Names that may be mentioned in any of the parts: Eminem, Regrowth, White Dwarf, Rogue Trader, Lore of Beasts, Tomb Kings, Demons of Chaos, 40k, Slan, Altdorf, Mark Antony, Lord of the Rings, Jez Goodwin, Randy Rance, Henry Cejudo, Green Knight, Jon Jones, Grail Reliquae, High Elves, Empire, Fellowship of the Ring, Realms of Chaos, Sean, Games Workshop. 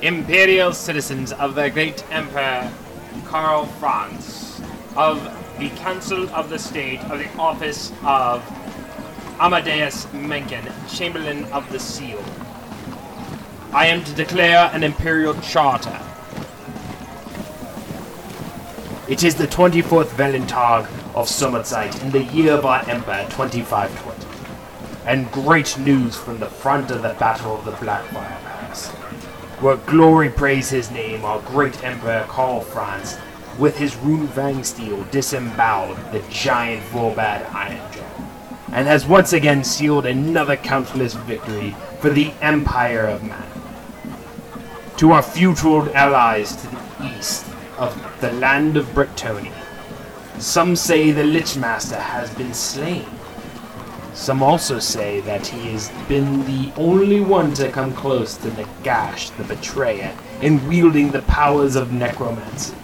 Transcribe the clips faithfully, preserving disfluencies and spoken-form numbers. Imperial citizens of the great Emperor Karl Franz, of the Council of the State of the Office of Amadeus Menken, Chamberlain of the Seal. I am to declare an Imperial Charter. It is the twenty-fourth Valentag of Summerzeit in the year of our Empire twenty-five twenty, and great news from the front of the Battle of the Blackfire Pass, where glory praise his name, our great Emperor Karl Franz, with his rune vang steel disemboweled the giant Vorbad Iron Giant, and has once again sealed another countless victory for the Empire of Man. To our feudal allies to the east of the land of Bretonnia, some say the Lichmaster has been slain. Some also say that he has been the only one to come close to Nagash the Betrayer in wielding the powers of necromancy.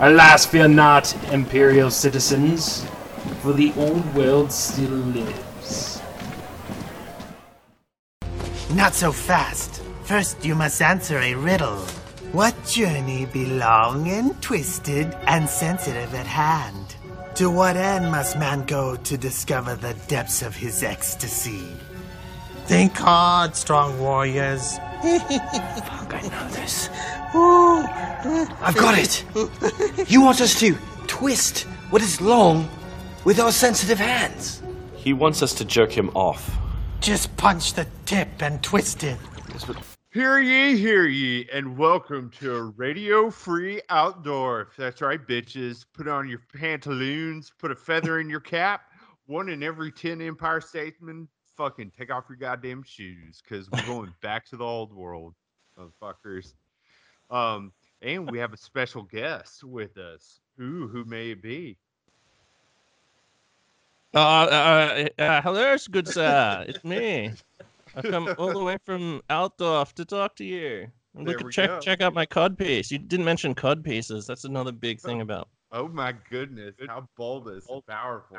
Alas, fear not, Imperial citizens, for the old world still lives. Not so fast. First you must answer a riddle. What journey be long and twisted and sensitive at hand? To what end must man go to discover the depths of his ecstasy? Think hard, strong warriors. Fuck, I know this. I've got it! You want us to twist what is long with our sensitive hands. He wants us to jerk him off. Just punch the tip and twist it. Hear ye, hear ye, and welcome to a radio-free Altdorf. That's right, bitches. Put on your pantaloons, put a feather in your cap. One in every ten Empire statesmen, fucking take off your goddamn shoes, because we're going back to the old world, motherfuckers. Um, and we have a special guest with us. Ooh, who may it be? Uh, uh, uh hello, good sir. It's me. I've come all the way from Altdorf to talk to you. Look, check go. check out my cod piece. You didn't mention cod pieces. That's another big thing about. Oh my goodness! How bulbous, how powerful.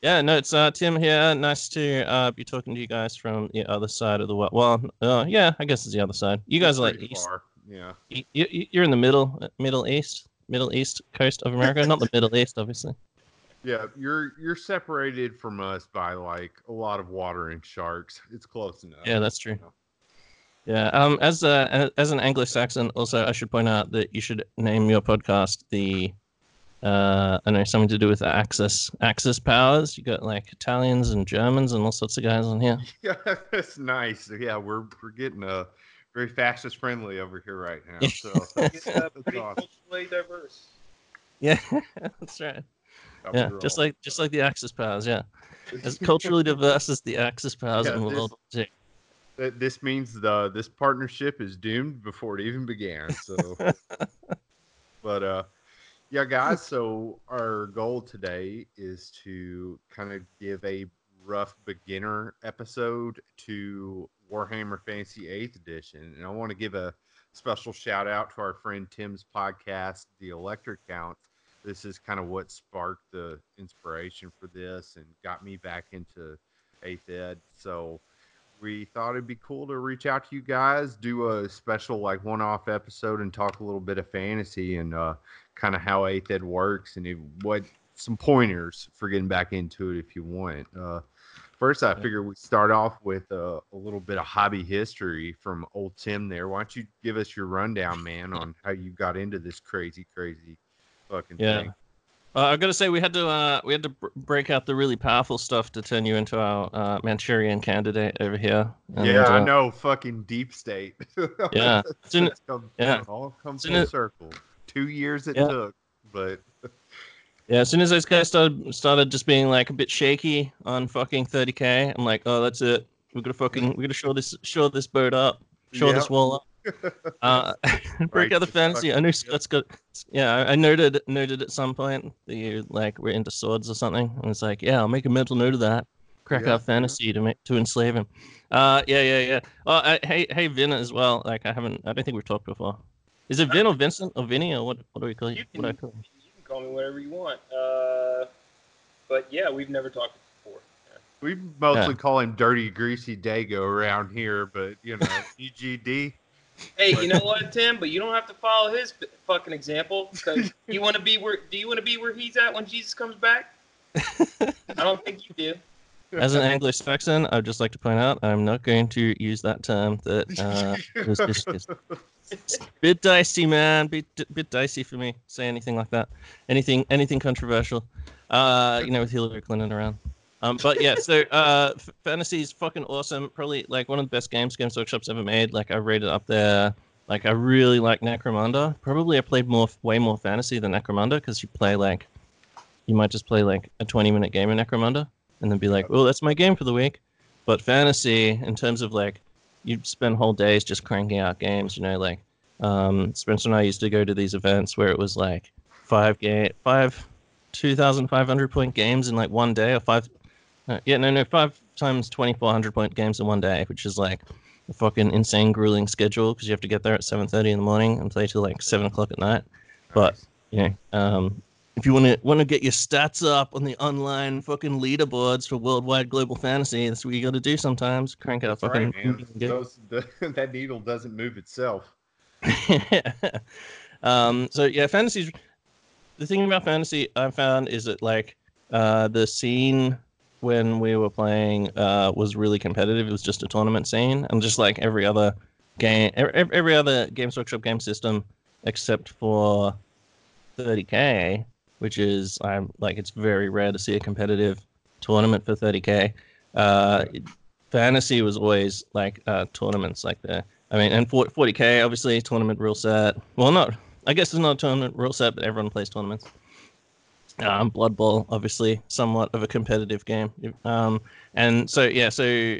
Yeah, no, it's uh, Tim here. Nice to uh, be talking to you guys from the other side of the world. Well, uh, yeah, I guess it's the other side. You guys are like east. Far. Yeah. You, you, you're in the middle, Middle East, Middle East coast of America. Not the Middle East, obviously. Yeah, you're you're separated from us by like a lot of water and sharks. It's close enough. Yeah, that's true. Yeah, um, as a, as an Anglo-Saxon, also I should point out that you should name your podcast the, uh, I know something to do with the Axis Axis powers. You got like Italians and Germans and all sorts of guys on here. Yeah, that's nice. Yeah, we're we're getting a very fascist friendly over here right now. So that's, that's awesome. Culturally diverse. Yeah, that's right. Yeah, just like just like the Axis powers, yeah. As culturally diverse as the Axis powers yeah, in the world. This, this means the this partnership is doomed before it even began. So, but uh, yeah, guys. So our goal today is to kind of give a rough beginner episode to Warhammer Fantasy eighth Edition, and I want to give a special shout out to our friend Tim's podcast, The Electric Count. This is kind of what sparked the inspiration for this and got me back into eighth Ed. So we thought it'd be cool to reach out to you guys, do a special like one-off episode and talk a little bit of fantasy and uh, kind of how eighth Ed works and if, what some pointers for getting back into it if you want. Uh, first, I figure we start off with a, a little bit of hobby history from old Tim there. Why don't you give us your rundown, man, on how you got into this crazy, crazy fucking yeah. thing. Uh, I've got to say we had to uh, we had to br- break out the really powerful stuff to turn you into our uh, Manchurian candidate over here. And, yeah, uh, I know, fucking deep state. Yeah, soon, come, yeah, all comes soon in a circle. Two years it yeah. took, but yeah, as soon as those guys started started just being like a bit shaky on fucking thirty K, I'm like, oh, that's it. We're gonna fucking we're gonna shore this shore this boat up, shore yep. this wall up. uh break right, out the fantasy fucking, I knew Scott's got yeah I noted noted at some point that you like were into swords or something and it's like yeah I'll make a mental note of that crack yeah, out fantasy yeah. to make to enslave him uh yeah yeah yeah oh I, hey hey Vin as well like I haven't I don't think we've talked before Is it Vin or Vincent or Vinny or what? What do we call you? You can, what do I call you? You can call me whatever you want. Uh, but yeah, we've never talked before. Yeah. We mostly yeah. call him Dirty Greasy Dago around here, but you know, E G D. Hey, you know what, Tim? But you don't have to follow his fucking example. Cause you want to be where? Do you want to be where he's at when Jesus comes back? I don't think you do. As an Anglo Saxon, I'd just like to point out I'm not going to use that term. That uh, is, is, is, it's a bit dicey, man. Bit bit dicey for me. Say anything like that. Anything anything controversial. Uh, you know, with Hillary Clinton around. Um, but yeah, so uh, fantasy is fucking awesome. Probably like one of the best games Games Workshop's ever made. Like I rated up there. Like I really like Necromunda. Probably I played more, way more fantasy than Necromunda because you play like, you might just play like a twenty minute game of Necromunda and then be like, oh, that's my game for the week. But fantasy, in terms of like, you spend whole days just cranking out games. You know, like um, Spencer and I used to go to these events where it was like five game, five two thousand five hundred point games in like one day or five. Yeah, no, no, five times twenty-four hundred point games in one day, which is like a fucking insane, grueling schedule because you have to get there at seven thirty in the morning and play till like seven o'clock at night. But, you know, um, if you want to want to get your stats up on the online fucking leaderboards for worldwide global fantasy, that's what you got to do sometimes. Crank out fucking... Right, Those, the, that needle doesn't move itself. yeah. Um, so, yeah, fantasy's... The thing about fantasy I found is that, like, uh, the scene... when we were playing uh, was really competitive. It was just a tournament scene. And just like every other game, every, every other Games Workshop game system, except for thirty K, which is I'm like, it's very rare to see a competitive tournament for thirty K. Uh, it, fantasy was always like uh, tournaments like that. I mean, and for forty K, obviously tournament rule set. Well, not, I guess it's not a tournament rule set, but everyone plays tournaments. Um, Blood Bowl, obviously, somewhat of a competitive game. Um, and so, yeah, so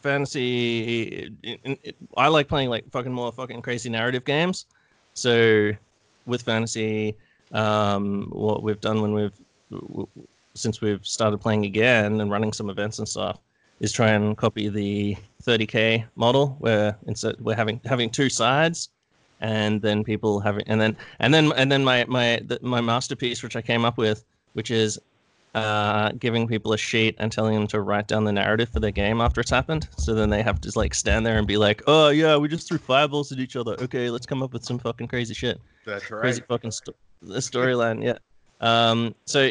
fantasy, it, it, it, I like playing like fucking more fucking crazy narrative games. So with fantasy, um, what we've done when we've, since we've started playing again and running some events and stuff, is try and copy the thirty K model where insert, we're having having two sides. And then people have, and then and then and then my my the, my masterpiece, which I came up with, which is uh, giving people a sheet and telling them to write down the narrative for their game after it's happened. So then they have to like stand there and be like, oh yeah, we just threw fireballs at each other. Okay, let's come up with some fucking crazy shit. That's right. Crazy fucking sto- storyline. Yeah. Um. So.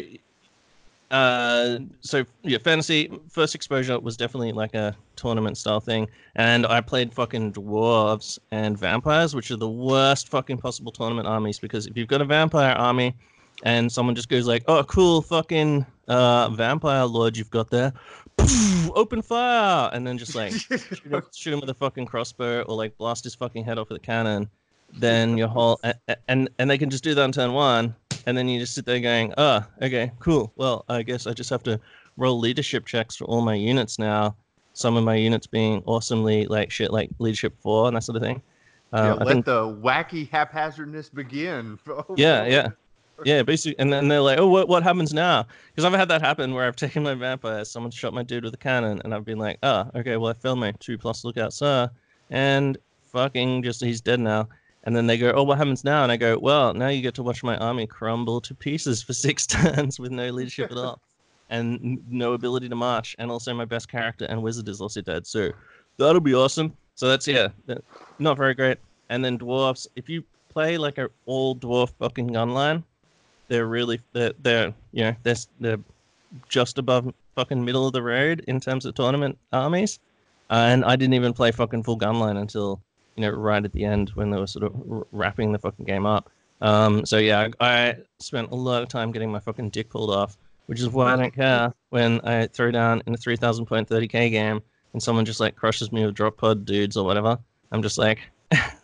Uh. So yeah, fantasy first exposure was definitely like a tournament style thing, and I played fucking dwarves and vampires, which are the worst fucking possible tournament armies, because if you've got a vampire army and someone just goes like, oh cool fucking uh vampire lord you've got there, poof, open fire, and then just like shoot, him, shoot him with a fucking crossbow or like blast his fucking head off with a cannon, then your whole and, and and they can just do that on turn one, and then you just sit there going, oh okay cool, well I guess I just have to roll leadership checks for all my units now. Some of my units being awesomely like shit, like leadership four and that sort of thing. Uh, yeah, let think, the wacky haphazardness begin. yeah, yeah, yeah. Basically, and then they're like, "Oh, what what happens now?" Because I've had that happen where I've taken my vampire, someone shot my dude with a cannon, and I've been like, "Oh, okay, well I failed my two plus lookout, sir," and fucking just he's dead now. And then they go, "Oh, what happens now?" And I go, "Well, now you get to watch my army crumble to pieces for six turns with no leadership at all." And no ability to march, and also my best character and wizard is also dead, so that'll be awesome. So that's, yeah, not very great. And then dwarves, if you play like an all dwarf fucking gunline, they're really they're, they're you know they're, they're just above fucking middle of the road in terms of tournament armies, uh, and I didn't even play fucking full gunline until you know right at the end when they were sort of wrapping the fucking game up. Um, so yeah, I, I spent a lot of time getting my fucking dick pulled off. Which is why I don't care when I throw down in a three thousand point thirty K game and someone just like crushes me with drop pod dudes or whatever. I'm just like,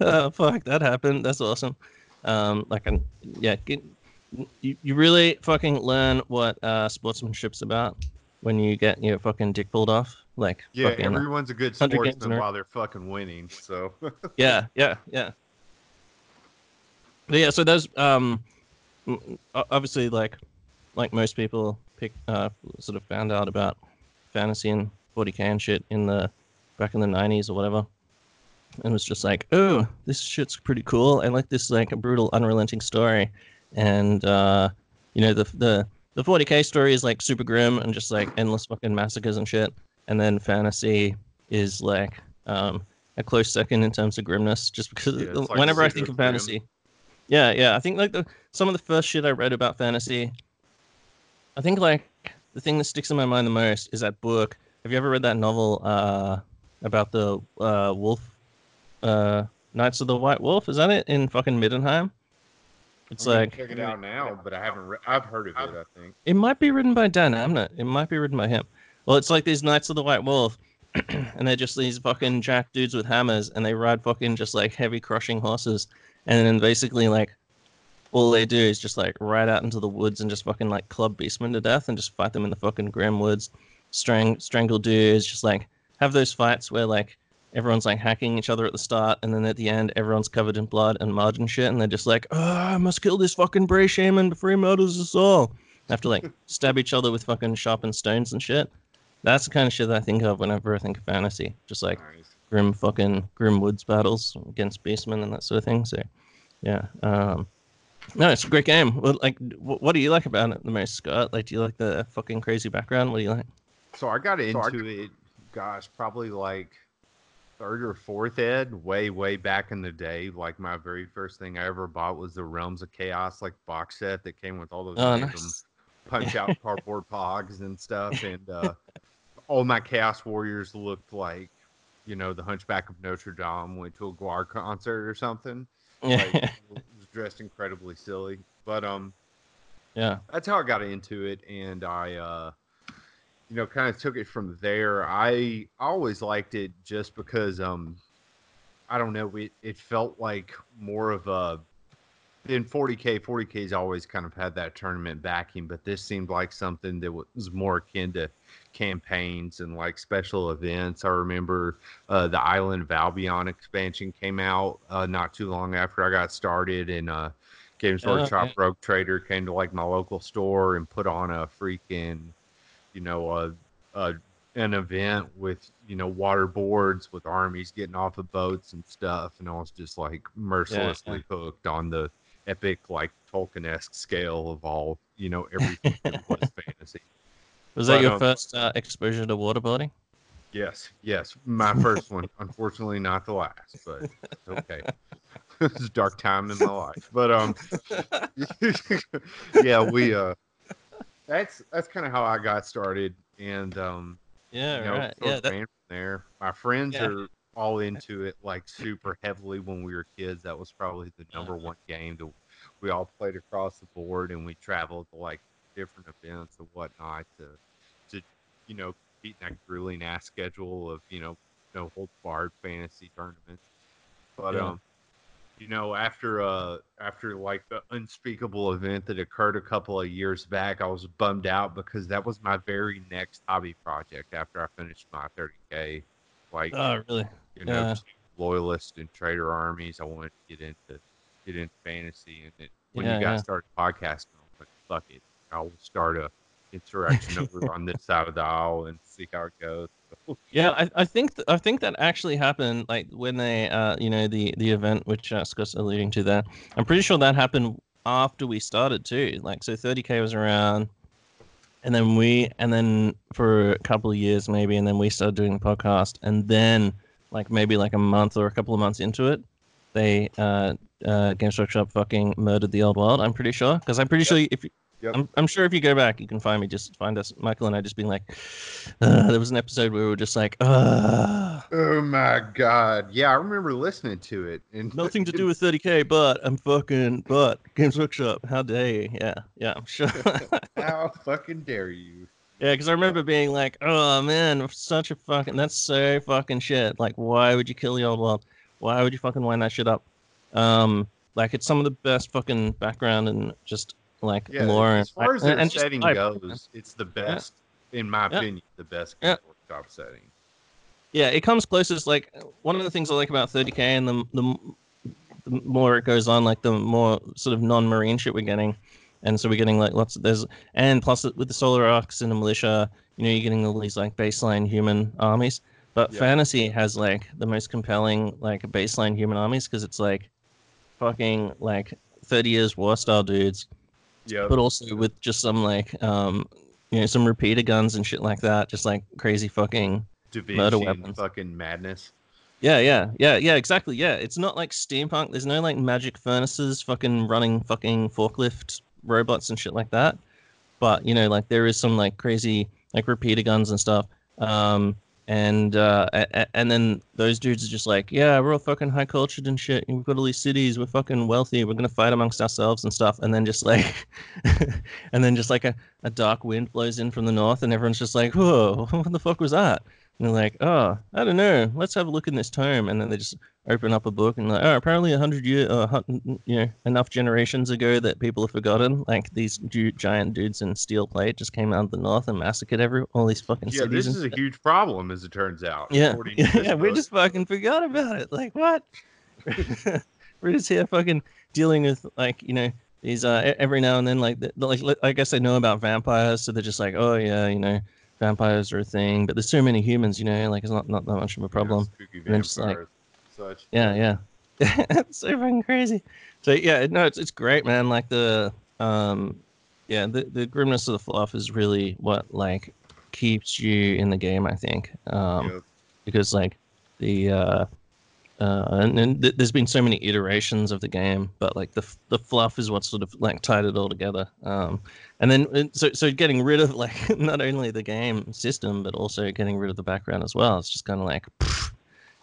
oh, fuck, that happened. That's awesome. Um, like, I'm, yeah, get, you, you really fucking learn what uh, sportsmanship's about when you get your fucking dick pulled off. Like, yeah, everyone's a good sportsman while they're fucking winning. So yeah, yeah, yeah. But yeah, so those um, obviously like. Like most people pick, uh, sort of found out about fantasy and forty K and shit in the back in the nineties or whatever. and was just like, oh, this shit's pretty cool. I like this, like, a brutal, unrelenting story. And, uh, you know, the the the forty K story is, like, super grim and just, like, endless fucking massacres and shit. And then fantasy is, like, um, a close second in terms of grimness, just because yeah, the, like whenever I think of fantasy... Grim. Yeah, yeah, I think, like, the, some of the first shit I read about fantasy... I think, like, the thing that sticks in my mind the most is that book. Have you ever read that novel uh, about the uh, wolf... Uh, Knights of the White Wolf? Is that it? In fucking Middenheim? It's I'm like... check it out now, but I haven't... Re- I've heard of it, I think. It might be written by Dan Abnett. It might be written by him. Well, it's like these Knights of the White Wolf, and they're just these fucking jack dudes with hammers, and they ride fucking just, like, heavy crushing horses. And then basically, like, all they do is just, like, ride out into the woods and just fucking, like, club beastmen to death and just fight them in the fucking grim woods, strang- strangle dudes, just, like, have those fights where, like, everyone's, like, hacking each other at the start, and then at the end, everyone's covered in blood and mud and shit, and they're just like, oh, I must kill this fucking Bray Shaman before he murders us all. They have to, like, stab each other with fucking sharpened stones and shit. That's the kind of shit that I think of whenever I think of fantasy. Just, like, nice. grim fucking, grim woods battles against beastmen and that sort of thing, so, yeah, um... No, it's a great game. Like, what do you like about it the most, Scott? Like, do you like the fucking crazy background? What do you like? So I got into so I... it, gosh, probably like third or fourth ed, way, way back in the day. Like, my very first thing I ever bought was the Realms of Chaos, like, box set that came with all those oh, nice. punch-out cardboard pogs and stuff. And uh, all my Chaos Warriors looked like, you know, the Hunchback of Notre Dame went to a Guar concert or something. Yeah. Like, dressed incredibly silly, but um yeah, that's how I got into it. And I uh you know, kind of took it from there. I always liked it just because um I don't know, it, it felt like more of a in forty K forty K's always kind of had that tournament backing, but this seemed like something that was more akin to campaigns and like special events. I remember uh, the Island of Albion expansion came out uh, not too long after I got started, and uh, Games Workshop oh, okay. Rogue Trader came to like my local store and put on a freaking, you know, uh, uh, an event with, you know, water boards with armies getting off of boats and stuff, and I was just like mercilessly yeah. hooked on the epic, like Tolkien-esque scale of all, you know, everything that was fantasy. Was that but, your um, first uh, exposure to waterboarding? Yes, yes, my first one. Unfortunately, not the last, but okay. It's a dark time in my life, but um, yeah, we uh, that's that's kind of how I got started, and um, yeah, you know, right, sort yeah, of that... ran from there. My friends yeah. are all into it like super heavily when we were kids. That was probably the number one game that we all played across the board, and we traveled to like different events and whatnot to, to you know, beat that grueling ass schedule of, you know, no holds barred fantasy tournaments. But yeah. um, you know, after uh, after like the unspeakable event that occurred a couple of years back, I was bummed out because that was my very next hobby project after I finished my thirty K. Like, oh, really? You know, yeah. loyalist and trader armies. I wanted to get into get into fantasy, and it, when yeah, you guys yeah. started podcasting, I was like, fuck it. I'll start a interaction over on this side of the aisle and see how it goes. yeah, I, I think th- I think that actually happened, like when they, uh, you know, the the event which uh, Scott's alluding to there. I'm pretty sure that happened after we started too. Like, so thirty K was around, and then we, and then for a couple of years maybe, and then we started doing the podcast, and then like maybe like a month or a couple of months into it, they uh, uh, Games Workshop fucking murdered the old world. I'm pretty sure, because I'm pretty yep. sure if. You, Yep. I'm, I'm sure if you go back, you can find me. Just find us, Michael and I, just being like, uh, there was an episode where we were just like, uh, oh my god, yeah, I remember listening to it. And nothing to do with thirty K, but I'm fucking, but Games Workshop, how dare you? Yeah, yeah, I'm sure. How fucking dare you? Yeah, because I remember being like, oh man, such a fucking, that's so fucking shit. Like, why would you kill the old world? Why would you fucking wind that shit up? Um, like, it's some of the best fucking background and just. Like yeah, lore as far as their and setting just, goes, I, it's the best, yeah. in my yeah. opinion, the best yeah. workshop setting. Yeah, it comes closest. Like, one of the things I like about thirty K, and the, the the more it goes on, like the more sort of non-marine shit we're getting, and so we're getting like lots of there's and plus with the solar arcs and the militia, you know, you're getting all these like baseline human armies. But yep. Fantasy has like the most compelling like baseline human armies, because it's like fucking like thirty years war style dudes. Yeah. But also with just some like um you know, some repeater guns and shit like that, just like crazy fucking Divinci murder weapons. Fucking madness. Yeah, yeah, yeah, yeah, exactly. Yeah. It's not like steampunk. There's no like magic furnaces, fucking running fucking forklift robots and shit like that. But you know, like there is some like crazy like repeater guns and stuff. Um And uh, and then those dudes are just like, yeah, we're all fucking high cultured and shit. We've got all these cities. We're fucking wealthy. We're gonna fight amongst ourselves and stuff. And then just like, and then just like a, a dark wind blows in from the north, and everyone's just like, whoa, what the fuck was that? And they're like, oh, I don't know. Let's have a look in this tome. And then they just open up a book and like, oh, apparently a hundred year, uh, you know, enough generations ago that people have forgotten. Like these du- giant dudes in steel plate just came out of the north and massacred every all these fucking cities. Yeah, this is a huge problem, as it turns out. Yeah, yeah, yeah we just fucking forgot about it. Like what? We're just here fucking dealing with like you know these uh, every now and then like the, like I guess they know about vampires, so they're just like, oh yeah, you know. Vampires are a thing, but there's so many humans, you know, like it's not, not that much of a problem. Yeah, and just like, such. yeah, yeah. It's so fucking crazy. So yeah, no, it's it's great, man. Like the, um, yeah, the, the grimness of the fluff is really what like keeps you in the game, I think, um, yeah. because like the, uh, uh, and, and th- there's been so many iterations of the game, but like the the fluff is what sort of like tied it all together. Um, And then, so so getting rid of like not only the game system, but also getting rid of the background as well. It's just kind of like, pff,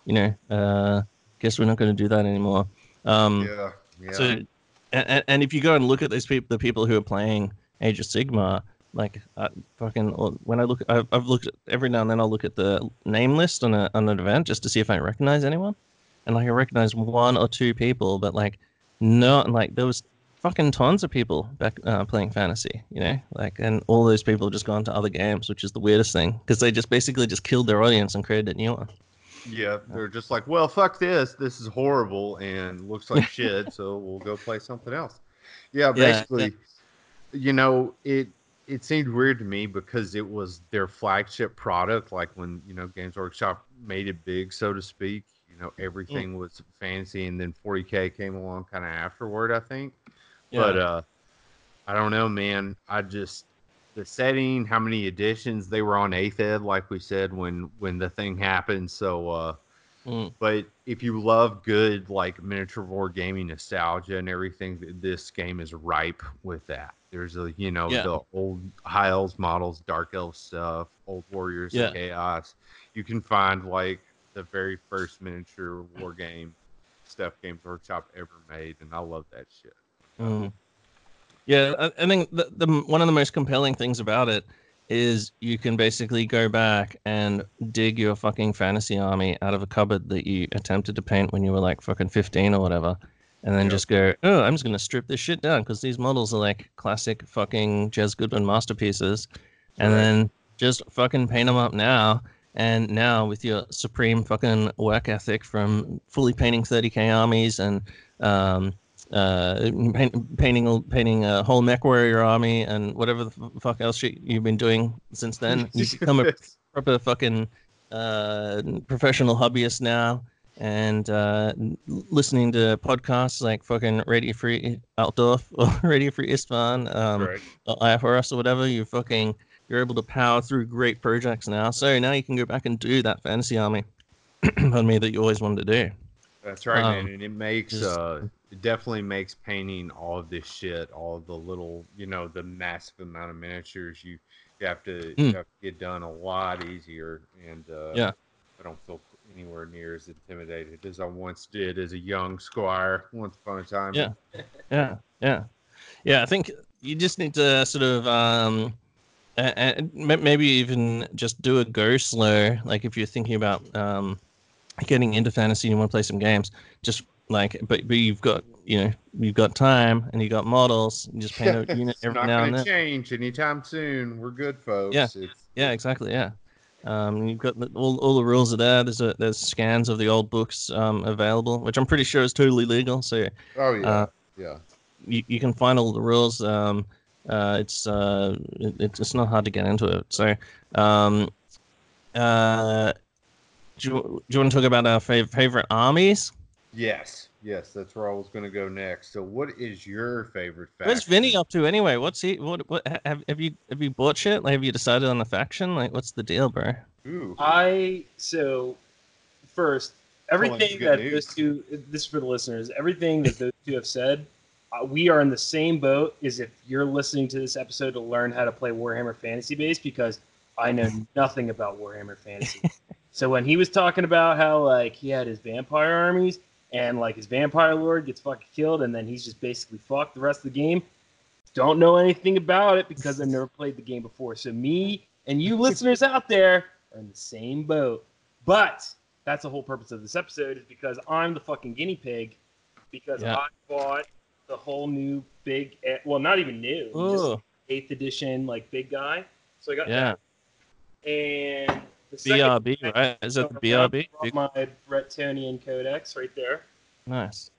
you know, uh, guess we're not going to do that anymore. Um, yeah, yeah. So, and, and if you go and look at those people, the people who are playing Age of Sigmar, like I fucking when I look, I've, I've looked at, every now and then I'll look at the name list on a on an event just to see if I recognize anyone, and like I recognize one or two people, but like not like there was. Fucking tons of people back uh, playing Fantasy, you know, like, and all those people have just gone to other games, which is the weirdest thing, because they just basically just killed their audience and created a new one. Yeah, they're just like, well, fuck this, this is horrible and looks like shit, so we'll go play something else. Yeah, basically, yeah, yeah. you know, it it seemed weird to me because it was their flagship product, like when you know Games Workshop made it big, so to speak. You know, everything mm. was Fantasy, and then forty K came along kind of afterward, I think. Yeah. But uh, I don't know, man. I just the setting, how many editions they were on eighth Ed, like we said when when the thing happened. So, uh, mm. but if you love good like miniature war gaming nostalgia and everything, this game is ripe with that. There's a you know yeah. the old High Elves models, Dark Elves stuff, old Warriors yeah. of Chaos. You can find like the very first miniature war game stuff Games Workshop ever made, and I love that shit. Mm. Yeah, I, I think the, the one of the most compelling things about it is you can basically go back and dig your fucking fantasy army out of a cupboard that you attempted to paint when you were like fucking fifteen or whatever, and then yeah. just go, oh, I'm just going to strip this shit down because these models are like classic fucking Jez Goodwin masterpieces, and right. then just fucking paint them up now, and now with your supreme fucking work ethic from fully painting thirty K armies and... um. Uh, paint, painting, painting a whole mech warrior army and whatever the f- fuck else shit you've been doing since then. You become a proper fucking uh, professional hobbyist now, and uh, listening to podcasts like fucking Radio Free Altdorf or Radio Free Istvan, um, right. or I F R S or whatever. You fucking you're able to power through great projects now. So now you can go back and do that fantasy army on me that you always wanted to do. That's right, um, man, and it makes. Just, uh, It definitely makes painting all of this shit, all of the little, you know, the massive amount of miniatures you, you have to mm. you have to get done a lot easier. And uh, yeah. I don't feel anywhere near as intimidated as I once did as a young squire once upon a time. Yeah, yeah, yeah. Yeah, I think you just need to sort of um, and maybe even just do a go slow. Like if you're thinking about um, getting into fantasy and you want to play some games, just... Like, but but you've got you know you've got time and you got models. You just paint a unit every now and then. It's not going to change anytime soon. We're good, folks. Yeah, it's... yeah, exactly. Yeah, um, you've got the, all all the rules are there. There's a, there's scans of the old books um available, which I'm pretty sure is totally legal. So oh yeah, uh, yeah, you you can find all the rules. Um, uh, it's uh, it, it's not hard to get into it. So um, uh. do you, do you want to talk about our fav favorite armies? Yes, yes, that's where I was going to go next. So, what is your favorite faction? What's Vinny up to anyway? What's he? What? What have, have you? Have you bought shit? Like, have you decided on a faction? Like, what's the deal, bro? Ooh. I so first everything that news. those two. This is for the listeners. Everything that those two have said. Uh, we are in the same boat as if you're listening to this episode to learn how to play Warhammer Fantasy Base, because I know nothing about Warhammer Fantasy. So when he was talking about how like he had his vampire armies and like his vampire lord gets fucking killed and then he's just basically fucked the rest of the game, don't know anything about it because I've never played the game before. So me and you listeners out there are in the same boat. But that's the whole purpose of this episode, is because I'm the fucking guinea pig, because yeah. I bought the whole new big, well, not even new, just eighth edition, like big guy. So I got yeah. that. And the B R B, second, right? Is that the B R B? My Bretonnian codex right there. Nice.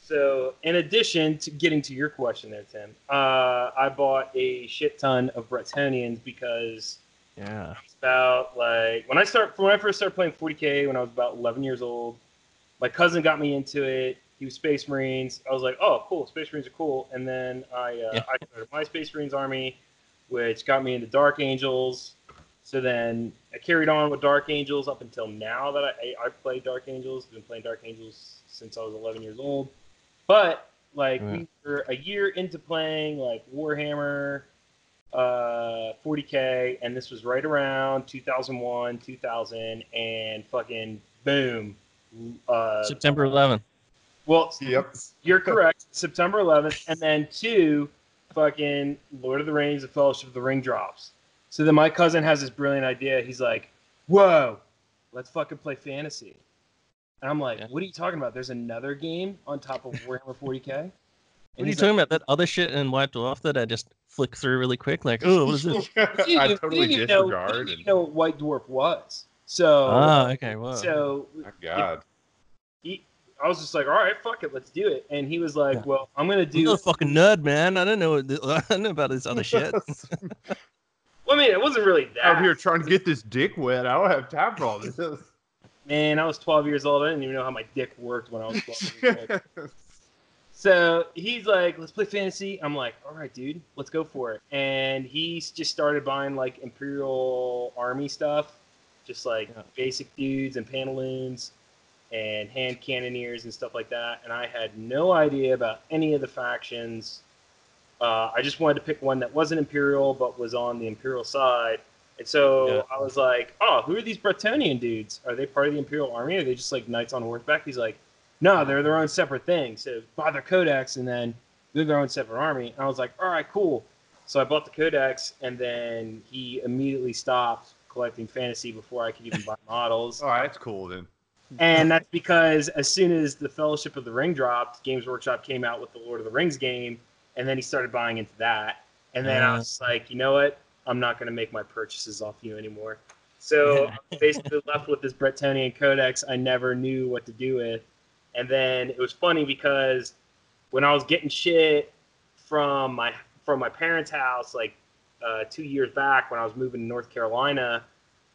So, in addition to getting to your question there, Tim, uh, I bought a shit ton of Bretonnians because yeah, it's about like when I start when I first started playing forty K when I was about eleven years old. My cousin got me into it. He was Space Marines. I was like, oh, cool. Space Marines are cool. And then I, uh, yeah. I started my Space Marines army, which got me into Dark Angels. So then I carried on with Dark Angels up until now that I, I played Dark Angels. I've been playing Dark Angels since I was eleven years old. But, like, yeah. we were a year into playing, like, Warhammer, uh, forty K. And this was right around two thousand one, two thousand, and fucking boom. Uh, September eleventh. Well, yep. You're correct. September eleventh, and then two, fucking Lord of the Rings, the Fellowship of the Ring drops. So then my cousin has this brilliant idea. He's like, "Whoa, let's fucking play fantasy." And I'm like, yeah. "What are you talking about? There's another game on top of Warhammer forty K." And what are you talking like, about? That other shit in White Dwarf that I just flicked through really quick, like, "Oh, what is this?" you, I totally you disregard. Know, and... You know what White Dwarf was? So, oh, okay, well, so my God. It, he, I was just like, all right, fuck it, let's do it. And he was like, well, I'm going to do... You're a fucking nerd, man. I don't know, I don't know about this other shit. Well, I mean, it wasn't really that. Out here trying to get this dick wet. I don't have time for all this. Man, I was twelve years old. I didn't even know how my dick worked when I was twelve years old. So he's like, let's play fantasy. I'm like, all right, dude, let's go for it. And he just started buying, like, Imperial Army stuff. Just, like, yeah. basic dudes and pantaloons and hand cannoneers and stuff like that, and I had no idea about any of the factions. Uh, I just wanted to pick one that wasn't Imperial, but was on the Imperial side. And so yeah. I was like, oh, who are these Bretonian dudes? Are they part of the Imperial Army? Are they just like knights on horseback? He's like, no, they're their own separate thing. So buy their codex, and then they're their own separate army. And I was like, all right, cool. So I bought the codex, and then he immediately stopped collecting fantasy before I could even buy models. Oh, that's cool, then. And that's because as soon as the Fellowship of the Ring dropped, Games Workshop came out with the Lord of the Rings game, and then he started buying into that. And then uh, I was like, you know what? I'm not going to make my purchases off you anymore. So yeah. I was basically left with this Bretonian codex I never knew what to do with. And then it was funny because when I was getting shit from my from my parents' house, like uh, two years back when I was moving to North Carolina,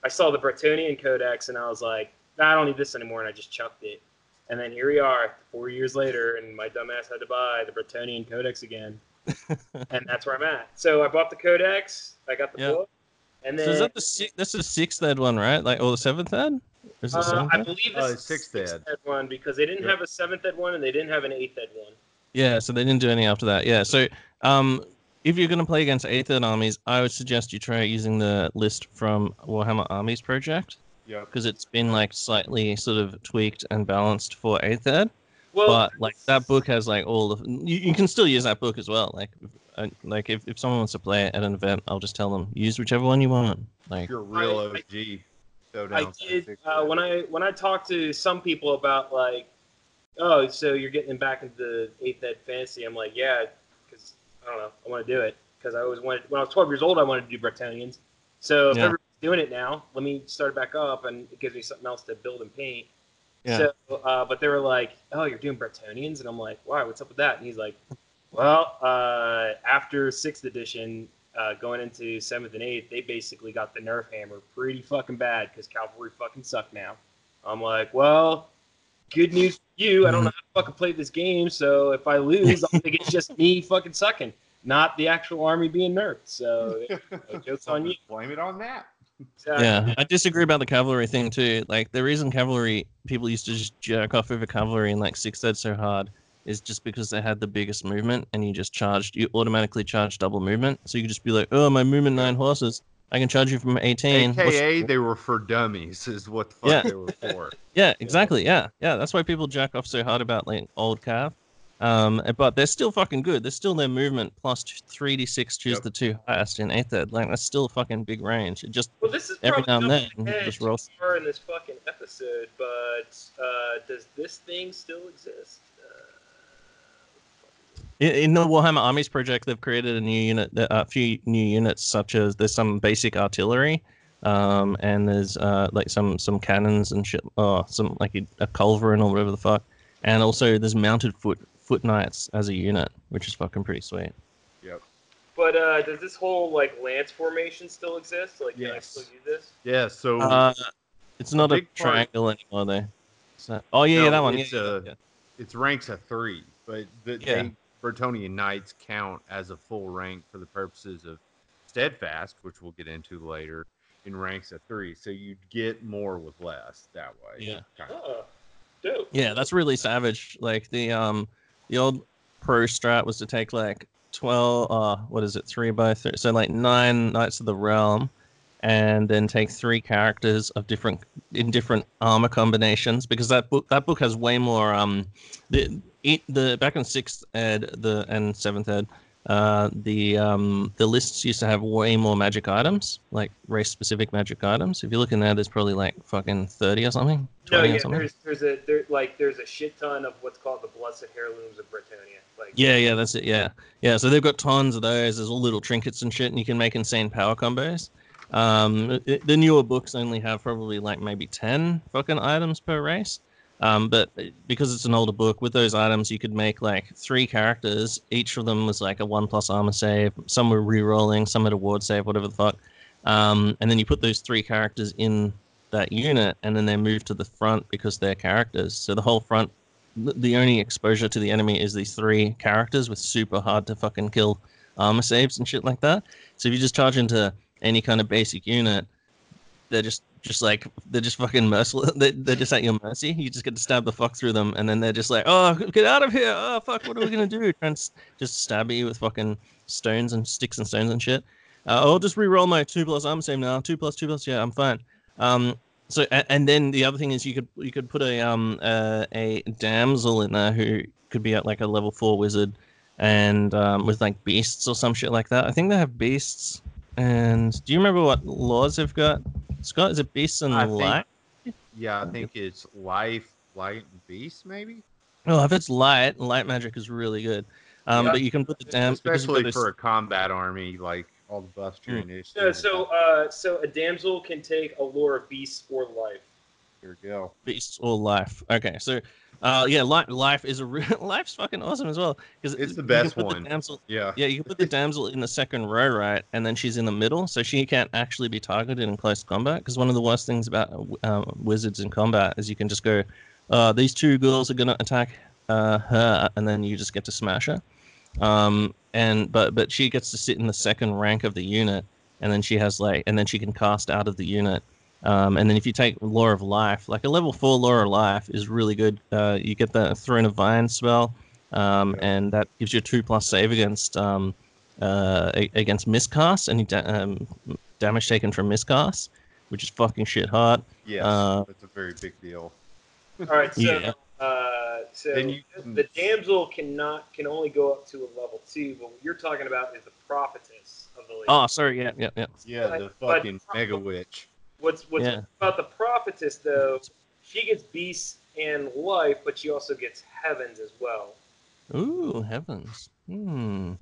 I saw the Bretonian codex, and I was like, I don't need this anymore, and I just chucked it. And then here we are, four years later, and my dumbass had to buy the Bretonnian Codex again. And that's where I'm at. So I bought the Codex, I got the yep. book, and then... So is that the sixth, that's the sixth ed one, right? Like, or the seventh ed? Is it seventh uh, I believe this oh, is the sixth ed one, because they didn't yep. have a seventh ed one, and they didn't have an eighth ed one. Yeah, so they didn't do any after that. Yeah, so um, if you're going to play against eighth ed armies, I would suggest you try using the list from Warhammer Armies Project. Because it's been like slightly sort of tweaked and balanced for eighth ed, well, but like that book has like all the. You, you can still use that book as well. Like, I, like if, if someone wants to play it at an event, I'll just tell them use whichever one you want. Like you're a real I, O G. I, so down I did uh, when I when I talked to some people about like, oh, so you're getting back into the eighth ed fantasy. I'm like, yeah, because I don't know, I want to do it because I always wanted. When I was twelve years old, I wanted to do Bretonians. So. Yeah. If doing it now, let me start it back up, and it gives me something else to build and paint. Yeah. So, uh, but they were like, oh, you're doing Bretonians? And I'm like, wow, what's up with that? And he's like, well, uh, after sixth edition, uh, going into seventh and eighth, they basically got the nerf hammer pretty fucking bad because cavalry fucking suck now. I'm like, well, good news for you. I don't know how to fucking play this game, so if I lose, I think it's just me fucking sucking, not the actual army being nerfed. So joke's on you. Blame it on that. Exactly. Yeah, I disagree about the cavalry thing too. Like, the reason cavalry people used to just jerk off over cavalry in like sixth ed so hard is just because they had the biggest movement, and you just charged, you automatically charge double movement. So you could just be like, oh, my movement nine horses, I can charge you from eighteen. A K A they were for dummies is what the fuck yeah. they were for. Yeah, exactly. Yeah, yeah. That's why people jack off so hard about like old calf. Um, but they're still fucking good. They're still their movement plus three d six. Choose yep. the two highest in eighth ed. Like, that's still a fucking big range. It just well, this is every now and then just rolls. We're in this fucking episode, but uh, does this thing still exist? In the Warhammer Armies Project, they've created a new unit, a few new units, such as there's some basic artillery, um, and there's uh, like some some cannons and shit, or some like a, a culverin or whatever the fuck, and also there's mounted foot foot knights as a unit, which is fucking pretty sweet. Yep. But uh, does this whole like lance formation still exist? Like, yes. Can I still use this? Yeah. So uh, it's not a triangle part... anymore, though. So, oh yeah, no, yeah, that one. It's, yeah, a, yeah. it's ranks a three, but the, yeah. they, Bretonnia Knights count as a full rank for the purposes of Steadfast, which we'll get into later, in ranks of three. So you'd get more with less that way. Yeah. Kind of. Oh, dope. Yeah, that's really savage. Like, the um, the old pro strat was to take like twelve, uh, what is it, three by three, so like nine Knights of the Realm, and then take three characters of different in different armor combinations, because that book that book has way more um. The, It, the back in sixth ed the and seventh ed, uh, the um, the lists used to have way more magic items, like race specific magic items. If you look in there, there's probably like fucking thirty or something. No, yeah, or something. there's there's a there, like there's a shit ton of what's called the blessed heirlooms of Bretonnia. Like, yeah, yeah, that's it. Yeah, yeah. So they've got tons of those. There's all little trinkets and shit, and you can make insane power combos. Um, it, the newer books only have probably like maybe ten fucking items per race. Um, but because it's an older book, with those items, you could make like three characters. Each of them was like a one plus armor save. Some were rerolling, some had a ward save, whatever the fuck. Um, and then you put those three characters in that unit, and then they move to the front because they're characters. So the whole front, the only exposure to the enemy is these three characters with super hard to fucking kill armor saves and shit like that. So if you just charge into any kind of basic unit, they're just just like they're just fucking merciless. They, they're just at your mercy. You just get to stab the fuck through them, and then they're just like, oh, get out of here, oh fuck, what are we gonna do? Try and just stab you with fucking stones and sticks and stones and shit. uh, I'll just re-roll my two plus arm save now. Two plus two plus, yeah, I'm fine. Um so and, and then the other thing is, you could you could put a um uh, a damsel in there who could be at like a level four wizard, and um with like beasts or some shit like that. I think they have beasts. And do you remember what laws they've got? Scott, is it Beast and I Light? Think, yeah, I think it's Life, Light, and Beast, maybe? Oh, if it's Light, Light Magic is really good. Um, yeah. But you can put the damsel... Especially for a combat army, like all the buffs you're mm. So, so, uh, so a damsel can take a lore of Beast or Life. Here we go. Beast or Life. Okay, so... Uh, yeah, life, life is a real, life's fucking awesome as well, because it's the best one. The damsel, yeah, yeah, you can put the damsel in the second row, right, and then she's in the middle, so she can't actually be targeted in close combat. Because one of the worst things about uh, wizards in combat is you can just go, uh, these two girls are gonna attack uh, her, and then you just get to smash her. Um, and but but she gets to sit in the second rank of the unit, and then she has like, and then she can cast out of the unit. Um, and then if you take Lore of Life, like a level four Lore of Life is really good. Uh, you get the Throne of Vines spell, um, yeah. and that gives you a two plus save against um, uh, against miscast, any da um, damage taken from miscast, which is fucking shit hard. Yeah, uh, that's a very big deal. All right, so yeah. uh, so you, the damsel cannot can only go up to a level two, but what you're talking about is the prophetess of the league. Oh, sorry, yeah, yeah, yeah. Yeah, but, the fucking but, mega witch. What's what's yeah. about the prophetess though? She gets Beasts and Life, but she also gets Heavens as well. Ooh, Heavens. Hmm.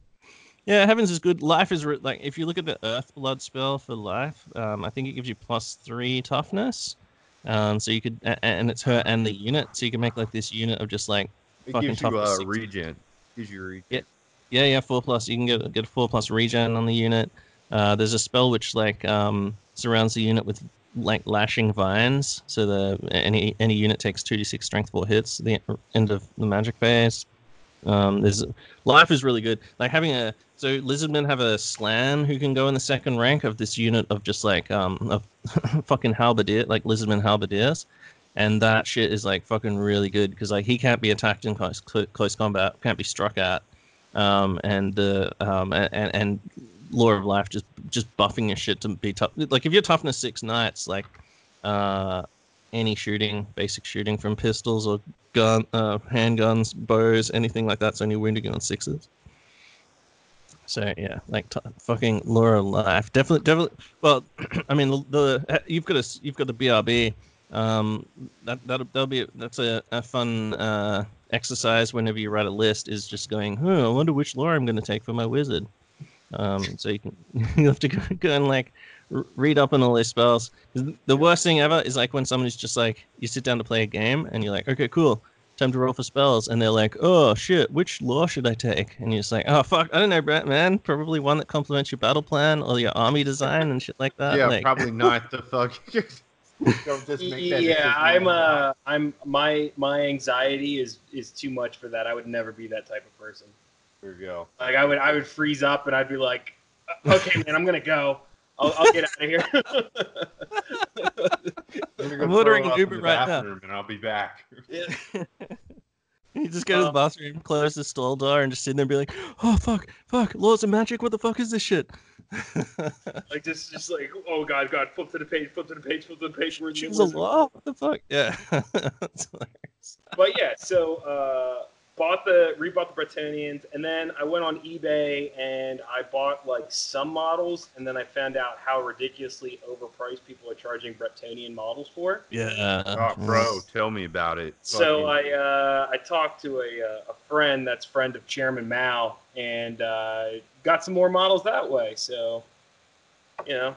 Yeah, Heavens is good. Life is like, if you look at the Earth Blood spell for Life, um, I think it gives you plus three toughness. Um, so you could, and it's her and the unit, so you can make like this unit of just like it fucking gives you toughness. Uh, regen. Gives you regen. Yeah, yeah, yeah. Four plus. You can get get four plus regen on the unit. Uh, there's a spell which like um. surrounds the unit with like lashing vines, so the any any unit takes two d six strength four hits at the end of the magic phase. Um, there's life is really good. Like having a so Lizardmen have a slan who can go in the second rank of this unit of just like um of fucking halberdier, like Lizardmen halberdiers, and that shit is like fucking really good because like he can't be attacked in close close combat, can't be struck at, um and the um and and Lore of Life just just buffing your shit to be tough. Like if you're toughness six knights, like uh. any shooting, basic shooting from pistols or gun, uh, handguns, bows, anything like that's only wounding on sixes. So yeah, like t fucking Lore of Life, definitely, definitely. Well, I mean, the, the you've got a you've got the B R B. Um, that that'll, that'll be a, that's a, a fun uh, exercise whenever you write a list. Is just going, oh, I wonder which lore I'm going to take for my wizard. Um, so you can you have to go, go and like. read up on all these spells. The worst thing ever is like when somebody's just like, you sit down to play a game and you're like, okay, cool, time to roll for spells, and they're like, oh shit, which lore should I take? And you're just like, oh fuck, I don't know, Brett, man. Probably one that complements your battle plan or your army design and shit like that. Yeah, like, probably not the fuck. just make that yeah, I'm uh, I'm my my anxiety is is too much for that. I would never be that type of person. There you go. Like I would I would freeze up and I'd be like, okay, man, I'm gonna go. I'll, I'll get out of here. I'm, go I'm ordering an Uber right now. And I'll be back. Yeah. You just go um, to the bathroom, close the stall door, and just sit there and be like, "Oh fuck, fuck, laws of magic. What the fuck is this shit?" Like just, just like, oh god, god, flip to the page, flip to the page, flip to the page. We're in the law. What the fuck? Yeah. But yeah, so uh, bought the rebought the Bretonnians, and then I went on eBay and I bought like some models, and then I found out how ridiculously overpriced people are charging Bretonnian models for. Yeah, oh, bro, tell me about it. So Fucking. I uh, I talked to a a friend that's friend of Chairman Mao, and uh, got some more models that way. So you know,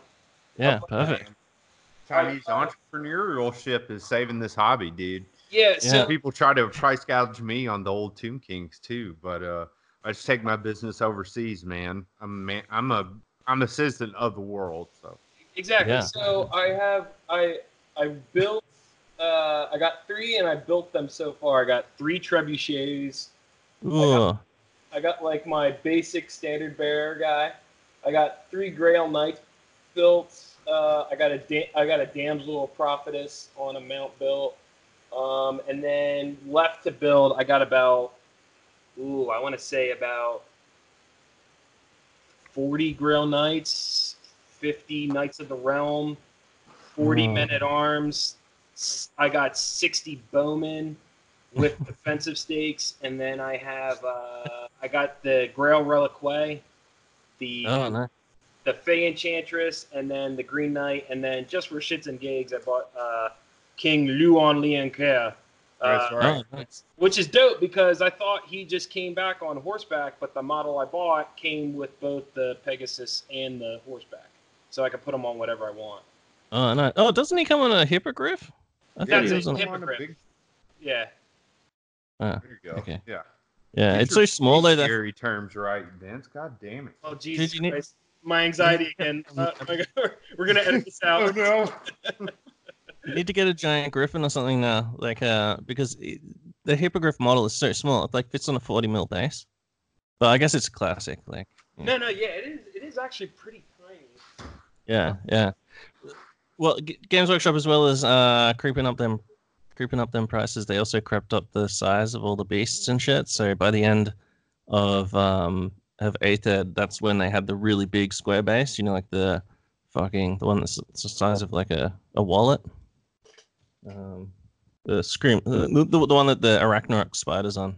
yeah, perfect. Chinese uh, entrepreneurship is saving this hobby, dude. Yeah, so yeah. People try to price gouge me on the old Tomb Kings too, but uh, I just take my business overseas, man. I'm man, I'm a I'm a citizen of the world, so exactly. Yeah. So I have I I built uh, I got three, and I built them so far. I got three trebuchets. I got, I got like my basic standard bearer guy. I got three Grail Knights built. Uh, I got a da I got a damsel of prophetess on a mount built. Um, and then left to build, I got about, ooh, I want to say about forty Grail Knights, fifty Knights of the Realm, forty mm. men-at-arms. I got sixty bowmen with defensive stakes, and then I have, uh, I got the Grail Reliquae, the oh, nice. the Fey Enchantress, and then the Green Knight, and then just for shits and gigs, I bought, uh, King Luan Lianke, uh, right. oh, nice. which is dope because I thought he just came back on horseback, but the model I bought came with both the Pegasus and the horseback, so I can put him on whatever I want. Oh, nice. Oh, doesn't he come on a Hippogriff? I yeah, he was on Hippogriff. A big... Yeah. Ah, there you go. Okay. Yeah. Yeah, it's, it's so small though. That scary terms, right, Vince? God damn it. Oh, Jesus Christ. Need... My anxiety again. Uh, we're gonna edit this out. Oh no. You need to get a giant griffin or something now, like uh, because it, the Hippogriff model is so small. It like fits on a forty mil base, but I guess it's classic. Like yeah. no, no, yeah, it is. It is actually pretty tiny. Yeah, yeah. Well, G Games Workshop, as well as uh, creeping up them, creeping up them prices. They also crept up the size of all the beasts and shit. So by the end of um of eighth Ed, that's when they had the really big square base. You know, like the fucking the one that's the size of like a a wallet. Um, the scream, the, the, the one that the Arachnorok spider's on.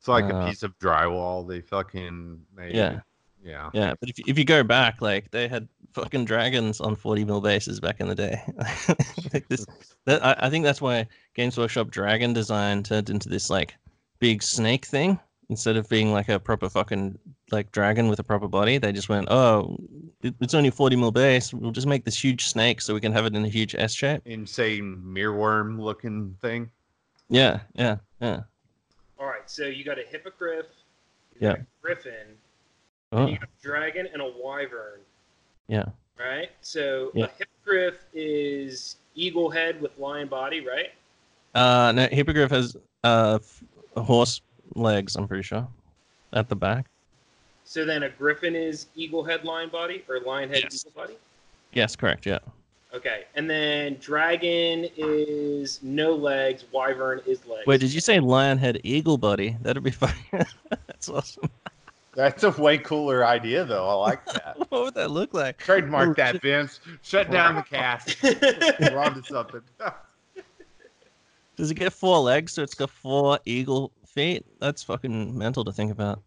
It's like uh, a piece of drywall. They fucking made. Yeah, yeah, yeah. But if you, if you go back, like they had fucking dragons on forty mil bases back in the day. Like this, that, I, I think that's why Games Workshop dragon design turned into this like big snake thing instead of being like a proper fucking like dragon with a proper body. They just went, oh, it's only forty mil base. We'll just make this huge snake so we can have it in a huge S shape. Insane mealworm looking thing. Yeah, yeah, yeah. All right, so you got a Hippogriff, you yeah, got a griffin, oh. and you got a dragon and a wyvern. Yeah. Right. So yeah. a Hippogriff is eagle head with lion body, right? Uh, no, Hippogriff has uh horse legs, I'm pretty sure, at the back. So then a griffin is eagle head, lion body, or lion head, yes. Eagle body? Yes, correct, yeah. Okay, and then dragon is no legs, wyvern is legs. Wait, did you say lion head, eagle body? That'd be fun. That's awesome. That's a way cooler idea, though. I like that. What would that look like? Trademark that, Vince. Shut down the cast. We're on to something. Does it get four legs, so it's got four eagle feet? That's fucking mental to think about.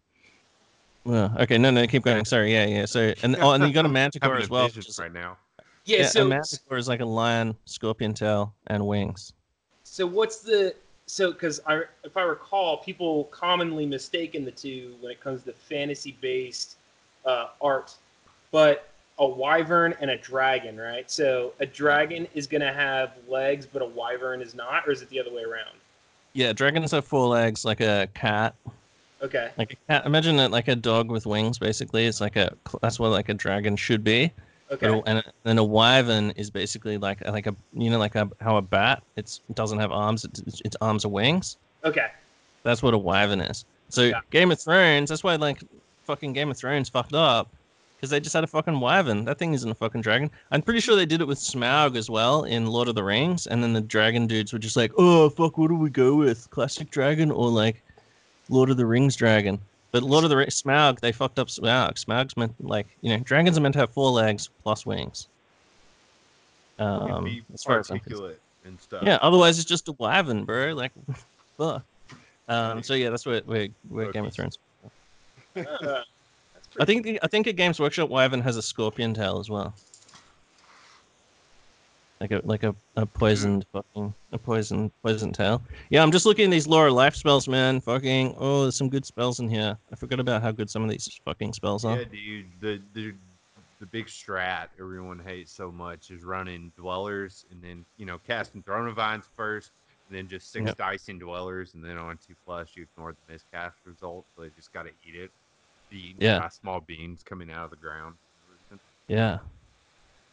Oh, okay, no, no, keep going. Sorry, yeah, yeah. So, and oh, and you got a manticore as well. Just right now. Yeah, yeah, so a manticore is like a lion, scorpion tail, and wings. So what's the so? Because I, if I recall, people commonly mistaken the two when it comes to fantasy-based uh, art. But a wyvern and a dragon, right? So a dragon is going to have legs, but a wyvern is not, or is it the other way around? Yeah, dragons have four legs, like a cat. Okay. Like a cat. Imagine it like a dog with wings. Basically, it's like a that's what like a dragon should be. Okay. And then a wyvern is basically like like a you know like a, how a bat it's, it doesn't have arms, it, its arms are wings. Okay. That's what a wyvern is. So yeah. Game of Thrones, that's why like fucking Game of Thrones fucked up, because they just had a fucking wyvern. That thing isn't a fucking dragon. I'm pretty sure they did it with Smaug as well in Lord of the Rings, and then the dragon dudes were just like, oh fuck, what do we go with? Classic dragon or like Lord of the Rings dragon? But Lord of the Rings, Smaug, they fucked up Smaug. Smaug's meant, like, you know, dragons are meant to have four legs plus wings. Um, be as far articulate as and stuff. Yeah, otherwise it's just a wyvern, bro. Like, fuck. Um, so yeah, that's where where, where Game of Thrones. uh, I think the, I think at Games Workshop, wyvern has a scorpion tail as well. Like a like a, a poisoned fucking a poison poison tail. Yeah, I'm just looking at these Lore of Life spells, man. Fucking oh, there's some good spells in here. I forgot about how good some of these fucking spells are. Yeah, dude. The the the big strat everyone hates so much is running Dwellers and then you know casting Throne of Vines first, and then just six yep. dice in Dwellers, and then on two plus you ignore the miscast result, so they just gotta eat it. The yeah. small beans coming out of the ground. Yeah.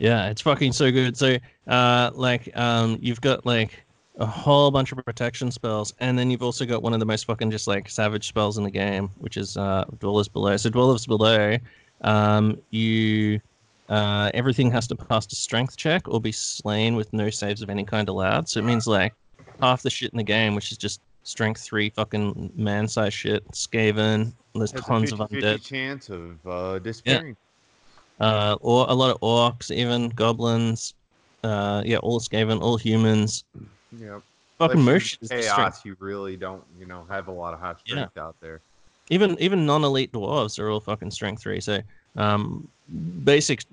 Yeah, it's fucking so good. So, uh, like, um, you've got, like, a whole bunch of protection spells, and then you've also got one of the most fucking just, like, savage spells in the game, which is uh, Dwellers Below. So, Dwellers Below, um, you... Uh, everything has to pass a strength check or be slain with no saves of any kind allowed. So, it means, like, half the shit in the game, which is just strength three fucking man-sized shit, Skaven, there's That's tons a fifty, of undead. fifty chance of uh, disappearing. Yeah. Uh, or a lot of orcs, even goblins, uh, yeah, all Skaven, all humans. Yeah, fucking mush chaos. You really don't, you know, have a lot of high strength yeah. out there. Even even non-elite dwarves are all fucking strength three. So, um, basic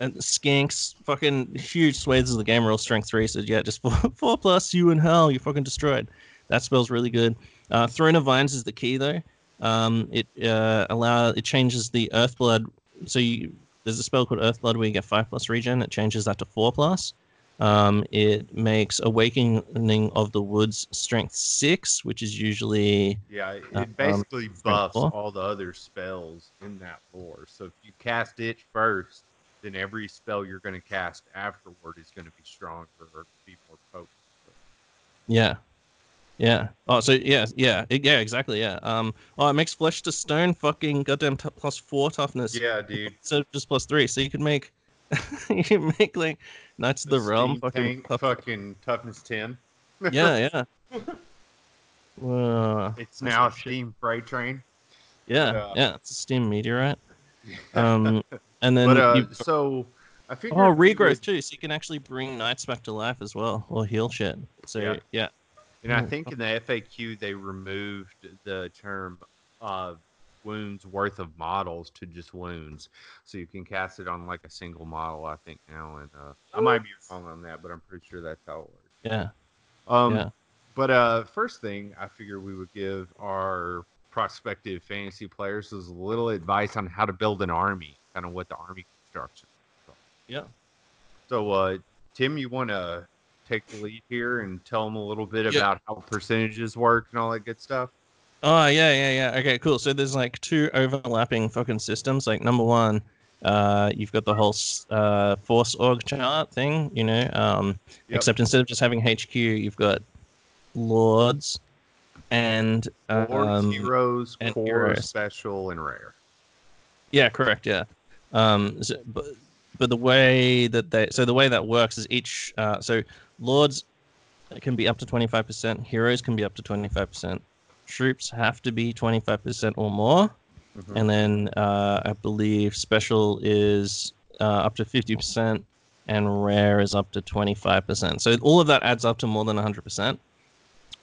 and skinks, fucking huge swathes of the game are all strength three. So yeah, just four, four plus you in hell, you're fucking destroyed. That spell's really good. Uh, Throne of Vines is the key though. Um, it uh allow it changes the Earthblood, so you. There's a spell called Earthblood where you get five plus regen. It changes that to four plus. Um, it makes Awakening of the Woods strength six, which is usually yeah. It uh, basically um, buffs four. all the other spells in that lore. So if you cast it first, then every spell you're going to cast afterward is going to be stronger or be more potent. Yeah. Yeah. Oh, so yeah, yeah, yeah, exactly, yeah. Um. Oh, it makes flesh to stone fucking goddamn t plus four toughness. Yeah, dude. So just plus three, so you could make, you can make like Knights of the Realm fucking tough fucking toughness ten. Yeah, yeah. Whoa. It's now a steam freight train. Yeah, yeah, yeah, it's a steam meteorite. Um, and then but, uh, you... so. I figured oh, regrowth too, so you can actually bring knights back to life as well, or heal shit. So yeah. yeah. And I think in the F A Q, they removed the term uh, wounds worth of models to just wounds. So you can cast it on like a single model, I think now. And uh, I might be wrong on that, but I'm pretty sure that's how it works. Yeah. Um, yeah. But uh, first thing I figured we would give our prospective fantasy players is a little advice on how to build an army, kind of what the army construction is. Yeah. So, uh, Tim, you want to... take the lead here and tell them a little bit yep. about how percentages work and all that good stuff. Oh yeah, yeah, yeah. Okay, cool. So there's like two overlapping fucking systems. Like number one, Uh, you've got the whole uh, force org chart thing, you know, um, yep. except instead of just having H Q, you've got lords and um, lords, heroes, and core, heroes. Special, and rare. Yeah, correct. Yeah, um, so, but but the way that they so the way that works is each uh, so lords can be up to twenty-five percent, heroes can be up to twenty-five percent, troops have to be twenty-five percent or more. Mm-hmm. And then uh, I believe special is uh, up to fifty percent and rare is up to twenty-five percent. So all of that adds up to more than one hundred percent,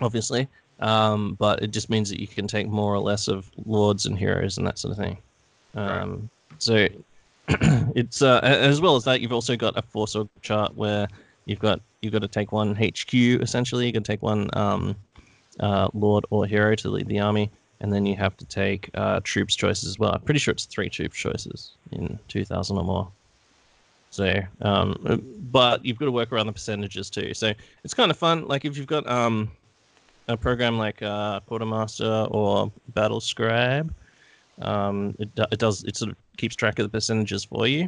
obviously. Um, but it just means that you can take more or less of lords and heroes and that sort of thing. Um, right. So it's uh, as well as that, you've also got a force org chart where you've got you've got to take one H Q, essentially. You can take one um, uh, lord or hero to lead the army. And then you have to take uh, troops choices as well. I'm pretty sure it's three troops choices in two thousand or more. So, um, but you've got to work around the percentages too. So it's kind of fun. Like if you've got um, a program like uh, Quartermaster or Battle Scribe, um, it, it does it sort of keeps track of the percentages for you.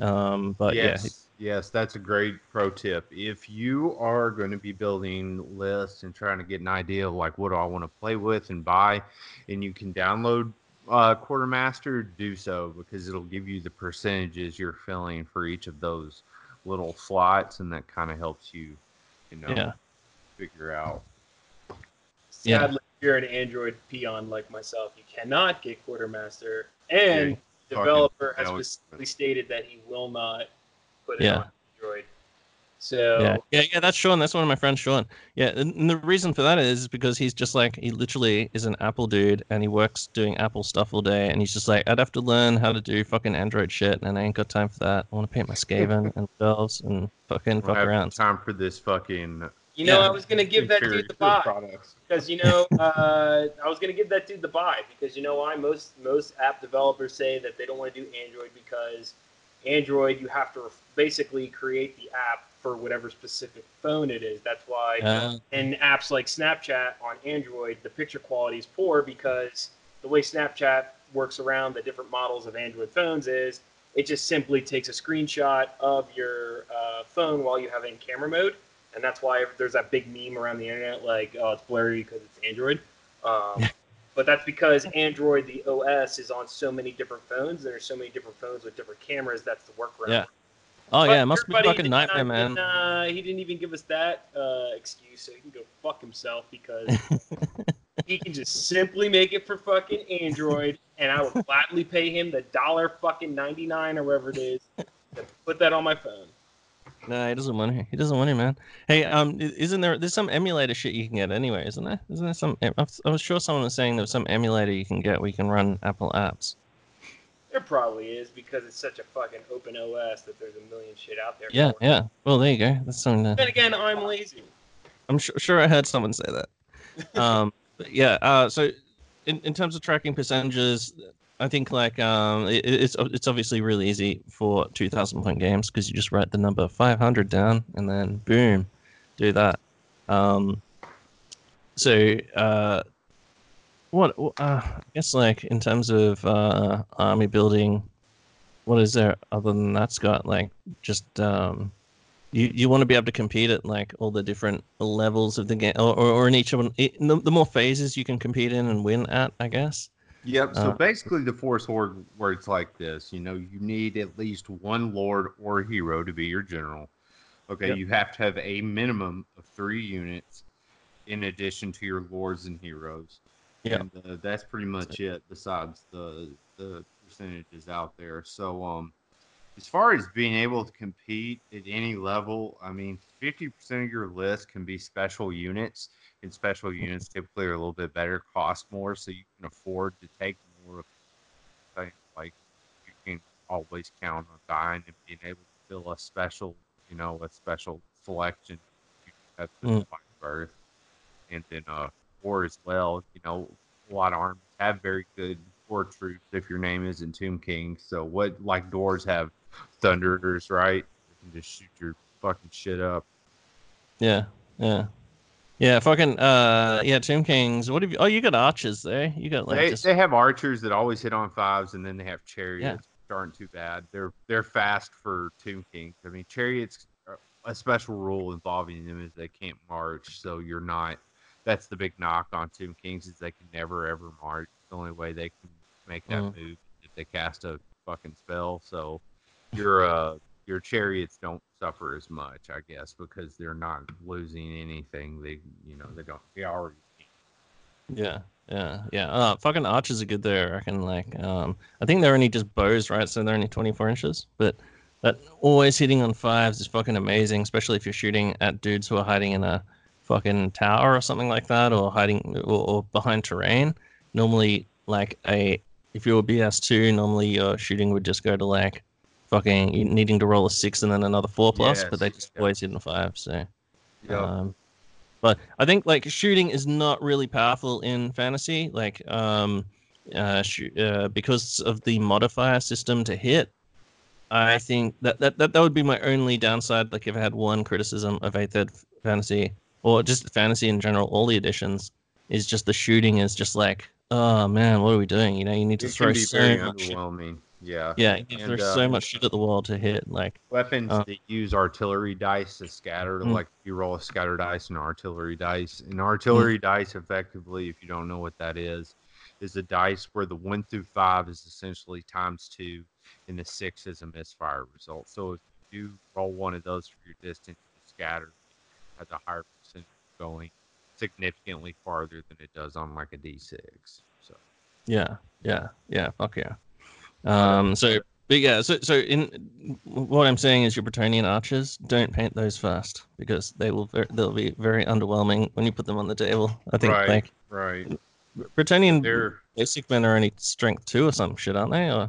Um, but yes. yeah. Yes, that's a great pro tip. If you are going to be building lists and trying to get an idea of like what do I want to play with and buy, and you can download uh, Quartermaster, do so because it'll give you the percentages you're filling for each of those little slots, and that kind of helps you, you know, yeah. figure out. Sadly, yeah. if you're an Android peon like myself, you cannot get Quartermaster, and the developer has specifically stated that he will not. Put it yeah. on Android. So yeah. yeah, yeah, that's Sean. That's one of my friends, Sean. Yeah, and the reason for that is because he's just like he literally is an Apple dude, and he works doing Apple stuff all day, and he's just like, I'd have to learn how to do fucking Android shit, and I ain't got time for that. I want to paint my Skaven and elves and fucking fuck around. Time for this fucking. You know, yeah. I was gonna give that dude the buy because you know, uh, I was gonna give that dude the buy because you know why most most app developers say that they don't want to do Android because. Android, you have to basically create the app for whatever specific phone it is. That's why uh, in apps like Snapchat on Android, the picture quality is poor because the way Snapchat works around the different models of Android phones is it just simply takes a screenshot of your uh, phone while you have it in camera mode. And that's why there's that big meme around the internet like, oh, it's blurry because it's Android. Um, But that's because Android, the O S, is on so many different phones. There's so many different phones with different cameras. That's the workaround. Yeah. Oh, but yeah. It must be fucking nightmare, man. Uh, he didn't even give us that uh, excuse, so he can go fuck himself because he can just simply make it for fucking Android, and I will gladly pay him the dollar fucking ninety-nine or whatever it is to put that on my phone. No, he doesn't want it. He doesn't want it, man. Hey, um, isn't there? There's some emulator shit you can get anyway, isn't there? Isn't there some? I was sure someone was saying there was some emulator you can get where you can run Apple apps. There probably is because it's such a fucking open O S that there's a million shit out there. Yeah, yeah. Well, there you go. That's something. To... Then again, I'm lazy. I'm sure, sure I heard someone say that. um, but yeah. Uh, so in in terms of tracking percentages. I think like um, it, it's it's obviously really easy for two thousand point games because you just write the number five hundred down and then boom, do that. Um, so uh, what uh, I guess like in terms of uh, army building, what is there other than that, Scott? Like just um, you you want to be able to compete at like all the different levels of the game, or or, or in each of them, the more phases you can compete in and win at, I guess. Yep, so uh, basically the force org works like this. You know, you need at least one lord or hero to be your general. Okay, yep. You have to have a minimum of three units in addition to your lords and heroes. Yeah, uh, that's pretty much it besides the the percentages out there. So um, as far as being able to compete at any level, I mean, fifty percent of your list can be special units. And special units typically are a little bit better, cost more, so you can afford to take more of things. Like you can always count on dying and being able to fill a special, you know, a special selection. You have to mm. find birth, and then uh, war as well. You know, a lot of armies have very good war troops if your name isn't Tomb Kings. So what, like Dwarves have thunderers, right? You can just shoot your fucking shit up. Yeah, yeah. Yeah, fucking, uh, yeah, Tomb Kings. What have you? Oh, you got archers there. You got like they, just... they have archers that always hit on fives, and then they have chariots, aren't too bad. They're they're fast for Tomb Kings. I mean, chariots, a special rule involving them is they can't march, so you're not. That's the big knock on Tomb Kings is they can never ever march. The only way they can make that mm. move is if they cast a fucking spell. So your uh your chariots don't suffer as much, I guess, because they're not losing anything. They you know they don't. They already. Yeah, yeah, yeah. Uh, fucking archers are good there. I reckon, like, um, I think they're only just bows, right? So they're only twenty-four inches, but that always hitting on fives is fucking amazing, especially if you're shooting at dudes who are hiding in a fucking tower or something like that, or hiding or, or behind terrain. Normally, like, a if you're a B S two, normally your shooting would just go to, like, fucking needing to roll a six and then another four plus, yes, but they just yep. always hit on five, so. Yep. Um, But I think, like, shooting is not really powerful in fantasy, like, um, uh, sh- uh, because of the modifier system to hit. I think that, that that that would be my only downside. Like, if I had one criticism of eighth Ed Fantasy, or just fantasy in general, all the editions, is just the shooting is just like, oh man, what are we doing? You know, you need to it throw so very much. Underwhelming. Yeah. Yeah, you and, there's uh, so much shit at the wall to hit. Like weapons uh, that use artillery dice to scatter, mm. like you roll a scatter dice and artillery dice. And artillery mm. dice, effectively, if you don't know what that is, is a dice where the one through five is essentially times two, and the six is a misfire result. So if you do roll one of those for your distance, you scatter has a higher percentage going significantly farther than it does on like a D six. So yeah, yeah, yeah, fuck yeah. Um, so, but yeah, so, so in what I'm saying is your Bretonian archers, don't paint those first because they will, ver- they'll be very underwhelming when you put them on the table. I think, right, like, right. Bretonian They're... basic men are only strength two or some shit, aren't they? Or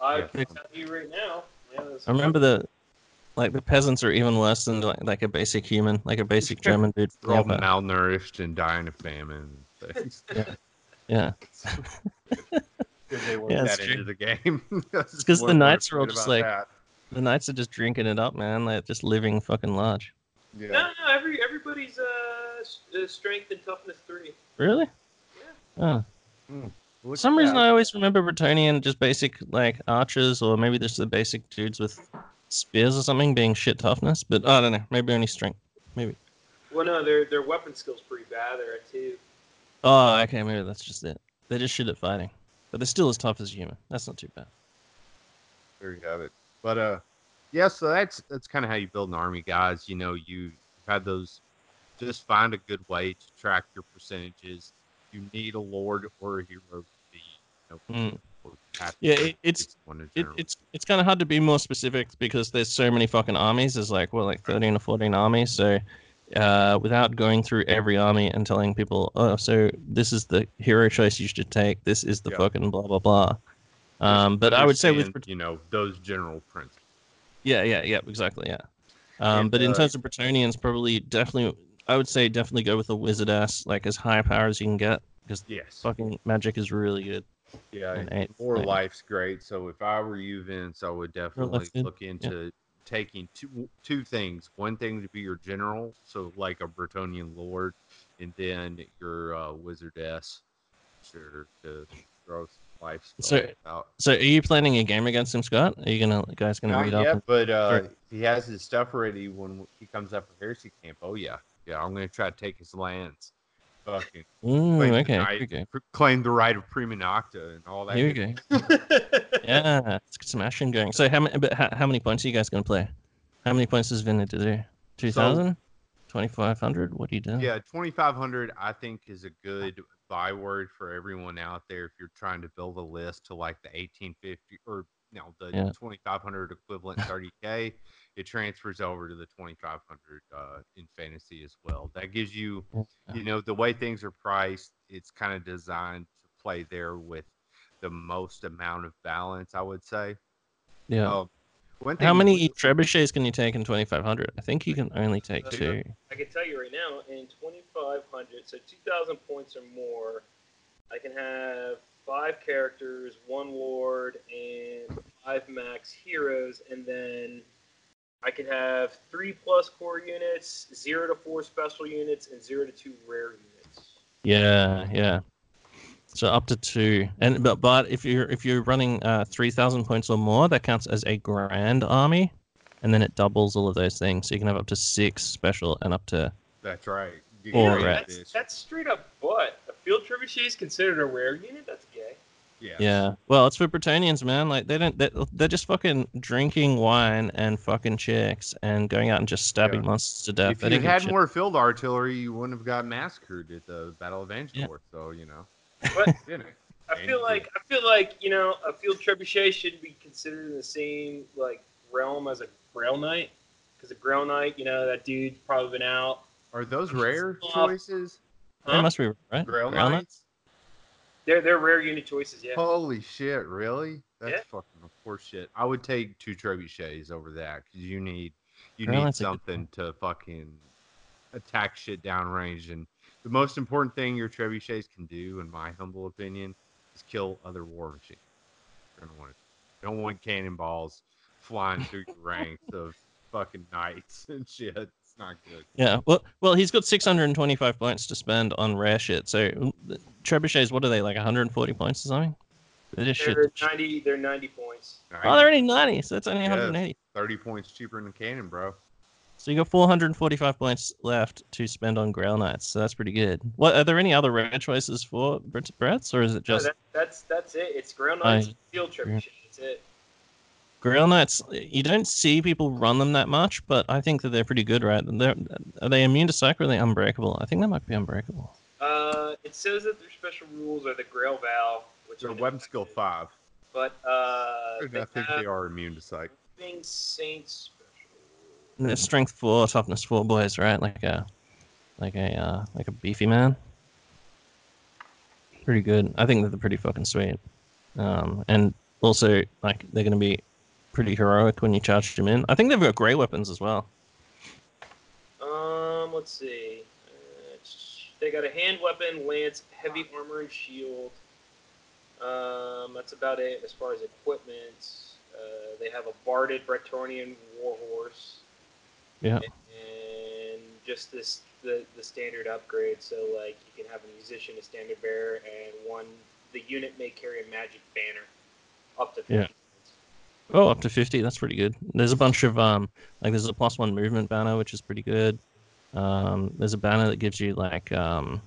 I yeah. can tell you right now. Yeah, I remember the, like, the peasants are even worse than like, like a basic human, like a basic German dude. They're all malnourished and dying of famine. Yeah. Yeah. Because they worked yeah, that true. into the game. It's because the knights are all just like, that. the knights are just drinking it up, man. Like, just living fucking large. Yeah. No, no, every, everybody's uh, strength and toughness three. Really? Yeah. Oh. Mm, For some reason, I always remember Bretonian just basic, like, archers, or maybe just the basic dudes with spears or something being shit toughness, but oh, I don't know. Maybe only strength. Maybe. Well, no, their their weapon skill's pretty bad. They're at two. Oh, okay. Maybe that's just it. They just shit at fighting. But they're still as tough as human. That's not too bad. There you have it. But uh, yeah. So that's that's kind of how you build an army, guys. You know, you had those. Just find a good way to track your percentages. You need a lord or a hero to be. You know, mm. Yeah, it, it's it, it's it's kind of hard to be more specific because there's so many fucking armies. There's like well, like thirteen or fourteen armies. So. Uh, without going through every army and telling people, oh, so this is the hero choice you should take. This is the yeah. fucking blah blah blah. Um, but I would say with you know those general principles. Yeah, yeah, yeah, exactly, yeah. Um, and, but in uh, terms of Bretonians, probably definitely, I would say definitely go with a wizard ass, like as high power as you can get, because yes. fucking magic is really good. Yeah, eight, more eight. Life's great. So if I were you, Vince, I would definitely look into. Yeah. Taking two two things. One thing to be your general, so like a Bretonian lord, and then your uh, wizardess sure, to throw some life so, out. So are you planning a game against him, Scott? Are you gonna guys gonna Not read yet, up? Yeah, but uh, sure. He has his stuff ready when he comes up for Heresy Camp. Oh yeah, yeah. I'm gonna try to take his lands. Fucking Ooh, claim, okay, the right, okay. claim the right of Prima Nocta and all that. Here we go. Yeah, let's get some action going. So how many, how, how many points are you guys going to play? How many points does Vin need to do? two thousand? So, twenty-five hundred? What are you doing? Yeah, twenty-five hundred I think is a good byword for everyone out there if you're trying to build a list to like the eighteen fifty or you know, the yeah. twenty-five hundred equivalent thirty K. It transfers over to the twenty-five hundred uh, in fantasy as well. That gives you, you know, the way things are priced, it's kind of designed to play there with the most amount of balance, I would say. Yeah. Um, one thing How many was, trebuchets can you take in twenty-five hundred? I think you can only take two. I can tell you right now, in twenty-five hundred, so two thousand points or more, I can have five characters, one lord, and five max heroes, and then... I can have three plus core units, zero to four special units, and zero to two rare units. Yeah, yeah. So up to two, and but but if you're if you're running uh, three thousand points or more, that counts as a grand army, and then it doubles all of those things. So you can have up to six special and up to. That's right. You four yeah, that's, that's straight up butt. A field trebuchet is considered a rare unit. That's gay. Yeah. Yeah. Well, it's for Bretonians, man. Like they don't. They, they're just fucking drinking wine and fucking chicks and going out and just stabbing yeah. monsters to death. If they you had more field artillery, you wouldn't have got massacred at the Battle of Angkor. Yeah. So you know. But I feel like I feel like you know a field trebuchet should be considered in the same like realm as a Grail Knight, because a Grail Knight, you know, that dude's probably been out. Are those rare choices? Huh? They must be right. Grail, Grail Knights? Knights. They're they're rare unit choices. Yeah. Holy shit! Really? That's yeah. fucking poor shit. I would take two trebuchets over that because you need you Grail need Knight's something to fucking attack shit downrange. And the most important thing your trebuchets can do, in my humble opinion, is kill other war machines. You don't want it. You don't want cannonballs flying through your ranks of fucking knights and shit. It's not good. Yeah, well, well, he's got six hundred twenty-five points to spend on rare shit. So trebuchets, what are they, like one hundred forty points or something? They're, just they're ninety. They're ninety points. ninety. Oh, they're only ninety, so that's only yeah, one hundred eighty. thirty points cheaper than cannon, bro. So you got four hundred forty-five points left to spend on Grail Knights, so that's pretty good. What are there any other rare choices for Bretts, or is it just? No, that, that's that's it. It's Grail Knights, I... field trebuchet. That's it. Grail Knights, you don't see people run them that much, but I think that they're pretty good, right? They're, are they immune to psych or are they unbreakable? I think they might be unbreakable. Uh, it says that their special rules are the Grail Vow, which are weapon skill five. But uh, I think they are immune to psych. Thing Saints. They're strength four, toughness four boys, right? Like a, like a, uh, like a beefy man. Pretty good. I think that they're pretty fucking sweet. Um, and also like they're gonna be pretty heroic when you charge them in. I think they've got grey weapons as well. Um, let's see. Uh, they got a hand weapon, lance, heavy armor, and shield. Um, that's about it as far as equipment. Uh, they have a barded Bretonnian warhorse. Yeah, and just this the the standard upgrade. So like you can have a musician, a standard bearer, and one the unit may carry a magic banner, up to fifty. Yeah. Oh, up to fifty. That's pretty good. There's a bunch of um like there's a plus one movement banner which is pretty good. Um, there's a banner that gives you like um.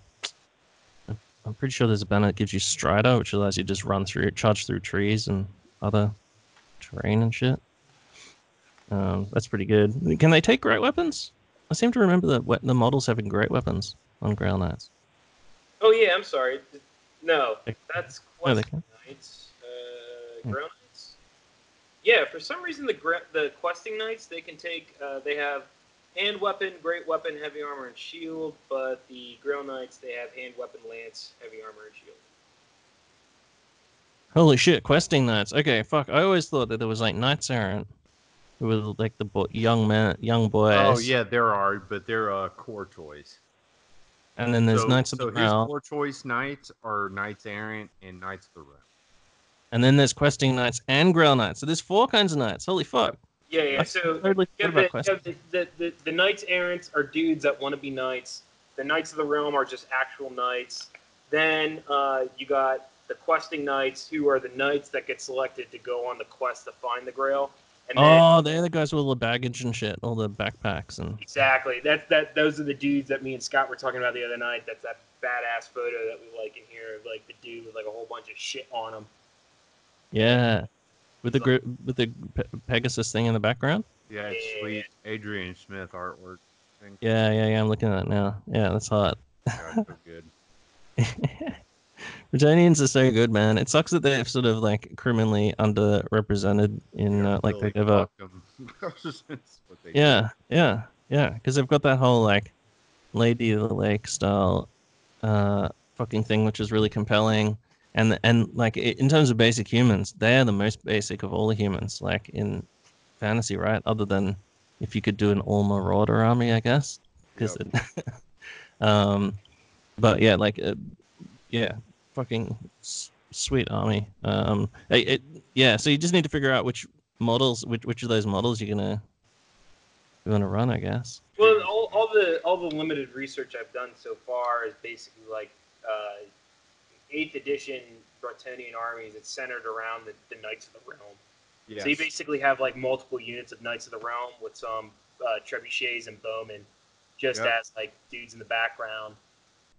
I'm pretty sure there's a banner that gives you Strider, which allows you to just run through, charge through trees and other terrain and shit. Um, that's pretty good. Can they take great weapons? I seem to remember the the models having great weapons on Grail Knights. Oh yeah, I'm sorry. No, that's Questing Knights. Uh, Grail Knights. Yeah, for some reason the the Questing Knights they can take. Uh, they have hand weapon, great weapon, heavy armor, and shield. But the Grail Knights they have hand weapon, lance, heavy armor, and shield. Holy shit, Questing Knights. Okay, fuck. I always thought that there was like knights errant. It was like the bo young man, young boys. Oh yeah, there are, but they're uh, core choice. And then there's so, Knights of so the Realm. So core choice knights are Knights Errant and Knights of the Realm. And then there's Questing Knights and Grail Knights. So there's four kinds of knights. Holy fuck. Yeah, yeah. I so totally yeah, the, yeah, the, the, the, the Knights Errant are dudes that want to be knights. The Knights of the Realm are just actual knights. Then uh, you got the Questing Knights, who are the knights that get selected to go on the quest to find the Grail. And then, oh, they're the guys with all the baggage and shit, all the backpacks and. Exactly. That's that. Those are the dudes that me and Scott were talking about the other night. That's that badass photo that we like in here of like the dude with like a whole bunch of shit on him. Yeah, with the like, with the Pegasus thing in the background. Yeah, it's yeah. sweet. Adrian Smith artwork. Thing. Yeah, yeah, yeah. I'm looking at it now. Yeah, that's hot. Yeah, that's so good. Bretonians are so good, man. It sucks that they're sort of like criminally underrepresented in uh, like they ever. Yeah, yeah, yeah. Because they've got that whole like Lady of the Lake style uh, fucking thing, which is really compelling. And and like in terms of basic humans, they are the most basic of all the humans, like in fantasy, right? Other than if you could do an all marauder army, I guess. Because, yep. um, but yeah, like uh, yeah. Fucking sweet army. Um, it, it, yeah. So you just need to figure out which models, which which of those models you're gonna you want to run, I guess. Well, all, all the all the limited research I've done so far is basically like uh, eighth edition Bretonnian armies, it's centered around the, the Knights of the Realm. Yes. So you basically have like multiple units of Knights of the Realm with some uh, trebuchets and bowmen, just yep. as like dudes in the background.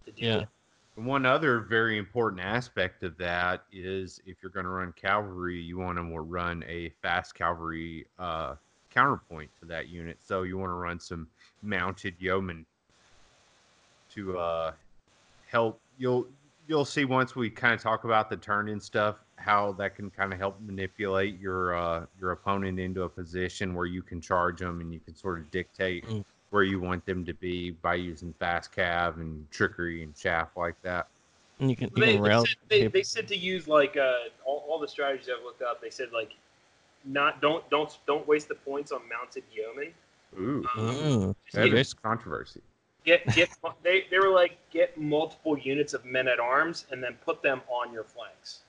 To do yeah. That. One other very important aspect of that is if you're going to run cavalry, you want to run a fast cavalry uh, counterpoint to that unit. So you want to run some mounted yeomen to uh, help. You'll you'll see once we kind of talk about the turn-in stuff how that can kind of help manipulate your uh, your opponent into a position where you can charge them and you can sort of dictate. Mm. where you want them to be by using fast cav and trickery and chaff like that. And you can, you they, can they, said, they, they said to use like uh, all, all the strategies I've looked up. They said like not don't don't don't waste the points on mounted yeomen. Ooh, um, that is controversy. Get get they they were like get multiple units of men at arms and then put them on your flanks.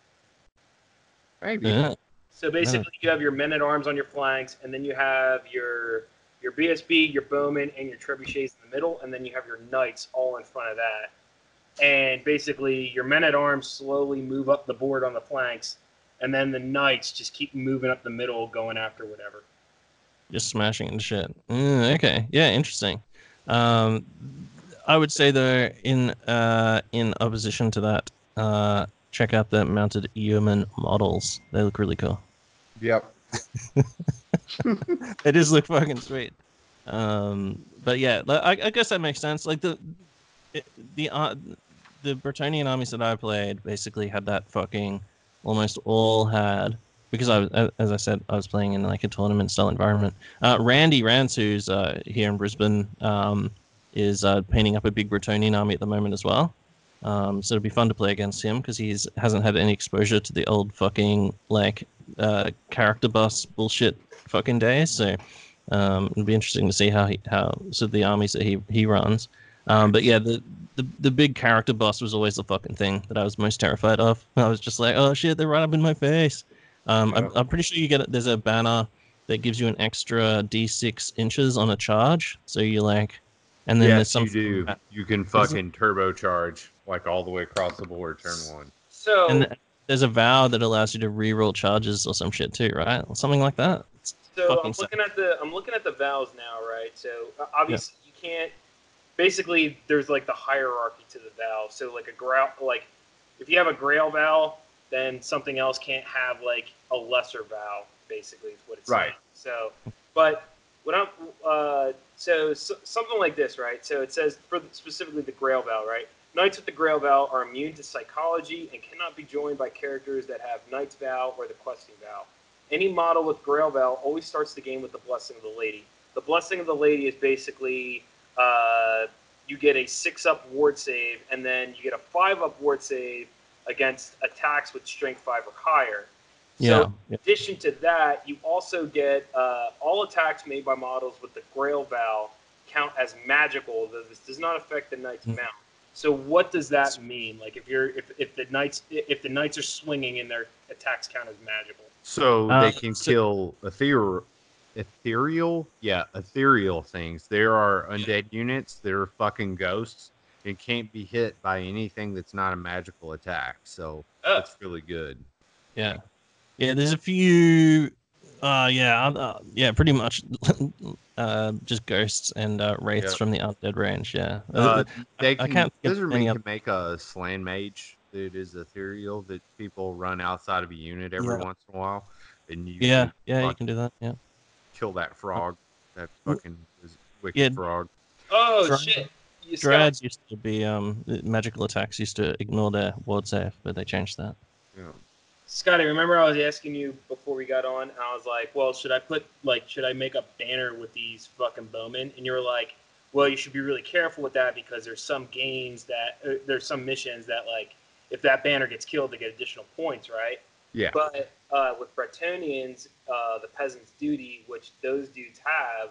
Maybe. Yeah. So basically, yeah. you have your men at arms on your flanks, and then you have your your B S B, your bowmen, and your trebuchets in the middle, and then you have your knights all in front of that. And basically, your men-at-arms slowly move up the board on the flanks, and then the knights just keep moving up the middle, going after whatever. Just smashing into shit. Mm, okay, yeah, interesting. Um, I would say, though, in, uh, in opposition to that, uh, check out the mounted yeoman models. They look really cool. Yep. They just look fucking sweet. Um, but yeah, I, I guess that makes sense. Like the the uh, the Bretonian armies that I played basically had that fucking almost all had, because I was, as I said, I was playing in like a tournament style environment. Uh, Randy Rance, who's uh, here in Brisbane, um, is uh, painting up a big Bretonian army at the moment as well. Um, so it'd be fun to play against him because he hasn't had any exposure to the old fucking like uh, character bus bullshit fucking days. So um, it'd be interesting to see how he, how so the armies that he he runs. Um, but yeah, the, the the big character bus was always the fucking thing that I was most terrified of. I was just like, oh shit, they're right up in my face. Um, I'm, I'm pretty sure you get there's a banner that gives you an extra D six inches on a charge. So you like. And then yes, there's some you do. That, you can fucking turbocharge like all the way across the board, turn one. So and there's a vow that allows you to reroll charges or some shit too, right? Or something like that. It's so I'm looking sick. at the I'm looking at the vows now, right? So obviously yeah. you can't. Basically, there's like the hierarchy to the vow. So like a grail, like if you have a grail vow, then something else can't have like a lesser vow. Basically, is what it's right. Saying. So, but. When I'm, uh, so, so something like this, right? So it says for specifically the Grail Vow, right? Knights with the Grail Vow are immune to psychology and cannot be joined by characters that have Knight's Vow or the Questing Vow. Any model with Grail Vow always starts the game with the Blessing of the Lady. The Blessing of the Lady is basically uh, you get a six-up ward save, and then you get a five-up ward save against attacks with Strength five or higher. So, yeah. in addition to that, you also get uh, all attacks made by models with the Grail Vow count as magical, though this does not affect the knight's mm-hmm. mount. So, what does that mean? Like, if you're if, if the knights if the knights are swinging and their attacks count as magical, so uh, they can so, kill ethereal, ethereal, yeah, ethereal things. There are undead units. There are fucking ghosts. It can't be hit by anything that's not a magical attack. So uh, that's really good. Yeah. Yeah, there's a few, uh, yeah, uh, yeah, pretty much uh, just ghosts and uh, wraiths yeah. from the undead range, yeah. Uh, they can, I can't Lizardmen can make a slan mage that is ethereal that people run outside of a unit every yeah. once in a while. And you yeah, can, yeah, like, you can do that, yeah. Kill that frog, that fucking wicked yeah. frog. Oh, Drag, shit. You Drags used to be, um, magical attacks used to ignore their ward save, but they changed that. Yeah. Scotty, remember I was asking you before we got on, I was like, well, should I put, like, should I make a banner with these fucking bowmen? And you were like, well, you should be really careful with that because there's some games that, uh, there's some missions that, like, if that banner gets killed, they get additional points, right? Yeah. But uh, with Bretonians, uh, the Peasant's Duty, which those dudes have,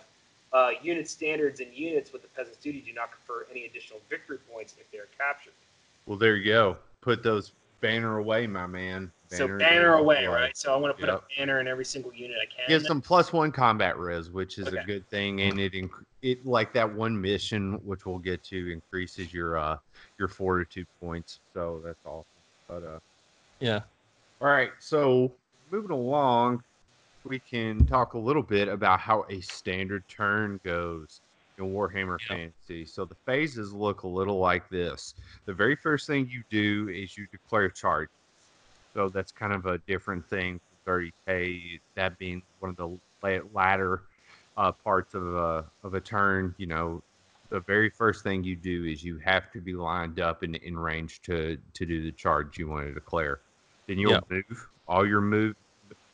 uh, unit standards and units with the Peasant's Duty do not confer any additional victory points if they're captured. Well, there you go. Put those banner away, my man. Banner so banner away, away, right? So I want to put yep. a banner in every single unit I can. Gives them plus one combat res, which is okay. a good thing, and it it like that one mission, which we'll get to, increases your uh your fortitude points. So that's awesome. But uh, yeah. All right. So moving along, we can talk a little bit about how a standard turn goes in Warhammer yep. Fantasy. So the phases look a little like this. The very first thing you do is you declare charge. So that's kind of a different thing from thirty K, that being one of the latter uh, parts of a, of a turn. You know, the very first thing you do is you have to be lined up and in range to, to do the charge you want to declare. Then you'll yep. move, all your move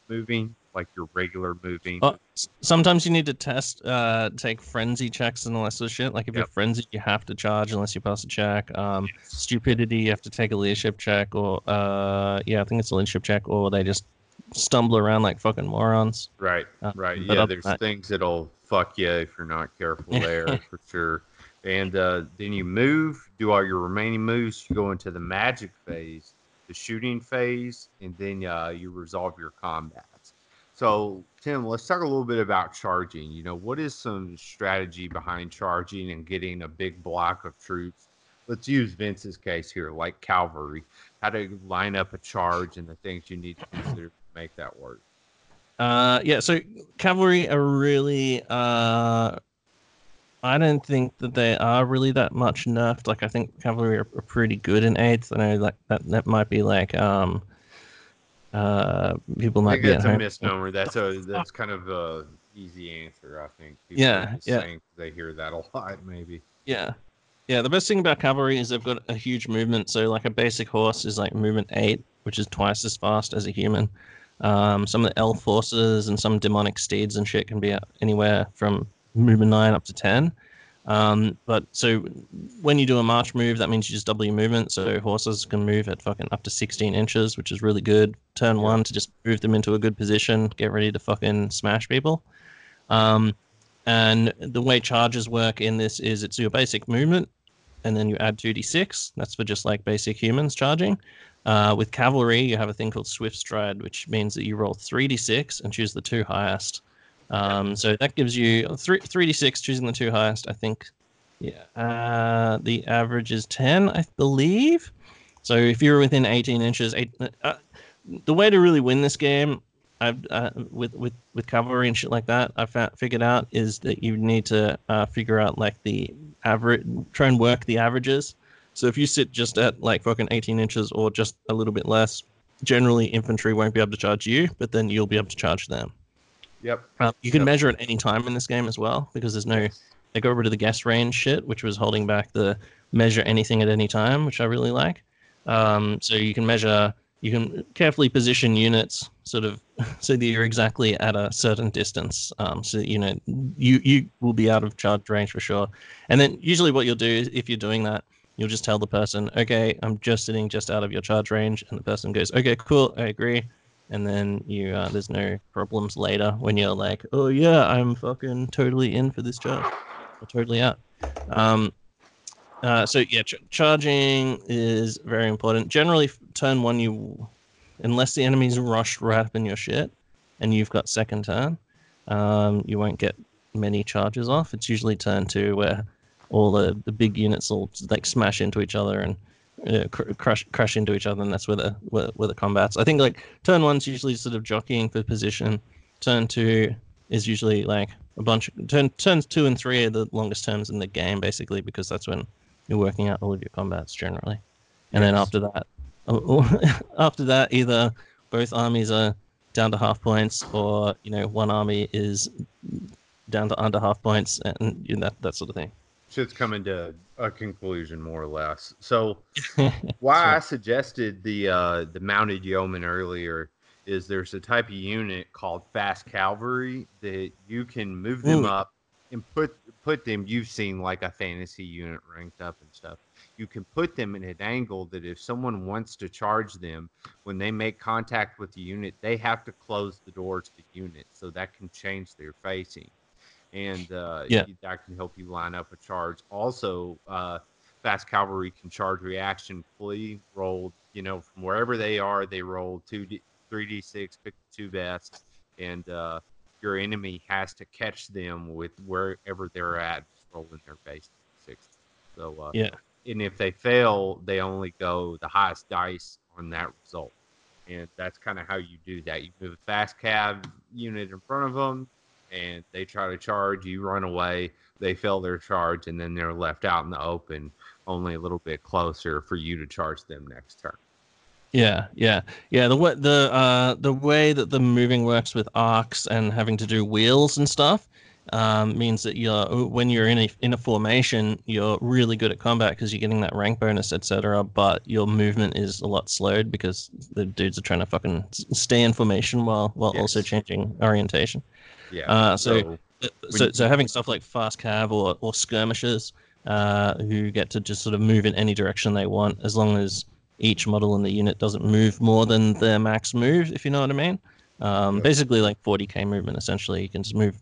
moving, like your regular moving. Uh, sometimes you need to test, uh, take frenzy checks and all that sort of shit. Like if yep. you're frenzied, you have to charge unless you pass a check. Um, yes. Stupidity, you have to take a leadership check, or uh, yeah, I think it's a leadership check, or they just stumble around like fucking morons. Right, uh, right. Yeah, there's that. Things that'll fuck you if you're not careful there for sure. And uh, then you move, do all your remaining moves. You go into the magic phase, the shooting phase, and then uh, you resolve your combat. So, Tim, let's talk a little bit about charging. You know, what is some strategy behind charging and getting a big block of troops? Let's use Vince's case here, like cavalry. How to line up a charge and the things you need to consider to make that work. Uh, yeah, so cavalry are really... Uh, I don't think that they are really that much nerfed. Like, I think cavalry are pretty good in eighth. I know like that, that might be like... Um, uh people might be at home. That's a misnomer. That's a that's kind of a easy answer, I think. People yeah, yeah. Saying, they hear that a lot, maybe. Yeah, yeah. The best thing about cavalry is they've got a huge movement. So, like a basic horse is like movement eight, which is twice as fast as a human. Um, some of the elf horses and some demonic steeds and shit can be anywhere from movement nine up to ten. Um, but so when you do a march move, that means you just double your movement. So horses can move at fucking up to sixteen inches, which is really good. Turn one to just move them into a good position, get ready to fucking smash people. Um, and the way charges work in this is it's your basic movement and then you add two d six. That's for just like basic humans charging. Uh, with cavalry, you have a thing called swift stride, which means that you roll three d six and choose the two highest. Um, so that gives you three, three d six, choosing the two highest, I think. Yeah. Uh, the average is ten, I believe. So if you're within eighteen inches, eight, uh, the way to really win this game I've, uh, with, with, with cavalry and shit like that, I've figured out is that you need to uh, figure out like the average, try and work the averages. So if you sit just at like fucking eighteen inches or just a little bit less, generally infantry won't be able to charge you, but then you'll be able to charge them. Yep. Uh, you can yep. measure at any time in this game as well, because there's no, they got rid of the guess range shit, which was holding back the measure anything at any time, which I really like. Um, so you can measure, you can carefully position units sort of so that you're exactly at a certain distance. Um, so, that, you know, you, you will be out of charge range for sure. And then usually what you'll do is if you're doing that, you'll just tell the person, okay, I'm just sitting just out of your charge range. And the person goes, okay, cool, I agree. And then you, uh, there's no problems later when you're like, oh yeah, I'm fucking totally in for this charge, or totally out. Um, uh, so yeah, ch charging is very important. Generally, turn one, you, unless the enemy's rushed right up in your shit, and you've got second turn, um, you won't get many charges off. It's usually turn two where all the the big units will like smash into each other and. Uh, cr crash crash into each other, and that's where the where, where the combat's. I think like turn one's usually sort of jockeying for position. Turn two is usually like a bunch of turn turns two and three are the longest turns in the game basically, because that's when you're working out all of your combats generally. And yes. then after that, or, after that either both armies are down to half points, or you know one army is down to under half points, and you know, that that sort of thing. Shit's coming to a conclusion, more or less. So, why right. I suggested the uh, the mounted yeoman earlier is there's a type of unit called fast cavalry that you can move them Ooh. Up and put put them. You've seen like a fantasy unit ranked up and stuff. You can put them in an angle that if someone wants to charge them, when they make contact with the unit, they have to close the doors to the unit, so that can change their facing. And uh, yeah. that can help you line up a charge. Also, uh, fast cavalry can charge reaction, flee, roll, you know, from wherever they are, they roll two D, three D six, pick the two best, and uh, your enemy has to catch them with wherever they're at, rolling their base six. So, uh, yeah. And if they fail, they only go the highest dice on that result. And that's kind of how you do that. You move a fast cab unit in front of them, and they try to charge, you run away, they fail their charge, and then they're left out in the open, only a little bit closer for you to charge them next turn. Yeah, yeah, yeah. The way the uh, the way that the moving works with arcs and having to do wheels and stuff um, means that you're when you're in a in a formation, you're really good at combat because you're getting that rank bonus, et cetera. But your movement is a lot slowed because the dudes are trying to fucking stay in formation while while yes. also changing orientation. Yeah. Uh, so so, so so having stuff like fast cav or or skirmishers uh, who get to just sort of move in any direction they want as long as each model in the unit doesn't move more than their max move, if you know what I mean. Um, yeah. Basically, like forty k movement, essentially. You can just move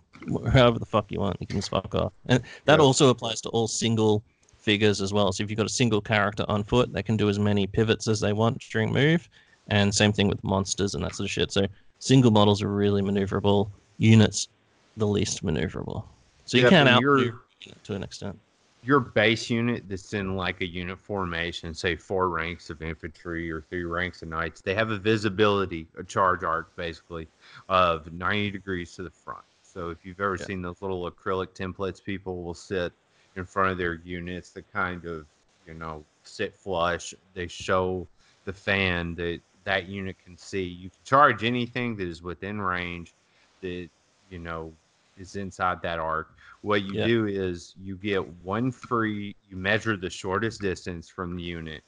however the fuck you want. You can just fuck off. And that yeah. also applies to all single figures as well. So if you've got a single character on foot, they can do as many pivots as they want during move. And same thing with monsters and that sort of shit. So single models are really maneuverable. Units, the least maneuverable. So you yeah, can outdo your unit to an extent. Your base unit that's in like a unit formation, say four ranks of infantry or three ranks of knights, they have a visibility, a charge arc basically, of ninety degrees to the front. So if you've ever yeah. seen those little acrylic templates, people will sit in front of their units that kind of, you know, sit flush. They show the fan that that unit can see. You can charge anything that is within range that, you know, is inside that arc. What you yeah. do is you get one free, you measure the shortest distance from the unit,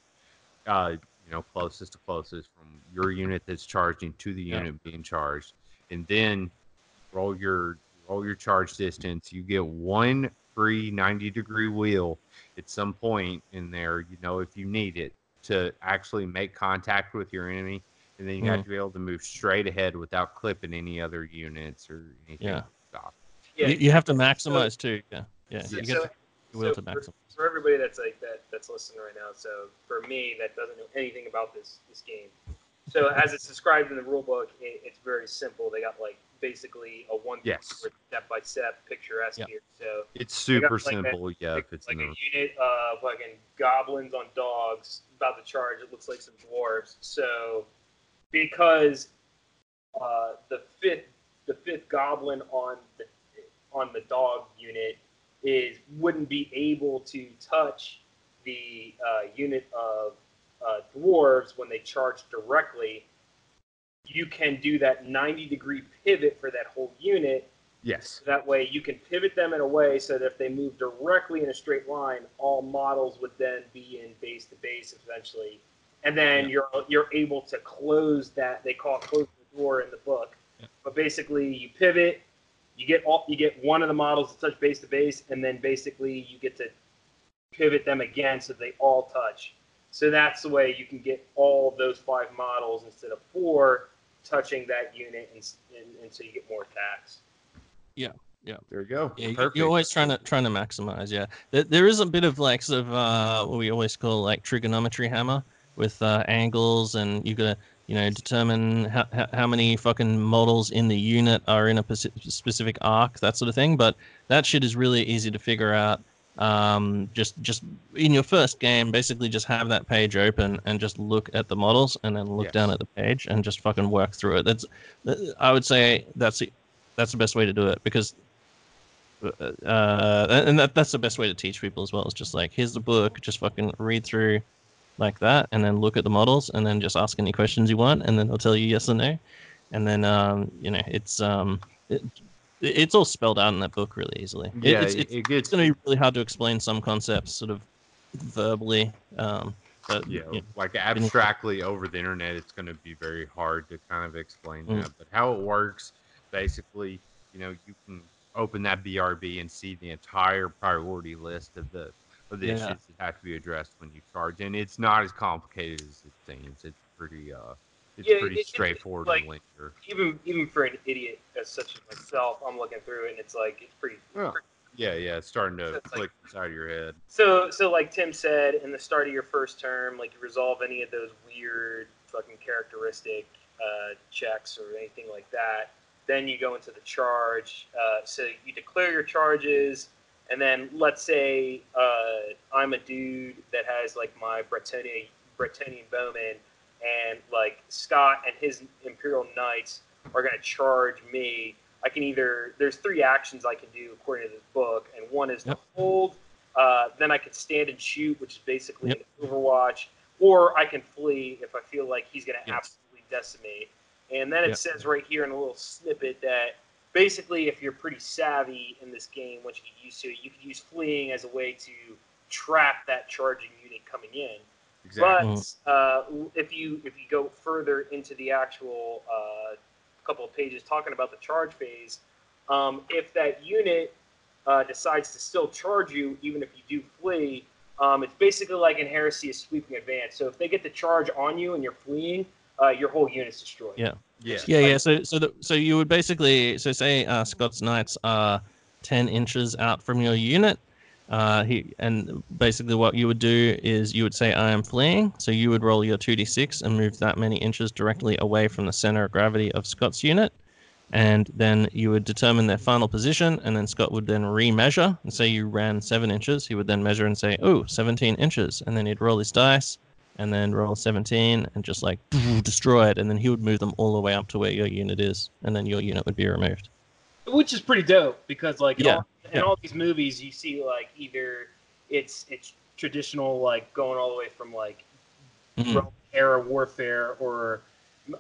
uh, you know, closest to closest from your unit that's charging to the yeah. unit being charged. And then roll your roll your charge distance. You get one free ninety degree wheel at some point in there, you know, if you need it to actually make contact with your enemy. And then you mm. have to be able to move straight ahead without clipping any other units or anything. Yeah. Yeah, you, you have to maximize so, too. Yeah, yeah. So, you get so, the will so to maximize. For, for everybody that's like that, that's listening right now. So for me, that doesn't know anything about this this game. So as it's described in the rule book, it, it's very simple. They got like basically a one yes. step by step picturesque yep. here. So it's super got, like, simple. That, yeah, like, if it's like no. a unit of fucking goblins on dogs about to charge. It looks like some dwarves. So because uh, the fifth the fifth goblin on the on the dog unit is wouldn't be able to touch the uh, unit of uh, dwarves when they charge directly. You can do that ninety degree pivot for that whole unit. Yes. So that way you can pivot them in a way so that if they move directly in a straight line, all models would then be in base to base eventually. And then yeah. you're you're able to close that. They call it closing the door in the book. Yeah. But basically you pivot. You get all, you get one of the models to touch base to base, and then basically you get to pivot them again so they all touch. So that's the way you can get all those five models instead of four touching that unit, and, and, and so you get more attacks. Yeah, yeah. There you go. Yeah, perfect. You're always trying to trying to maximize. Yeah, there, there is a bit of like sort of uh, what we always call like trigonometry hammer with uh, angles, and you gotta. You know, determine how, how many fucking models in the unit are in a specific arc, that sort of thing. But that shit is really easy to figure out. Um, just just in your first game, basically just have that page open and just look at the models and then look yes. down at the page and just fucking work through it. That's, I would say that's the, that's the best way to do it because, uh, and that that's the best way to teach people as well. It's just like, here's the book, just fucking read through. Like that, and then look at the models, and then just ask any questions you want, and then they'll tell you yes or no, and then um, you know it's um, it, it's all spelled out in that book really easily. Yeah, it's, it's, it gets... it's going to be really hard to explain some concepts sort of verbally, um, but yeah, you know, like abstractly over the internet, it's going to be very hard to kind of explain mm. that. But how it works, basically, you know, you can open that B R B and see the entire priority list of the. Of the yeah. issues that have to be addressed when you charge, and it's not as complicated as it seems. It's pretty, uh, it's yeah, pretty it, straightforward it's like, and linear. Even even for an idiot as such as myself, I'm looking through it, and it's like it's pretty. Yeah, pretty, yeah, yeah, it's starting to so it's click like, inside of your head. So, so like Tim said, in the start of your first term, like you resolve any of those weird fucking characteristic uh, checks or anything like that. Then you go into the charge. Uh, so you declare your charges. And then let's say uh, I'm a dude that has like my Bretonnia Bretonnian bowman. and like Scott and his Imperial Knights are going to charge me, I can either, there's three actions I can do according to this book, and one is yep. to hold, uh, then I can stand and shoot, which is basically yep. an Overwatch, or I can flee if I feel like he's going to yep. absolutely decimate. And then it yep. says right here in a little snippet that basically if you're pretty savvy in this game, once you get used to it, you can use fleeing as a way to trap that charging unit coming in. Exactly. But uh, if you if you go further into the actual uh, couple of pages talking about the charge phase, um, if that unit uh, decides to still charge you, even if you do flee, um, it's basically like in Heresy, a sweeping advance. So if they get the charge on you and you're fleeing, uh, your whole unit's destroyed. Yeah, yeah, yeah. Like, yeah. So so the, so you would basically so say uh, Scott's Knights are ten inches out from your unit. Uh, he and basically what you would do is you would say I am fleeing, so you would roll your two d six and move that many inches directly away from the center of gravity of Scott's unit, and then you would determine their final position, and then Scott would then remeasure and say you ran seven inches. He would then measure and say, oh, seventeen inches, and then he'd roll his dice and then roll seventeen and just like destroy it, and then he would move them all the way up to where your unit is, and then your unit would be removed. Which is pretty dope, because like yeah. all, in yeah. all these movies you see like either it's it's traditional like going all the way from like mm-hmm. Roman era warfare or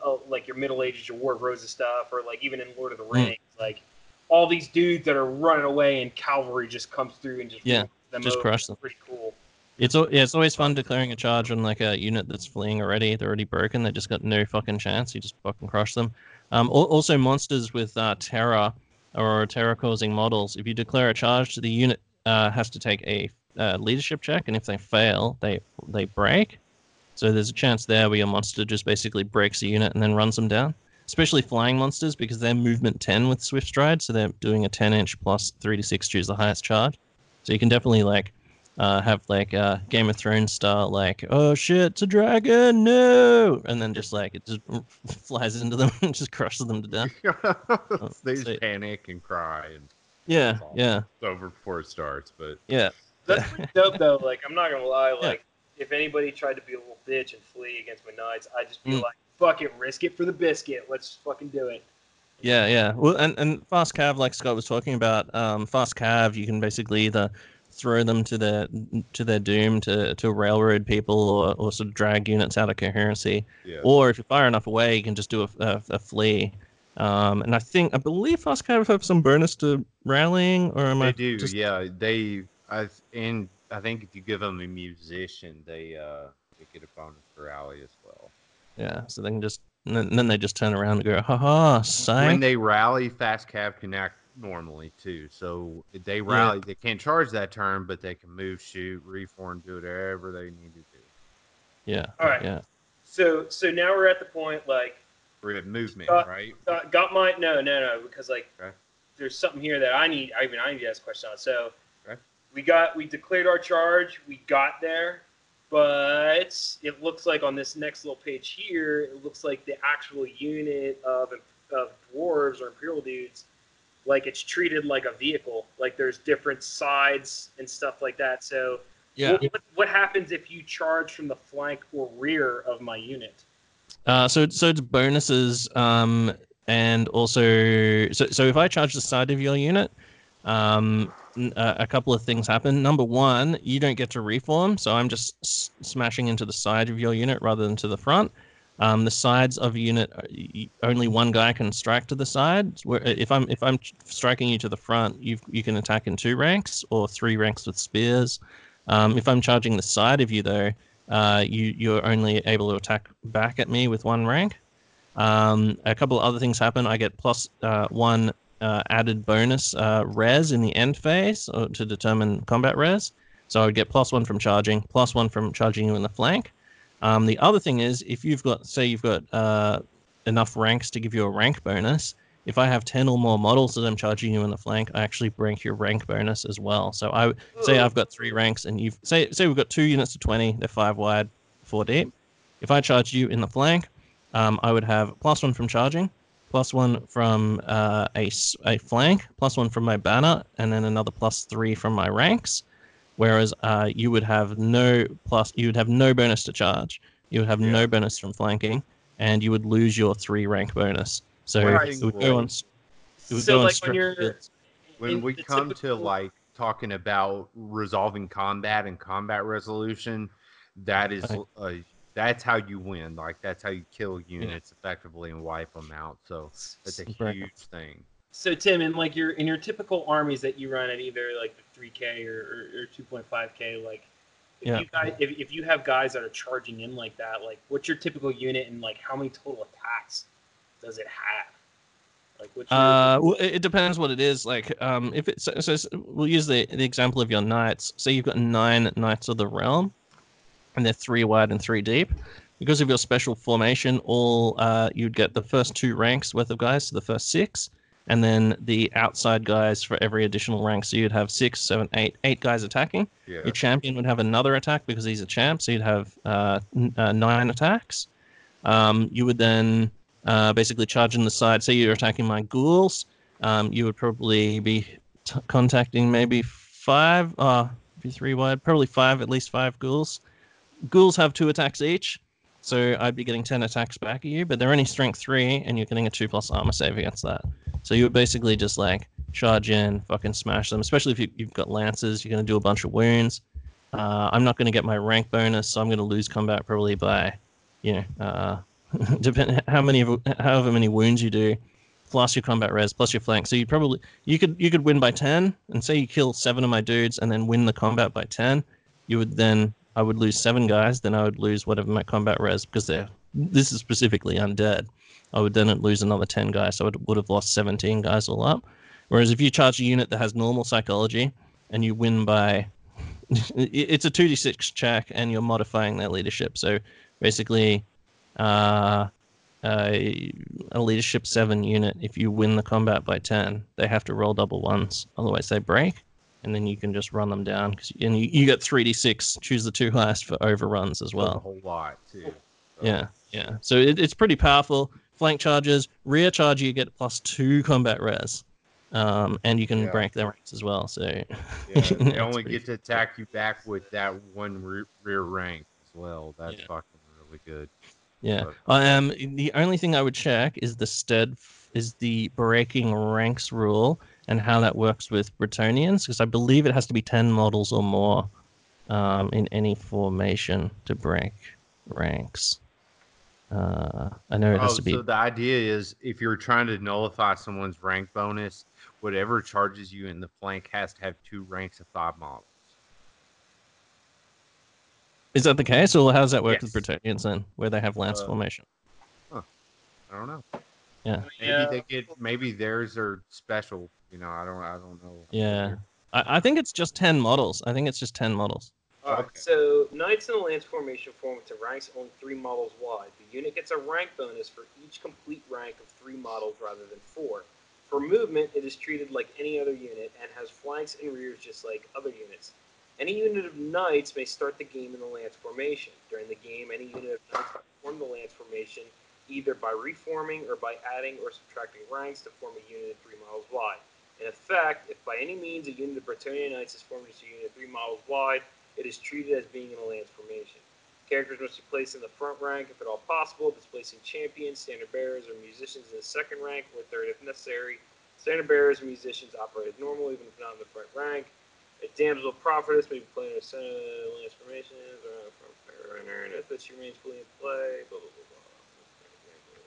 uh, like your Middle Ages, your War of Roses stuff, or like even in Lord of the Rings, mm-hmm. like all these dudes that are running away and cavalry just comes through and just yeah, them just crush them. It's pretty cool. It's all, yeah, it's always fun declaring a charge on like a unit that's fleeing already. They're already broken. They just got no fucking chance. You just fucking crush them. Um, also monsters with uh, terror. or terror-causing models, if you declare a charge, the unit uh, has to take a uh, leadership check, and if they fail, they they break. So there's a chance there where your monster just basically breaks a unit and then runs them down, especially flying monsters, because they're movement ten with Swift Stride, so they're doing a ten-inch plus three d six, choose the highest charge. So you can definitely like uh, have like uh, Game of Thrones style, like, oh shit, it's a dragon, no! And then just like, it just flies into them and just crushes them to death. They just so, panic and cry. And yeah, it's yeah. It's over before it starts, but... Yeah. That's pretty dope, though. Like, I'm not gonna lie, like, yeah. if anybody tried to be a little bitch and flee against my Knights, I'd just be mm. like, fuck it, risk it for the biscuit, let's fucking do it. Yeah, yeah. Well, and, and Fast Cav, like Scott was talking about, um, Fast Cav, you can basically either... throw them to their to their doom to to railroad people or, or sort of drag units out of coherency, yeah. or if you're far enough away you can just do a, a, a flee, um and I think I believe Fast Cav have some bonus to rallying, or am they I do just... yeah they I and I think if you give them a musician they uh they get a bonus for rally as well, yeah so they can just and then, and then they just turn around and go haha psych. When they rally, Fast Cav connect normally too, so they rally. Yeah. They can't charge that turn, but they can move, shoot, reform, do whatever they need to do. Yeah. All right. Yeah. So, so now we're at the point like we're at movement, got, right? Got, got my no, no, no, because like okay. there's something here that I need. I mean, I need to ask a question on. So okay. we got we declared our charge. We got there, but it looks like on this next little page here, it looks like the actual unit of of dwarves or imperial dudes. Like it's treated like a vehicle, like there's different sides and stuff like that. So yeah. what, what happens if you charge from the flank or rear of my unit? Uh, so, so it's bonuses. Um, and also, so, so if I charge the side of your unit, um, a, a couple of things happen. Number one, you don't get to reform. So I'm just s- smashing into the side of your unit rather than to the front. Um, the sides of a unit, only one guy can strike to the side. Where if I'm if I'm striking you to the front, you you can attack in two ranks or three ranks with spears. Um, if I'm charging the side of you, though, uh, you you're only able to attack back at me with one rank. Um, a couple of other things happen. I get plus uh, one uh, added bonus uh, res in the end phase or to determine combat res. So I would get plus one from charging, plus one from charging you in the flank. Um, the other thing is, if you've got, say you've got uh, enough ranks to give you a rank bonus, if I have ten or more models that I'm charging you in the flank, I actually break your rank bonus as well. So I say I've got three ranks, and you've say say we've got two units to twenty, they're five wide, four deep. If I charge you in the flank, um, I would have plus one from charging, plus one from uh, a, a flank, plus one from my banner, and then another plus three from my ranks. Whereas uh, you would have no plus, you would have no bonus to charge. You would have yeah. no bonus from flanking, and you would lose your three rank bonus. So right. it would go on. It would so go on like when you're when we come typical... to like talking about resolving combat and combat resolution, that is okay. uh, that's how you win. Like that's how you kill units yeah. effectively and wipe them out. So that's a right. huge thing. So Tim, in like your in your typical armies that you run at either like the three K or, or, or two point five K, like if yeah. you guys if, if you have guys that are charging in like that, like what's your typical unit and like how many total attacks does it have? Like what's your... Uh, well, it depends what it is. Like um, if it's so, so we'll use the the example of your knights. So you've got nine Knights of the Realm, and they're three wide and three deep. Because of your special formation, all uh, you'd get the first two ranks worth of guys, so the first six. And then the outside guys for every additional rank. So you'd have six, seven, eight, eight guys attacking. Yeah. Your champion would have another attack because he's a champ. So you'd have uh, n uh, nine attacks. Um, you would then uh, basically charge in the side. Say you're attacking my ghouls. Um, you would probably be t contacting maybe five, uh, be three wide, probably five, at least five ghouls. Ghouls have two attacks each. So I'd be getting ten attacks back at you, but they're only strength three, and you're getting a two plus armor save against that. So you would basically just like charge in, fucking smash them. Especially if you, you've got lances, you're going to do a bunch of wounds. Uh, I'm not going to get my rank bonus, so I'm going to lose combat probably by, you know, uh, depend how many of however many wounds you do, plus your combat res, plus your flank. So you probably you could you could win by ten, and say you kill seven of my dudes, and then win the combat by ten. You would then. I would lose seven guys, then I would lose whatever my combat res, because they're, this is specifically undead. I would then lose another ten guys, so I would, would have lost seventeen guys all up. Whereas if you charge a unit that has normal psychology, and you win by, it's a two D six check, and you're modifying their leadership. So basically, uh, a, a leadership seven unit, if you win the combat by ten, they have to roll double ones, otherwise they break. And then you can just run them down. Cause, and you, you get three D six. Choose the two highest for overruns as well. That's a whole lot, too. So. Yeah, yeah. So it, it's pretty powerful. Flank charges. Rear charge, you get plus two combat res. Um, and you can yeah. break their ranks as well. So yeah, they only get to attack you back with that one re rear rank as well. That's yeah. fucking really good. Yeah. But, um, the only thing I would check is the stead is the breaking ranks rule. And how that works with Bretonnians, because I believe it has to be ten models or more um, in any formation to break ranks. Uh, I know it has oh, to be. So the idea is, if you're trying to nullify someone's rank bonus, whatever charges you in the flank has to have two ranks of five models. Is that the case, or how does that work yes. with Bretonnians then, where they have lance uh, formation? Huh. I don't know. Yeah. Maybe yeah. they get. Maybe theirs are special. You know, I don't, I don't know. Yeah, I, I think it's just ten models. I think it's just ten models. All right. Okay. So knights in the lance formation form into ranks only three models wide. The unit gets a rank bonus for each complete rank of three models rather than four. For movement, it is treated like any other unit and has flanks and rears just like other units. Any unit of knights may start the game in the lance formation. During the game, any unit of knights can form the lance formation either by reforming or by adding or subtracting ranks to form a unit of three models wide. In effect, if by any means a unit of Bretonnia Knights is formed into a unit three models wide, it is treated as being in a lance formation. Characters must be placed in the front rank if at all possible, displacing champions, standard bearers, or musicians in the second rank or third if necessary. Standard bearers and musicians operate as normal, even if not in the front rank. A damsel prophetess may be playing in a center of lance formation, or a front runner, if she remains fully in play, blah, blah, blah, blah.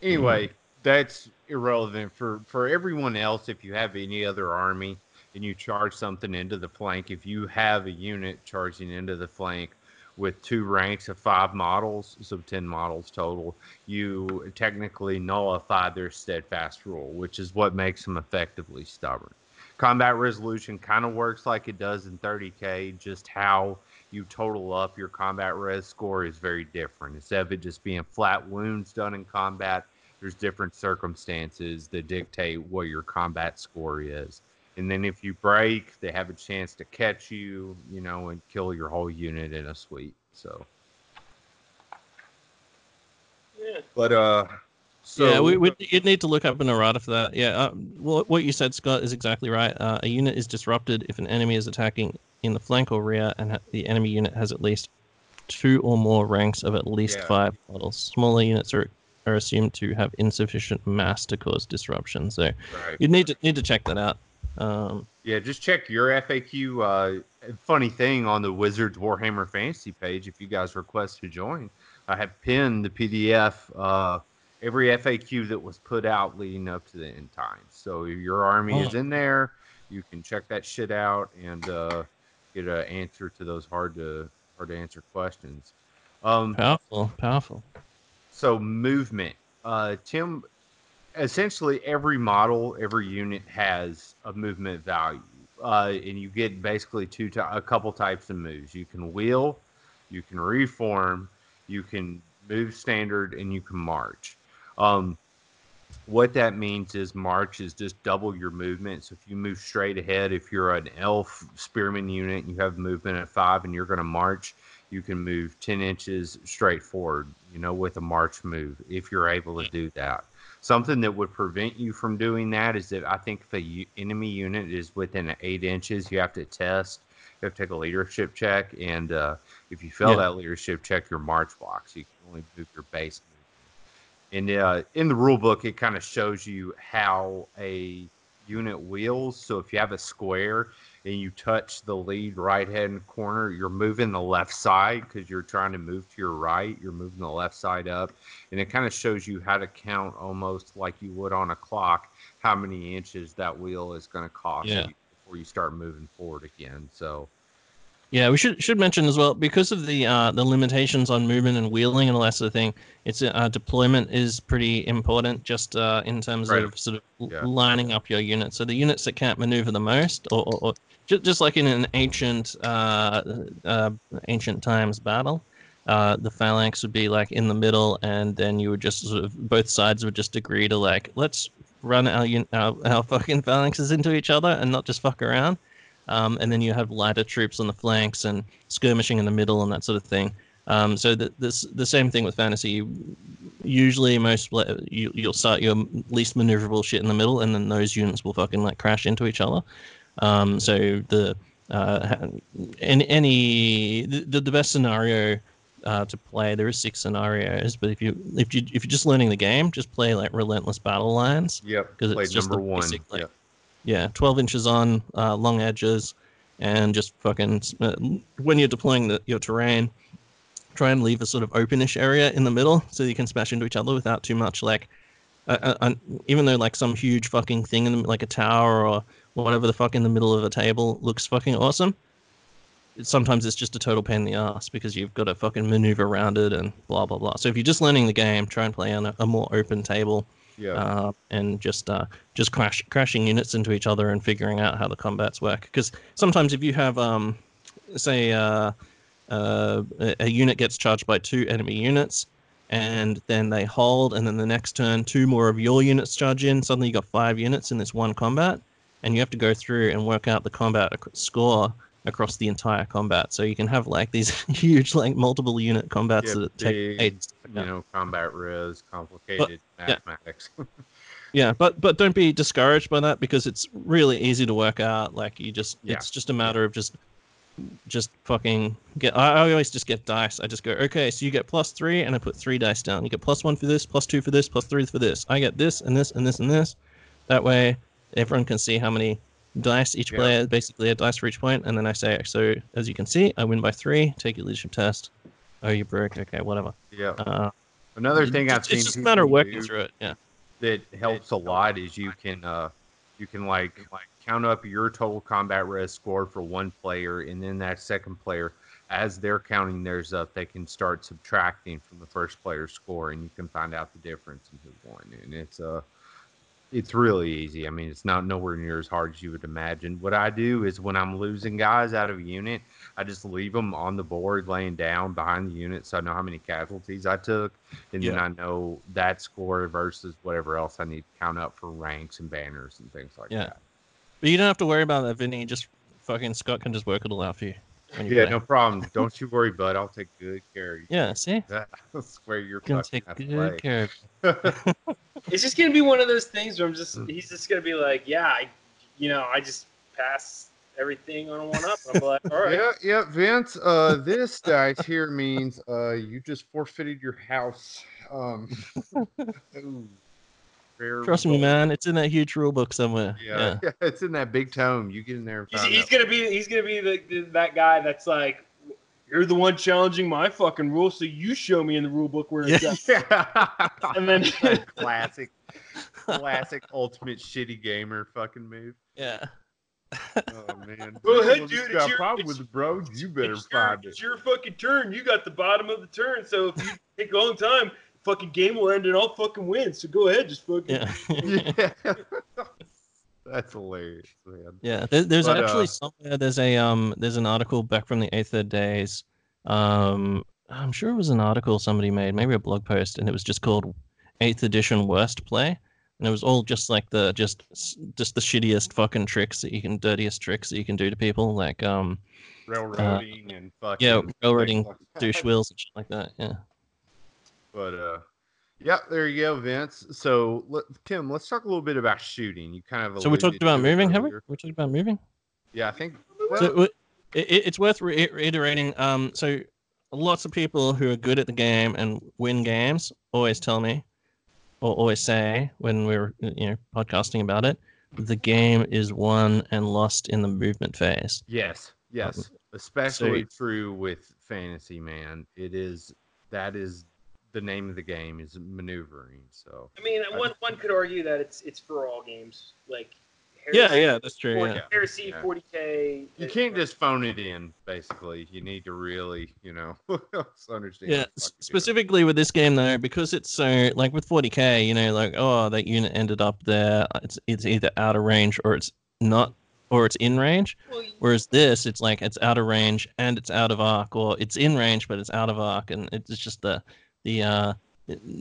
Anyway. That's irrelevant for, for everyone else. If you have any other army and you charge something into the flank, if you have a unit charging into the flank with two ranks of five models, so ten models total, you technically nullify their steadfast rule, which is what makes them effectively stubborn. Combat resolution kind of works like it does in thirty K, just how you total up your combat res score is very different. Instead of it just being flat wounds done in combat, there's different circumstances that dictate what your combat score is. And then if you break, they have a chance to catch you, you know, and kill your whole unit in a sweep. So, yeah. But, uh, so. Yeah, we, we, you'd need to look up an errata for that. Yeah. Uh, what, what you said, Scott, is exactly right. Uh, a unit is disrupted if an enemy is attacking in the flank or rear and the enemy unit has at least two or more ranks of at least yeah. five models. Smaller units are, are assumed to have insufficient mass to cause disruption. So right. you need to need to check that out. Um, yeah, just check your F A Q. Uh, funny thing on the Wizards Warhammer Fantasy page, if you guys request to join, I have pinned the P D F uh every F A Q that was put out leading up to the end time. So your army oh. is in there. You can check that shit out and uh, get an answer to those hard to hard to answer questions. Um, powerful, powerful. So movement, uh, Tim. Essentially, every model, every unit has a movement value, uh, and you get basically two, to a couple types of moves. You can wheel, you can reform, you can move standard, and you can march. Um, what that means is march is just double your movement. So if you move straight ahead, if you're an elf spearman unit, and you have movement at five and you're going to march, you can move ten inches straight forward, you know, with a march move, if you're able to do that. Something that would prevent you from doing that is that I think if the enemy unit is within eight inches, you have to test, you have to take a leadership check. And uh, if you fail yeah. that leadership check, your march blocks. You can only move your base move. And uh, in the rule book, it kind of shows you how a unit wheels. So if you have a square and you touch the lead right-hand corner, you're moving the left side because you're trying to move to your right. You're moving the left side up. And it kind of shows you how to count almost like you would on a clock how many inches that wheel is going to cost yeah. you before you start moving forward again. So... Yeah, we should should mention as well, because of the uh, the limitations on movement and wheeling and all that sort of thing, it's uh, deployment is pretty important just uh, in terms right. of sort of yeah. lining up your units. So the units that can't maneuver the most, or, or, or just, just like in an ancient uh, uh, ancient times battle, uh, the phalanx would be like in the middle, and then you would just sort of, both sides would just agree to like, let's run our, our, our fucking phalanxes into each other and not just fuck around. Um, and then you have lighter troops on the flanks and skirmishing in the middle and that sort of thing. Um, so the, this, the same thing with fantasy. Usually most you, you'll start your least maneuverable shit in the middle, and then those units will fucking like crash into each other. Um, so the uh, in, any the, the best scenario uh, to play, there is six scenarios, but if you if you if you're just learning the game, just play like relentless battle lines. Yep, because it's just number the basic, one. Like, yep. Yeah, twelve inches on, uh, long edges, and just fucking, uh, when you're deploying the, your terrain, try and leave a sort of openish area in the middle so you can smash into each other without too much, like, uh, uh, even though, like, some huge fucking thing, in the, like a tower or whatever the fuck in the middle of a table looks fucking awesome, sometimes it's just a total pain in the ass because you've got to fucking maneuver around it and blah, blah, blah. So if you're just learning the game, try and play on a, a more open table. Yeah, uh, and just uh, just crash, crashing units into each other and figuring out how the combats work. Because sometimes if you have, um, say, uh, uh, a unit gets charged by two enemy units, and then they hold, and then the next turn two more of your units charge in, suddenly you got five units in this one combat, and you have to go through and work out the combat ac- score across the entire combat. So you can have like these huge, like multiple unit combats yeah, that take eight, you yeah. know, combat res, complicated but, mathematics. Yeah. yeah, but but don't be discouraged by that, because it's really easy to work out. Like you just, yeah. it's just a matter of just, just fucking get. I, I always just get dice. I just go, okay, so you get plus three, and I put three dice down. You get plus one for this, plus two for this, plus three for this. I get this and this and this and this. That way, everyone can see how many dice each yeah. player, basically a dice for each point, and then I say, so as you can see, I win by three. Take your leadership test. Oh, you broke. Okay, whatever. Yeah. Uh, Another thing I've it's seen. It's just a matter of working through it. Yeah. That helps a lot is you can, uh, you can like, like count up your total combat res score for one player, and then that second player, as they're counting theirs up, they can start subtracting from the first player's score, and you can find out the difference in who won. And it's a uh, It's really easy. I mean, it's not nowhere near as hard as you would imagine. What I do is when I'm losing guys out of a unit, I just leave them on the board laying down behind the unit so I know how many casualties I took, and yeah. then I know that score versus whatever else I need to count up for ranks and banners and things like yeah. that. But you don't have to worry about that, Vinny. Just fucking Scott can just work it all out for you. you yeah, play. No problem. Don't you worry, bud. I'll take good care of you. Yeah, see? I swear you're going to take good care of you. It's just gonna be one of those things where I'm just—he's just gonna be like, yeah, I, you know, I just pass everything on a one-up. I'm like, all right. Yeah, yeah, Vince, uh, this dice here means uh, you just forfeited your house. Um, ooh, Trust me, man. It's in that huge rule book somewhere. Yeah, yeah. yeah it's in that big tome. You get in there and find he's, he's gonna be. He's gonna be the, the, that guy that's like, you're the one challenging my fucking rule, so you show me in the rule book where it's at. Yeah. And then classic, classic ultimate shitty gamer fucking move. Yeah. Oh man. Well, hey, dude, it's your problem with it, bro. You better it's find your, it. It's your fucking turn. You got the bottom of the turn, so if you take a long time, fucking game will end and I'll fucking win. So go ahead, just fucking. Yeah. yeah. That's hilarious, man. Yeah, there, there's but, actually uh, somewhere there's a um there's an article back from the eighth Ed days. Um, I'm sure it was an article somebody made, maybe a blog post, and it was just called eighth Edition Worst Play. And it was all just like the just just the shittiest fucking tricks that you can, dirtiest tricks that you can do to people, like um, railroading uh, and fucking yeah, railroading douche wheels and shit like that. Yeah. But uh, yeah, there you go, Vince. So let, Tim, let's talk a little bit about shooting. You kind of so we talked about moving, have we? We talked about moving. Yeah, I think well, so it, it's worth reiterating. Um, so lots of people who are good at the game and win games always tell me. Or always say when we're you know podcasting about it, the game is won and lost in the movement phase. Yes, yes, um, especially so, true with fantasy, man. It is that is the name of the game is maneuvering. So I mean, one one could argue that it's it's for all games, like Heresy, yeah, yeah, that's true. forty, yeah. Heresy, yeah. forty K. You can't just phone it in, basically. You need to really, you know, understand. Yeah, specifically with this game, though, because it's so, like with forty K, you know, like, oh, that unit ended up there. It's it's either out of range or it's not, or it's in range. Well, whereas this, it's like it's out of range and it's out of arc, or it's in range, but it's out of arc. And it's just the, the uh,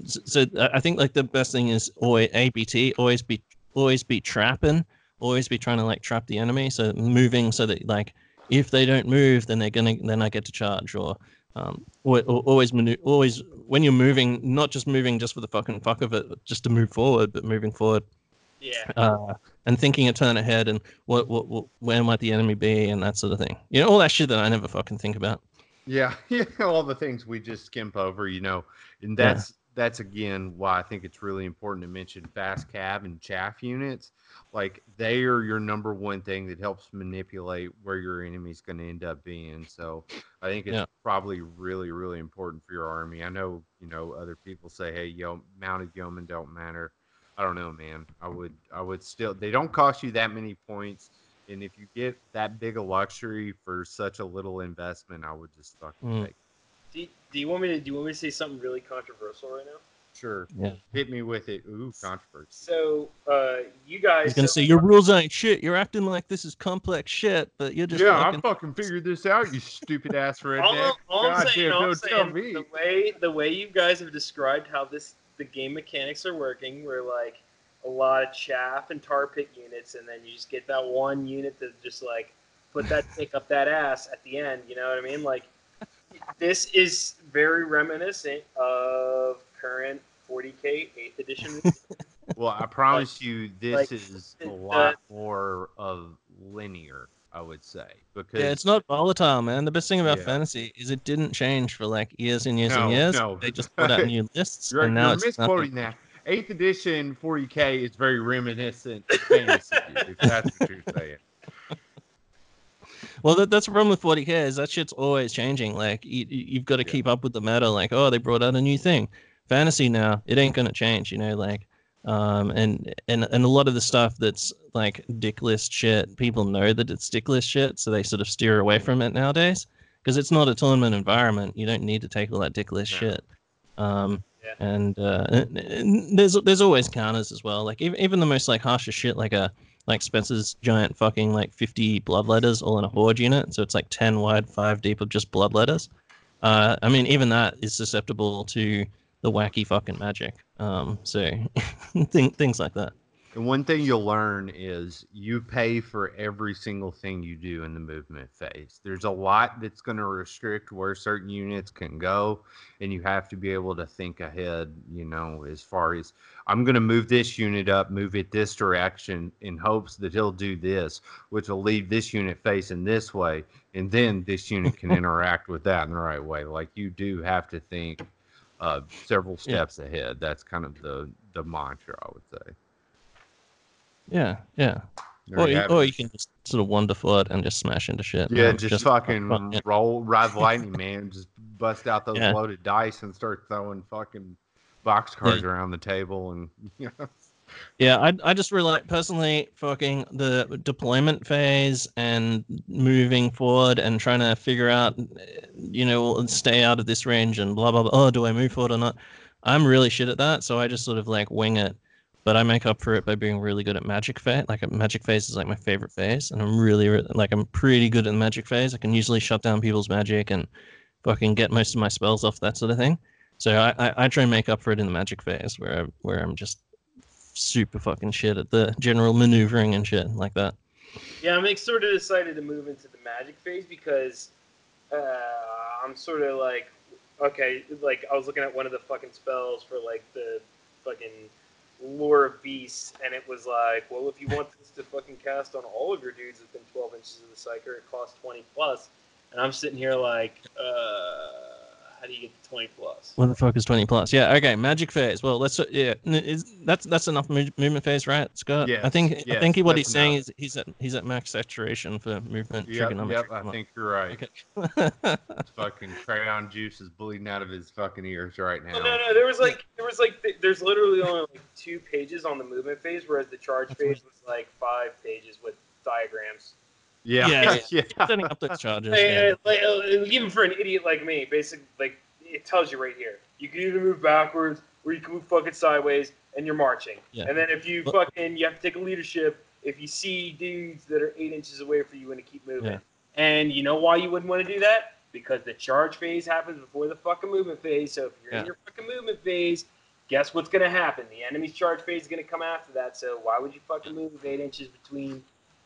so I think like the best thing is always, A B T, always be, always be trapping. Always be trying to like trap the enemy, so moving so that like if they don't move, then they're gonna then I get to charge, or um or, or always manu- always when you're moving, not just moving just for the fucking fuck of it, just to move forward, but moving forward, yeah, uh, and thinking a turn ahead and what, what what where might the enemy be and that sort of thing, you know, all that shit that I never fucking think about. Yeah, yeah, all the things we just skimp over, you know, and that's. Yeah. That's again why I think it's really important to mention fast cav and chaff units. Like they are your number one thing that helps manipulate where your enemy's going to end up being. So I think it's yeah. probably really, really important for your army. I know, you know, other people say, hey, yo, mounted yeomen don't matter. I don't know, man. I would, I would still. They don't cost you that many points, and if you get that big a luxury for such a little investment, I would just fucking mm. take. Do you, do you want me to do you want me to say something really controversial right now? Sure. Yeah. Hit me with it. Ooh, controversy. So, uh, you guys. He's gonna so say your rules ain't shit. You're acting like this is complex shit, but you're just. Yeah, fucking... I fucking figured this out. You stupid ass redneck. all, all God, I'm saying, dude, all I'm saying the way the way you guys have described how this the game mechanics are working, where like a lot of chaff and tar pit units, and then you just get that one unit that just like put that pick up that ass at the end. You know what I mean? Like. This is very reminiscent of current forty K eighth edition. Well, I promise like, you, this like, is a lot uh, more of linear, I would say. Because yeah, it's not volatile, man. The best thing about yeah. fantasy is it didn't change for like years and years no, and years. No. They just put out new lists. You're, and now you're it's misquoting nothing. That. eighth edition forty K is very reminiscent of fantasy, if that's what you're saying. Well, that, that's the problem with forty K is that shit's always changing. Like, you, you've got to yeah. keep up with the meta. Like, oh, they brought out a new thing. Fantasy now, it ain't going to change, you know, like, um, and, and, and a lot of the stuff that's, like, dick list shit, people know that it's dick list shit, so they sort of steer away from it nowadays because it's not a tournament environment. You don't need to take all that dick list no. shit. Um, yeah. And, uh, and, and there's there's always counters as well. Like, even, even the most, like, harshest shit, like a... like Spencer's giant fucking like fifty bloodletters all in a horde unit, so it's like ten wide, five deep of just bloodletters. Uh, I mean, even that is susceptible to the wacky fucking magic. Um, so things things like that. And one thing you'll learn is you pay for every single thing you do in the movement phase. There's a lot that's going to restrict where certain units can go, and you have to be able to think ahead, you know, as far as I'm going to move this unit up, move it this direction in hopes that he'll do this, which will leave this unit facing this way, and then this unit can interact with that in the right way. Like, you do have to think uh, several steps yeah. ahead. That's kind of the, the mantra, I would say. Yeah, yeah. Or you, or you can just sort of wander foot and just smash into shit. Yeah, man. just, just fucking fun, yeah. roll, ride lightning, man. Just bust out those yeah. loaded dice and start throwing fucking box cards yeah. around the table. And you know. Yeah, I I just really like, personally, fucking the deployment phase and moving forward and trying to figure out, you know, stay out of this range and blah, blah, blah. Oh, do I move forward or not? I'm really shit at that, so I just sort of like wing it. But I make up for it by being really good at magic phase. Like, magic phase is like my favorite phase, and I'm really, really like I'm pretty good at the magic phase. I can usually shut down people's magic and fucking get most of my spells off, that sort of thing. So I, I, I try and make up for it in the magic phase, where I, where I'm just super fucking shit at the general maneuvering and shit like that. Yeah, I'm like sort of decided to move into the magic phase because uh, I'm sort of like, okay, like I was looking at one of the fucking spells for like the fucking Lore of Beasts, and it was like, well, if you want this to fucking cast on all of your dudes within twelve inches of the psyker, it costs twenty plus. And I'm sitting here like, uh, how do you get to twenty plus? What the fuck is twenty plus? Yeah, okay, magic phase. Well, let's yeah, is, that's that's enough movement phase, right, Scott? Yeah. I think yes, I think what he's enough. saying is he's at he's at max saturation for movement yep, trigonometry. Yep, I think you're right. Okay. Fucking crayon juice is bleeding out of his fucking ears right now. Oh, no, no, there was like there was like th there's literally only like two pages on the movement phase, whereas the charge phase was like five pages with diagrams. Yeah, yeah, yeah. yeah. Setting up the charges. Like, like, like, even for an idiot like me, basically, like it tells you right here, you can either move backwards or you can move fucking sideways, and you're marching. Yeah. And then if you but, fucking, you have to take a leadership if you see dudes that are eight inches away from you and to keep moving. Yeah. And you know why you wouldn't want to do that? Because the charge phase happens before the fucking movement phase. So if you're yeah. in your fucking movement phase, guess what's gonna happen? The enemy's charge phase is gonna come after that. So why would you fucking move eight inches between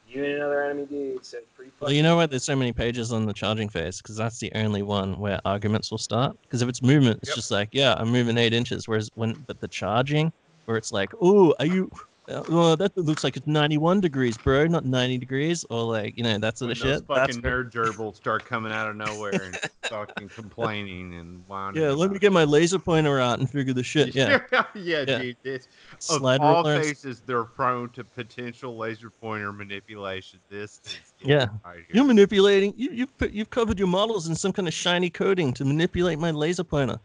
you and another enemy dude? So pretty well, you know what? There's so many pages on the charging phase because that's the only one where arguments will start. Because if it's movement, it's yep. just like, yeah, I'm moving eight inches. Whereas when, but the charging, where it's like, oh, are you? Oh, that looks like it's ninety-one degrees, bro, not ninety degrees, or like, you know, that sort when of those shit. Fucking nerd gerbils start coming out of nowhere and fucking complaining and whining. Yeah, let me get my laser pointer out and figure the shit. Yeah, yeah, yeah, dude. This, of all faces, they're prone to potential laser pointer manipulation. This, is yeah, right here. You're manipulating. You, you've put, you've covered your models in some kind of shiny coating to manipulate my laser pointer.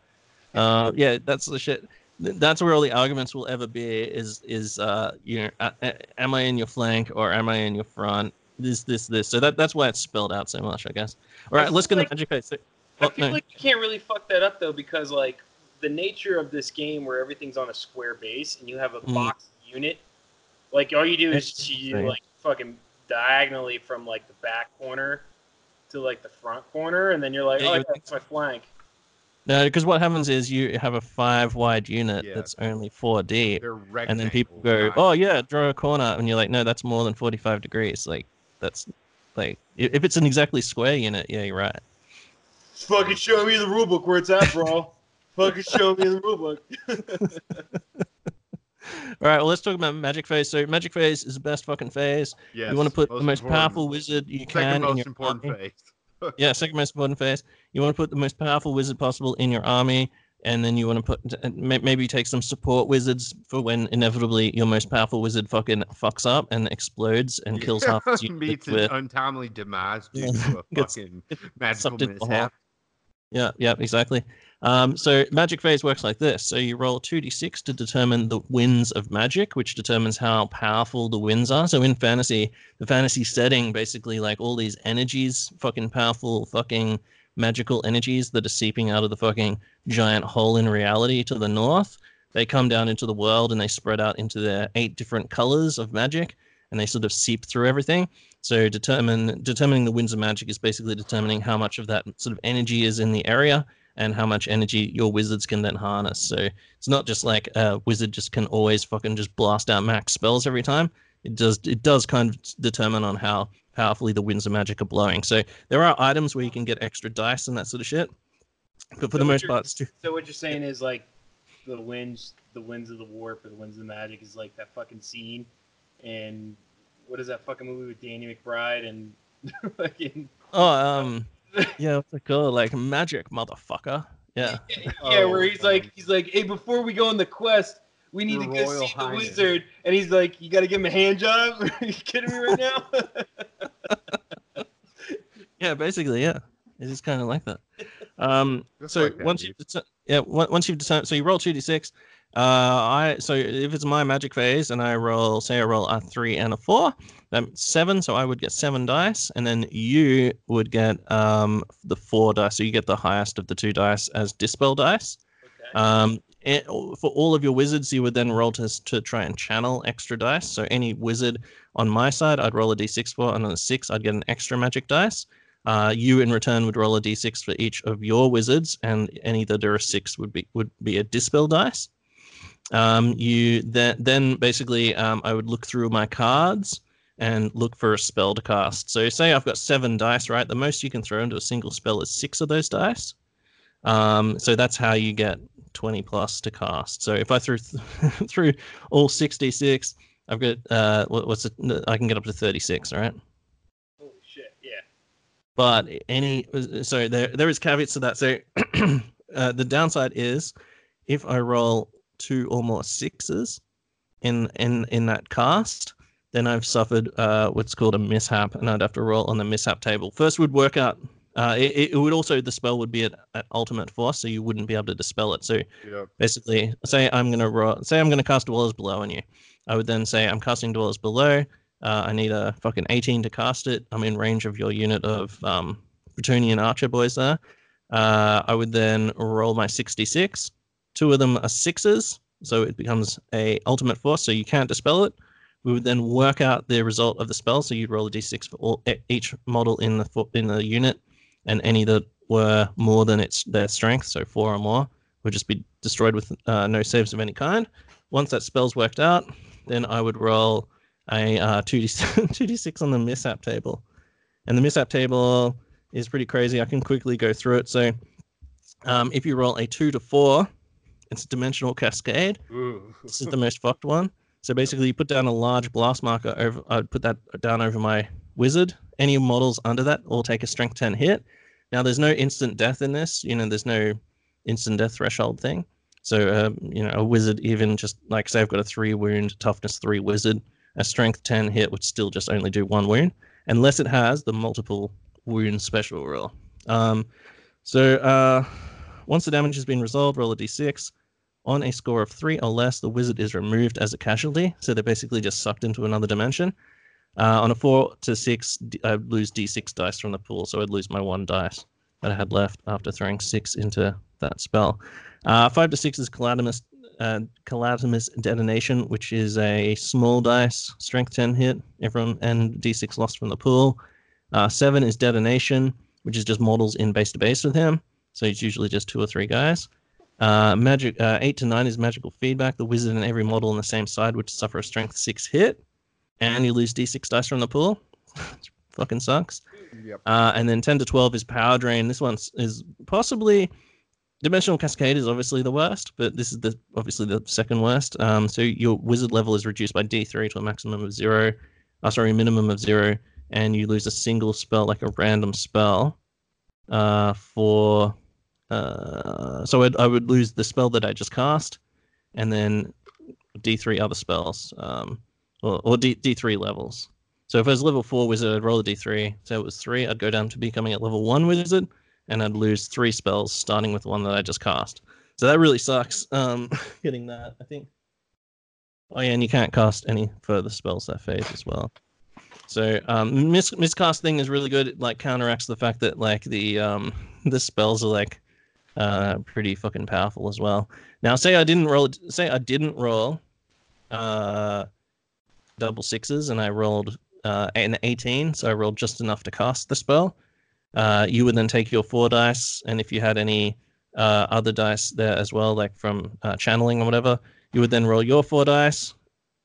Uh, yeah, that's the shit. That's where all the arguments will ever be is, is uh, you know, uh, am I in your flank or am I in your front? This, this, this. So that, that's why it's spelled out so much, I guess. All right, let's get like, the magic phase. Oh, I feel no. like you can't really fuck that up, though, because, like, the nature of this game where everything's on a square base and you have a mm. box unit, like, all you do is just, you, like, fucking diagonally from, like, the back corner to, like, the front corner, and then you're like, yeah, oh, you that's my flank. No, because what happens is you have a five-wide unit yeah. that's only four deep, and then people go, nine. "Oh yeah, draw a corner," and you're like, "No, that's more than forty-five degrees." Like that's, like if it's an exactly square unit, yeah, you're right. Fucking show me the rulebook where it's at, bro. Fucking show me the rulebook. All right, well, let's talk about magic phase. So magic phase is the best fucking phase. Yes, you want to put the most important. powerful wizard you Second can. Most in your important army. phase. Yeah, second most important phase. You want to put the most powerful wizard possible in your army, and then you want to put maybe take some support wizards for when inevitably your most powerful wizard fucking fucks up and explodes and kills yeah, half the unit. Meets an untimely demise due to a fucking it's, magical mishap. Yeah, yeah, exactly. Um, so magic phase works like this. So you roll two d six to determine the winds of magic, which determines how powerful the winds are. So in fantasy, the fantasy setting, basically like all these energies, fucking powerful fucking magical energies that are seeping out of the fucking giant hole in reality to the north, they come down into the world and they spread out into their eight different colors of magic, and they sort of seep through everything. So determine, determining the winds of magic is basically determining how much of that sort of energy is in the area, and how much energy your wizards can then harness. So it's not just like a wizard just can always fucking just blast out max spells every time. It does it does kind of determine on how powerfully the winds of magic are blowing. So there are items where you can get extra dice and that sort of shit. But for so the most part, it's too... So what you're saying is like the winds, the winds of the warp or the winds of the magic is like that fucking scene. And what is that fucking movie with Danny McBride and fucking... Oh, um... yeah, what's it called? Like magic, motherfucker. Yeah. Yeah, oh, where he's man. like, he's like, hey, before we go on the quest, we need Your to go Royal see Highness. the wizard, and he's like, you got to give him a hand job. Are you kidding me right now? Yeah, basically, yeah. It's just kind of like that. Um, so like that, once you, yeah, once you've determined, so you roll two d six. Uh, I so if it's my magic phase, and I roll, say I roll a three and a four, that's seven. So I would get seven dice, and then you would get um the four dice. So you get the highest of the two dice as dispel dice. Okay. Um, and for all of your wizards, you would then roll to to try and channel extra dice. So any wizard on my side, I'd roll a d six for, and on a six, I'd get an extra magic dice. Uh, you in return would roll a d six for each of your wizards, and any that are a six would be would be a dispel dice. Um, you then then basically um, I would look through my cards and look for a spell to cast. So say I've got seven dice, right? The most you can throw into a single spell is six of those dice. Um, so that's how you get twenty plus to cast. So if I threw th through all sixty-six, I've got uh, what, what's it? I can get up to thirty-six, right? But any, so there, there is caveats to that. So uh, the downside is if I roll two or more sixes in in, in that cast, then I've suffered uh, what's called a mishap, and I'd have to roll on the mishap table. First would work out, uh, it, it would also, the spell would be at, at ultimate force, so you wouldn't be able to dispel it. So yeah. Basically, say I'm going to roll, say I'm going to cast Dwellers Below on you. I would then say I'm casting Dwellers Below. Uh, I need a fucking eighteen to cast it. I'm in range of your unit of um, Bretonnian archer boys there. Uh, I would then roll my sixty-six. Two of them are sixes, so it becomes a ultimate force, so you can't dispel it. We would then work out the result of the spell, so you'd roll a d six for all, each model in the in the unit, and any that were more than its their strength, so four or more, would just be destroyed with uh, no saves of any kind. Once that spell's worked out, then I would roll... a uh, two d six on the mishap table. And the mishap table is pretty crazy. I can quickly go through it. So um, if you roll a two to four, it's a dimensional cascade. Ooh. This is the most fucked one. So basically you put down a large blast marker. Over, I would put that down over my wizard. Any models under that all take a strength ten hit. Now there's no instant death in this. You know, there's no instant death threshold thing. So, um, you know, a wizard even just like say I've got a three wound, toughness three wizard, a strength ten hit would still just only do one wound, unless it has the multiple wound special rule. Um, so uh, once the damage has been resolved, roll a d six. On a score of three or less, the wizard is removed as a casualty, so they're basically just sucked into another dimension. Uh, on a four to six, I'd lose d six dice from the pool, so I'd lose my one dice that I had left after throwing six into that spell. Uh, five to six is Calamitous Uh, Calamitous Detonation, which is a small dice, strength ten hit, everyone, and d six lost from the pool. Uh, seven is Detonation, which is just models in base to base with him, so it's usually just two or three guys. Uh, magic uh, eight to nine is Magical Feedback. The wizard and every model on the same side would suffer a strength six hit, and you lose d six dice from the pool. It fucking sucks. Yep. Uh, and then ten to twelve is Power Drain. This one is possibly... Dimensional Cascade is obviously the worst, but this is the obviously the second worst. Um, so your wizard level is reduced by d three to a maximum of zero, uh, sorry, minimum of zero, and you lose a single spell, like a random spell. Uh, for uh, so I'd, I would lose the spell that I just cast, and then d three other spells, um, or, or D, d3 levels. So if I was level four wizard, I'd roll a d three. So it was three. I'd go down to becoming at level one wizard. And I'd lose three spells, starting with the one that I just cast. So that really sucks, um, getting that, I think. Oh, yeah, and you can't cast any further spells that phase as well. So um, mis miscast thing is really good. It, like, counteracts the fact that, like, the, um, the spells are, like, uh, pretty fucking powerful as well. Now, say I didn't roll... Say I didn't roll uh, double sixes, and I rolled uh, an eighteen, so I rolled just enough to cast the spell. Uh, you would then take your four dice, and if you had any uh, other dice there as well, like from uh, channeling or whatever. You would then roll your four dice,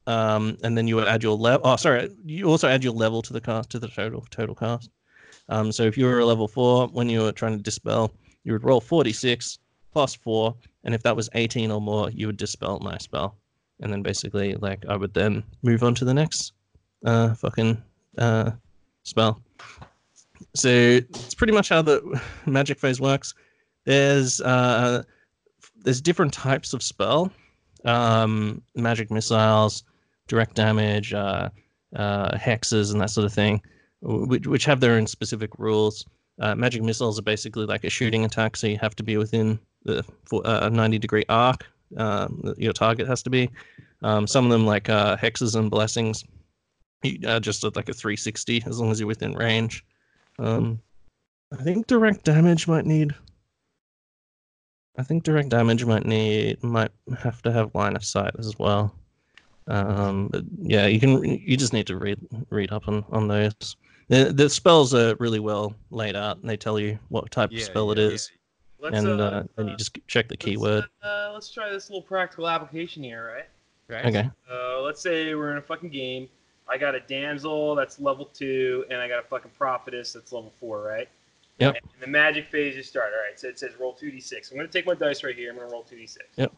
um, and then you would add your level. Oh, sorry, you also add your level to the cast to the total total cast. Um, so if you were a level four when you were trying to dispel, you would roll forty-six plus four, and if that was eighteen or more, you would dispel my spell. And then basically, like, I would then move on to the next uh, fucking uh, spell. So it's pretty much how the magic phase works. There's uh, there's different types of spell. Um, magic missiles, direct damage, uh, uh, hexes, and that sort of thing, which, which have their own specific rules. Uh, magic missiles are basically like a shooting attack, so you have to be within the uh, ninety degree arc. Um, your target has to be. Um, some of them, like uh, hexes and blessings, you, uh, just at like a three sixty as long as you're within range. Um, I think direct damage might need. I think direct damage might need might have to have line of sight as well. Um, but yeah, you can. You just need to read read up on on those. The, the spells are really well laid out, and they tell you what type yeah, of spell yeah, it is. Yeah. Let's, and uh, then uh, you just check the keyword. Let's, uh, let's try this little practical application here, right? Right. Okay. So let's say we're in a fucking game. I got a damsel that's level two, and I got a fucking prophetess that's level four, right? Yep. And the magic phase is start. All right. So it says roll two d six. I'm going to take my dice right here. I'm going to roll two d six. Yep.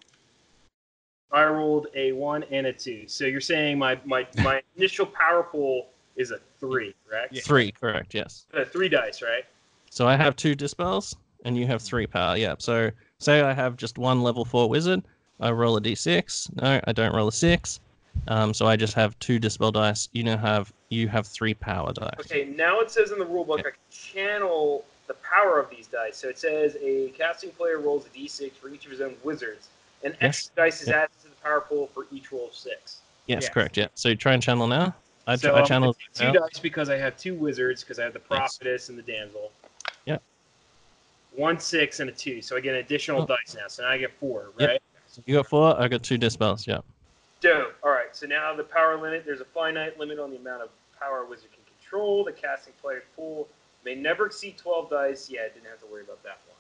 I rolled a one and a two. So you're saying my my my initial power pool is a three, correct? Yeah. Three, correct. Yes. Uh, three dice, right? So I have two dispels. And you have three power, yeah. So say I have just one level four wizard, I roll a d six. No, I don't roll a six. Um, so I just have two dispel dice. You now have you have three power dice. Okay, now it says in the rulebook yeah. I can channel the power of these dice. So it says a casting player rolls a d six for each of his own wizards, and yes. extra dice is yeah. added to the power pool for each roll of six. Yes, yes. correct. Yeah. So you try and channel now. I, so I channel two now. dice because I have two wizards because I have the prophetess yes. and the damsel. Yeah. One six and a two, so I get an additional oh. dice now. So now I get four, right? Yep. So you got four. I got two dispels. Yeah. Dope. All right. So now the power limit. There's a finite limit on the amount of power a wizard can control. The casting player's pool may never exceed twelve dice. Yeah, I didn't have to worry about that one.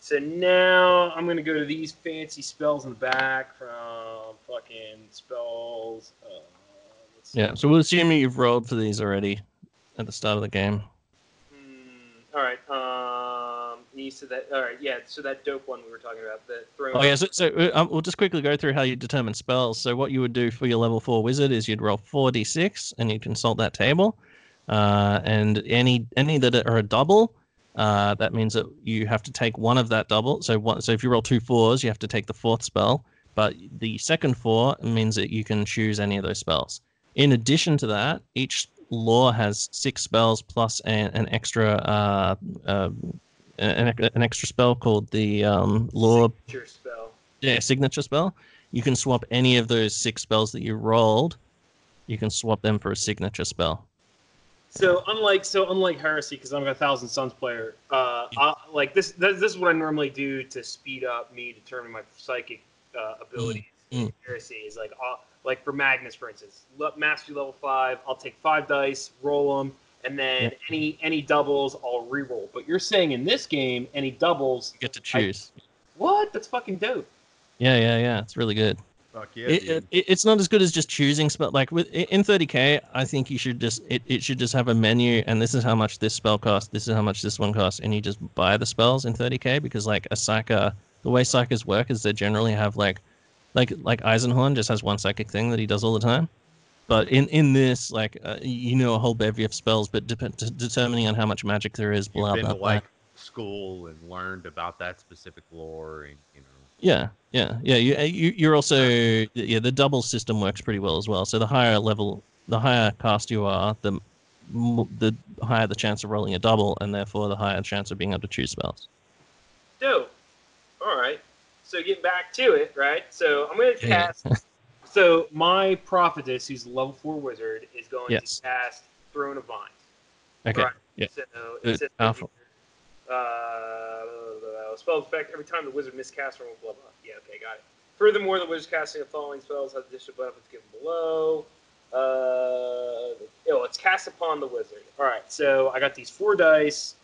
So now I'm gonna go to these fancy spells in the back from fucking spells. Uh, yeah. So we'll assume you've rolled for these already at the start of the game. Mm, all right. Um. Needs to that, all right, yeah. So that dope one we were talking about, the throne. Oh yeah. So, so um, we'll just quickly go through how you determine spells. So what you would do for your level four wizard is you'd roll four d six and you'd consult that table, uh, and any any that are a double, uh, that means that you have to take one of that double. So one, so if you roll two fours, you have to take the fourth spell. But the second four means that you can choose any of those spells. In addition to that, each lore has six spells plus an, an extra. Uh, uh, An, an extra spell called the um, Lore... Signature spell. Yeah, signature spell. You can swap any of those six spells that you rolled. You can swap them for a signature spell. So unlike so unlike Heresy, because I'm a Thousand Suns player, uh, yeah. I, like this, this this is what I normally do to speed up me determining my psychic uh, abilities. Mm-hmm. In Heresy is like I'll, like for Magnus, for instance, mastery level five. I'll take five dice, roll them. And then yeah. any any doubles, I'll reroll. But you're saying in this game, any doubles, you get to choose. I, what? That's fucking dope. Yeah, yeah, yeah. It's really good. Fuck yeah. It, dude. It, it's not as good as just choosing spell. Like with in thirty K, I think you should just it, it should just have a menu, and this is how much this spell costs. This is how much this one costs, and you just buy the spells in thirty K because like a psyker, the way psykers work is they generally have like, like like Eisenhorn just has one psychic thing that he does all the time. But in, in this, like, uh, you know a whole bevy of spells, but de de determining on how much magic there is, blah, blah, blah. You've been to, like, school and learned about that specific lore and, you know. Yeah, yeah, yeah. You, you, you're also, yeah, the double system works pretty well as well. So the higher level, the higher cast you are, the, the higher the chance of rolling a double, and therefore the higher chance of being able to choose spells. Dope. All right. So getting back to it, right? So I'm going to cast... Yeah. So my prophetess, who's a level four wizard, is going yes. to cast Throne of Vines. Okay. Right. Yeah. So it says uh, spell effect every time the wizard miscasts from blah blah. Yeah. Okay. Got it. Furthermore, the wizard casting the following spells has additional benefits given below. Uh, oh, it's cast upon the wizard. All right. So I got these four dice.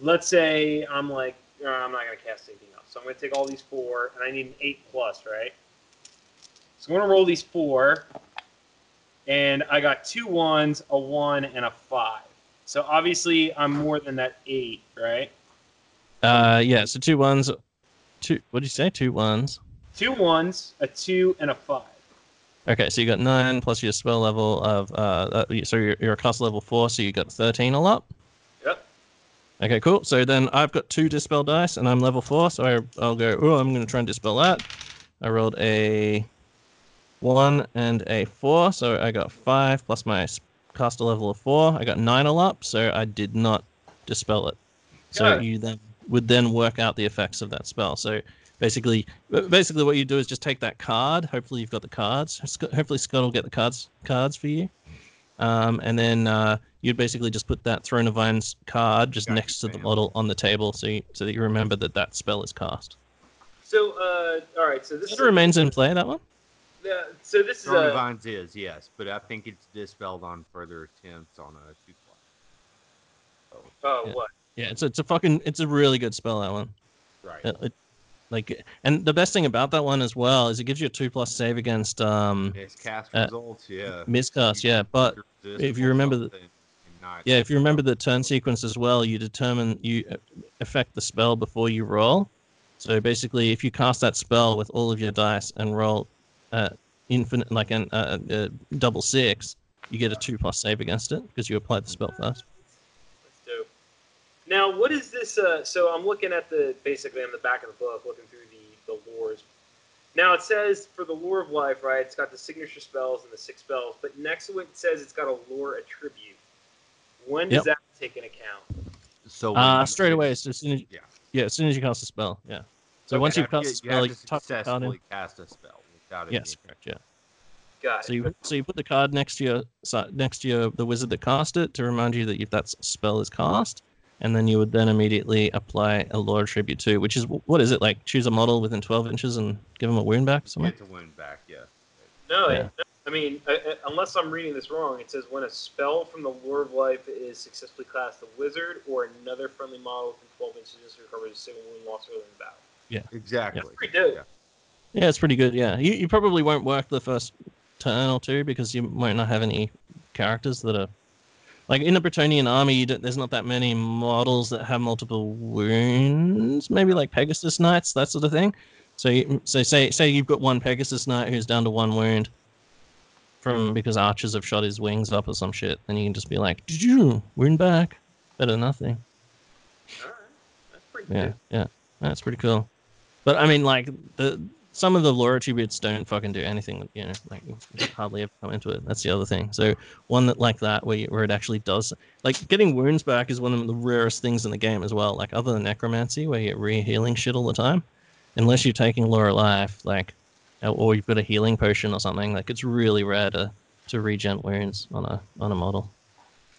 Let's say I'm like uh, I'm not going to cast anything else. So I'm going to take all these four, and I need an eight plus, right? So I'm going to roll these four, and I got two ones, a one, and a five. So obviously I'm more than that eight, right? Uh, yeah, so two ones. Two, what did you say? Two ones. Two ones, a two, and a five. Okay, so you got nine plus your spell level of, uh, uh so you're, you're a cost level four, so you got thirteen all up. Yep. Okay, cool. So then I've got two dispel dice, and I'm level four, so I, I'll go, oh, I'm going to try and dispel that. I rolled a one and a four, so I got five plus my caster level of four. I got nine all up, so I did not dispel it. So you then would then work out the effects of that spell. So basically, basically what you do is just take that card. Hopefully you've got the cards. Hopefully Scott will get the cards cards for you. Um, and then uh, you'd basically just put that Throne of Vines card just God next damn. to the model on the table, so you, so that you remember that that spell is cast. So uh, all right. So this is remains a, in play. That one. Yeah. So this Throne is Throne of Vines is yes, but I think it's dispelled on further attempts on a two plus. Oh, oh yeah. What? Yeah, it's a, it's a fucking, it's a really good spell, that one. Right. It, it, like, and the best thing about that one as well is it gives you a two plus save against um. Miscast uh, results, yeah. Miscast, yeah. But if you remember the, yeah, if you remember the turn sequence as well, you determine you affect the spell before you roll. So basically, if you cast that spell with all of your dice and roll, uh, infinite like an uh, uh double six, you get a two plus save against it because you applied the spell first. Now, what is this? Uh, so I'm looking at the, basically on the back of the book, looking through the, the lores. Now, it says for the Lore of Life, right, it's got the signature spells and the six spells, but next to it, it says it's got a lore attribute. When does yep. that take into account? So uh, straight away, so as soon as, yeah. yeah, as soon as you cast a spell, yeah. So okay, once you've cast a spell, you, you successfully cast a spell. Without yes, correct, yeah. Got it. So you, so you put the card next to your, next to your, the wizard that cast it to remind you that if that spell is cast, and then you would then immediately apply a lore attribute too, which is, what is it, like choose a model within twelve inches and give them a wound back? Something? It's a wound back, yeah. No, yeah. It, no I mean, I, I, unless I'm reading this wrong, it says when a spell from the Lore of Life is successfully classed, the wizard or another friendly model within twelve inches recovers a single wound lost early in the battle. Yeah, exactly. That's pretty dope. Yeah. yeah, it's pretty good, yeah. You, you probably won't work the first turn or two because you might not have any characters that are... Like, in the Bretonnian army, you don't, there's not that many models that have multiple wounds. Maybe, like, Pegasus Knights, that sort of thing. So, you, so say say you've got one Pegasus Knight who's down to one wound from because archers have shot his wings up or some shit. Then you can just be like, wound back. Better than nothing. All right. That's pretty yeah, good. Yeah, that's pretty cool. But, I mean, like, the some of the lore attributes don't fucking do anything, you know, like you hardly ever come into it. That's the other thing. So one that like that where you, where it actually does, like getting wounds back is one of the rarest things in the game as well. Like other than necromancy where you're re-healing shit all the time, unless you're taking lore alive, like, or you've got a healing potion or something, like it's really rare to, to regen wounds on a, on a model.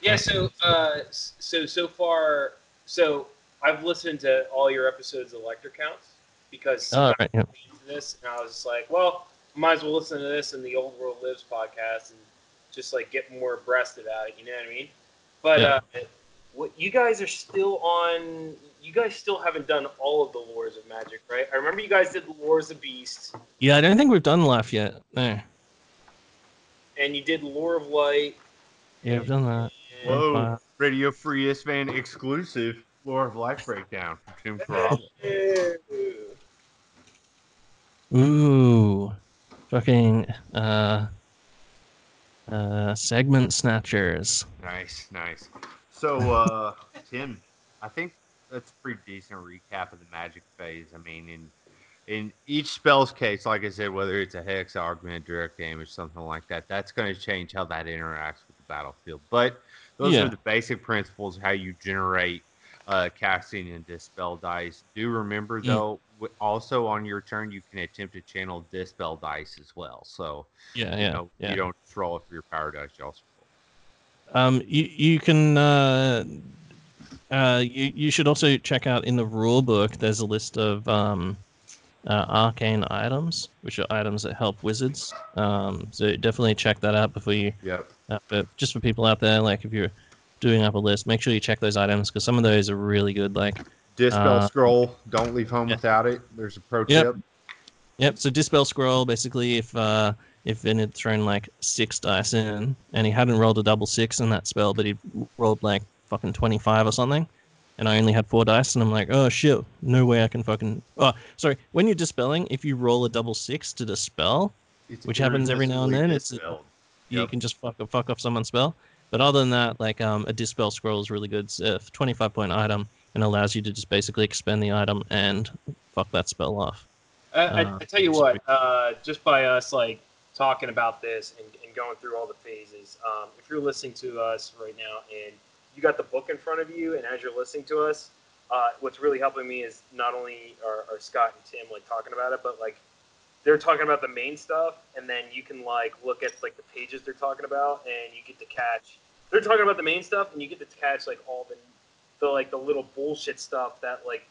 Yeah. So, uh, so, so far, so I've listened to all your episodes of Lector Counts because oh, right, yeah. this and I was just like, well, might as well listen to this and the Old World Lives podcast and just like get more abreast about it, you know what I mean? But yeah. uh, what you guys are still on, you guys still haven't done all of the lores of Magic, right? I remember you guys did the lores of Beast. Yeah, I don't think we've done Life yet. No. And you did Lore of Light. Yeah, we've done that. Whoa, Empire. Radio Free Isvan exclusive Lore of Life breakdown. Ooh, fucking uh, uh, segment snatchers. Nice, nice. So, uh, Tim, I think that's a pretty decent recap of the Magic phase. I mean, in in each spell's case, like I said, whether it's a hex, augment, direct damage, something like that, that's going to change how that interacts with the battlefield. But those yeah. are the basic principles how you generate uh, casting and dispel dice. Do remember though. Mm. Also, on your turn, you can attempt to channel dispel dice as well. So, yeah, yeah, you, know, yeah. you don't throw up your power dice. You also roll. Um, you you can uh, uh, you you should also check out in the rule book. There's a list of um, uh, arcane items, which are items that help wizards. Um, so definitely check that out before you. Yeah. Uh, but just for people out there, like if you're doing up a list, make sure you check those items because some of those are really good. Like. Dispel uh, Scroll. Don't leave home yeah. without it. There's a pro yep. tip. Yep. So Dispel Scroll, basically, if uh, if Vin had thrown like six dice in and he hadn't rolled a double six in that spell, but he rolled like fucking twenty-five or something, and I only had four dice, and I'm like, oh shit, no way I can fucking. Oh, sorry. When you're dispelling, if you roll a double six to dispel, it's which happens every now and then, it's yep. you can just fuck fuck off someone's spell. But other than that, like um, a Dispel Scroll is really good. It's a twenty-five point item and allows you to just basically expend the item and fuck that spell off. I, uh, I, I tell you what, uh, just by us like talking about this and, and going through all the phases, um, if you're listening to us right now and you got the book in front of you, and as you're listening to us, uh, what's really helping me is not only are, are Scott and Tim like talking about it, but like they're talking about the main stuff, and then you can like look at like the pages they're talking about, and you get to catch. They're talking about the main stuff, and you get to catch like all the, the like the little bullshit stuff that like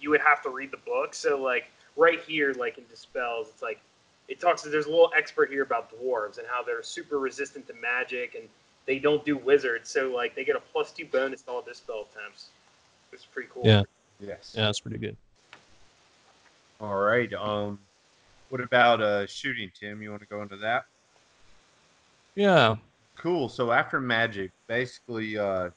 you would have to read the book. So like right here, like in Dispels, it's like it talks. There's a little expert here about dwarves and how they're super resistant to magic, and they don't do wizards. So like they get a plus two bonus to all Dispel attempts. It's pretty cool. Yeah. Yes. Yeah, that's pretty good. All right. Um. What about uh, shooting, Tim? You want to go into that? Yeah. Cool. So after magic, basically uh,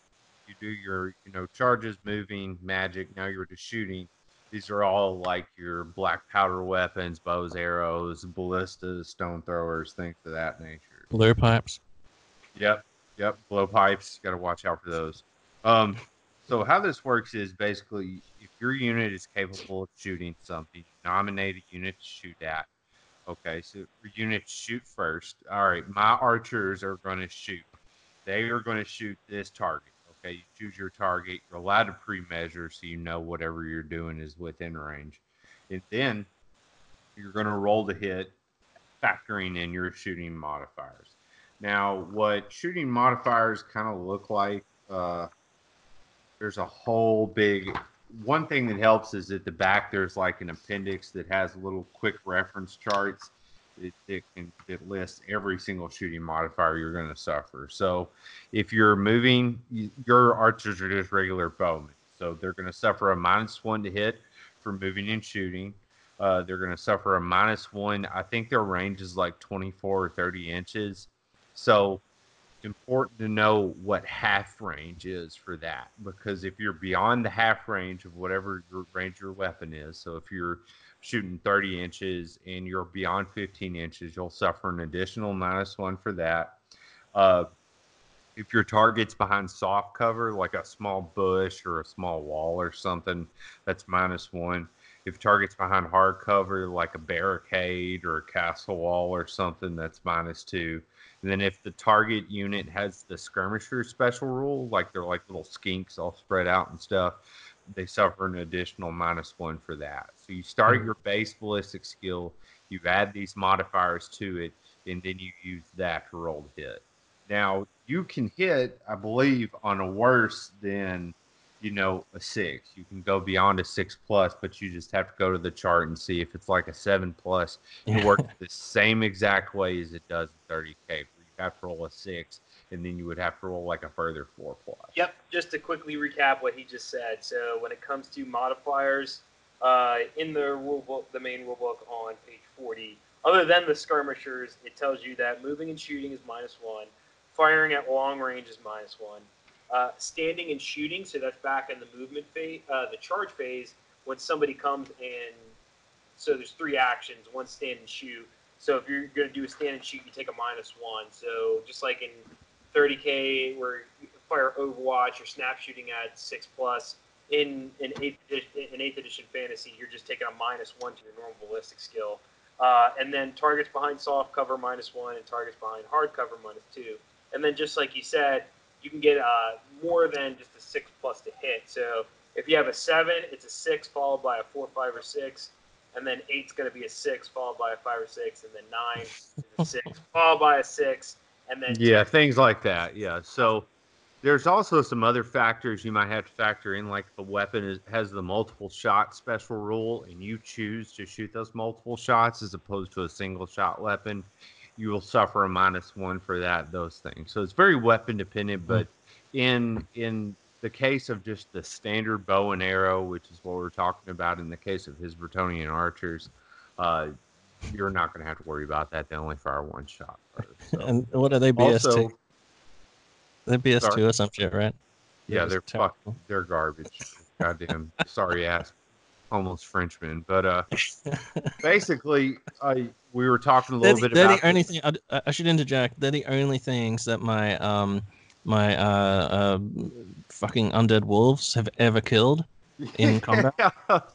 you do your, you know, charges, moving, magic. Now you're just shooting. These are all like your black powder weapons, bows, arrows, ballistas, stone throwers, things of that nature. Blow pipes. Yep. Yep. Blow pipes. Got to watch out for those. Um, so how this works is basically if your unit is capable of shooting something, nominate a unit to shoot at. Okay, so units shoot first. All right, my archers are going to shoot. They are going to shoot this target. Okay, you choose your target. You're allowed to pre-measure so you know whatever you're doing is within range. And then you're going to roll the hit, factoring in your shooting modifiers. Now, what shooting modifiers kind of look like, uh, there's a whole big... One thing that helps is at the back there's like an appendix that has little quick reference charts that, that can that lists every single shooting modifier you're going to suffer. So if you're moving, you, your archers are just regular bowmen, so they're going to suffer a minus one to hit for moving and shooting. Uh, they're going to suffer a minus one. I think their range is like twenty-four or thirty inches. So important to know what half range is for that, because if you're beyond the half range of whatever your range your weapon is, so if you're shooting thirty inches and you're beyond fifteen inches, you'll suffer an additional minus one for that. Uh, if your target's behind soft cover, like a small bush or a small wall or something, that's minus one. If target's behind hard cover, like a barricade or a castle wall or something, that's minus two. And then if the target unit has the skirmisher special rule, like they're like little skinks all spread out and stuff, they suffer an additional minus one for that. So you start your base ballistic skill, you add these modifiers to it, and then you use that to roll the hit. Now, you can hit, I believe, on a worse than... you know, a six. You can go beyond a six plus, but you just have to go to the chart and see if it's like a seven plus. It yeah. works the same exact way as it does in thirty K. You have to roll a six, and then you would have to roll like a further four plus. Yep. Just to quickly recap what he just said. So when it comes to modifiers, uh, in the rule book, the main rule book on page forty, other than the skirmishers, it tells you that moving and shooting is minus one, firing at long range is minus one. Uh, standing and shooting, so that's back in the movement phase, uh, the charge phase, when somebody comes in. So there's three actions, one stand and shoot. So if you're going to do a stand and shoot, you take a minus one. So just like in thirty K, where you fire Overwatch or snap shooting at six plus, in an eighth, in eighth edition fantasy, you're just taking a minus one to your normal ballistic skill. Uh, and then targets behind soft cover, minus one, and targets behind hard cover, minus two. And then just like you said, you can get uh, more than just a six plus to hit. So if you have a seven, it's a six followed by a four, five, or six. And then eight's going to be a six followed by a five or six. And then nine is a six followed by a six. And then yeah, two. Things like that. Yeah. So there's also some other factors you might have to factor in, like the weapon is, has the multiple shot special rule, and you choose to shoot those multiple shots as opposed to a single shot weapon. You will suffer a minus one for that, those things. So it's very weapon dependent, but in in the case of just the standard bow and arrow, which is what we're talking about in the case of his Bretonnian archers, uh, you're not going to have to worry about that. They only fire one shot first, so. And what are they B S also, to? They B S sorry. to us some shit, right? Yeah, they're, they're fucking, they're garbage. Goddamn, sorry ass, almost Frenchmen. But uh, basically, I we were talking a little they're, bit they're about. The only thing, I, I should interject. They're the only things that my um my uh, uh fucking undead wolves have ever killed in combat.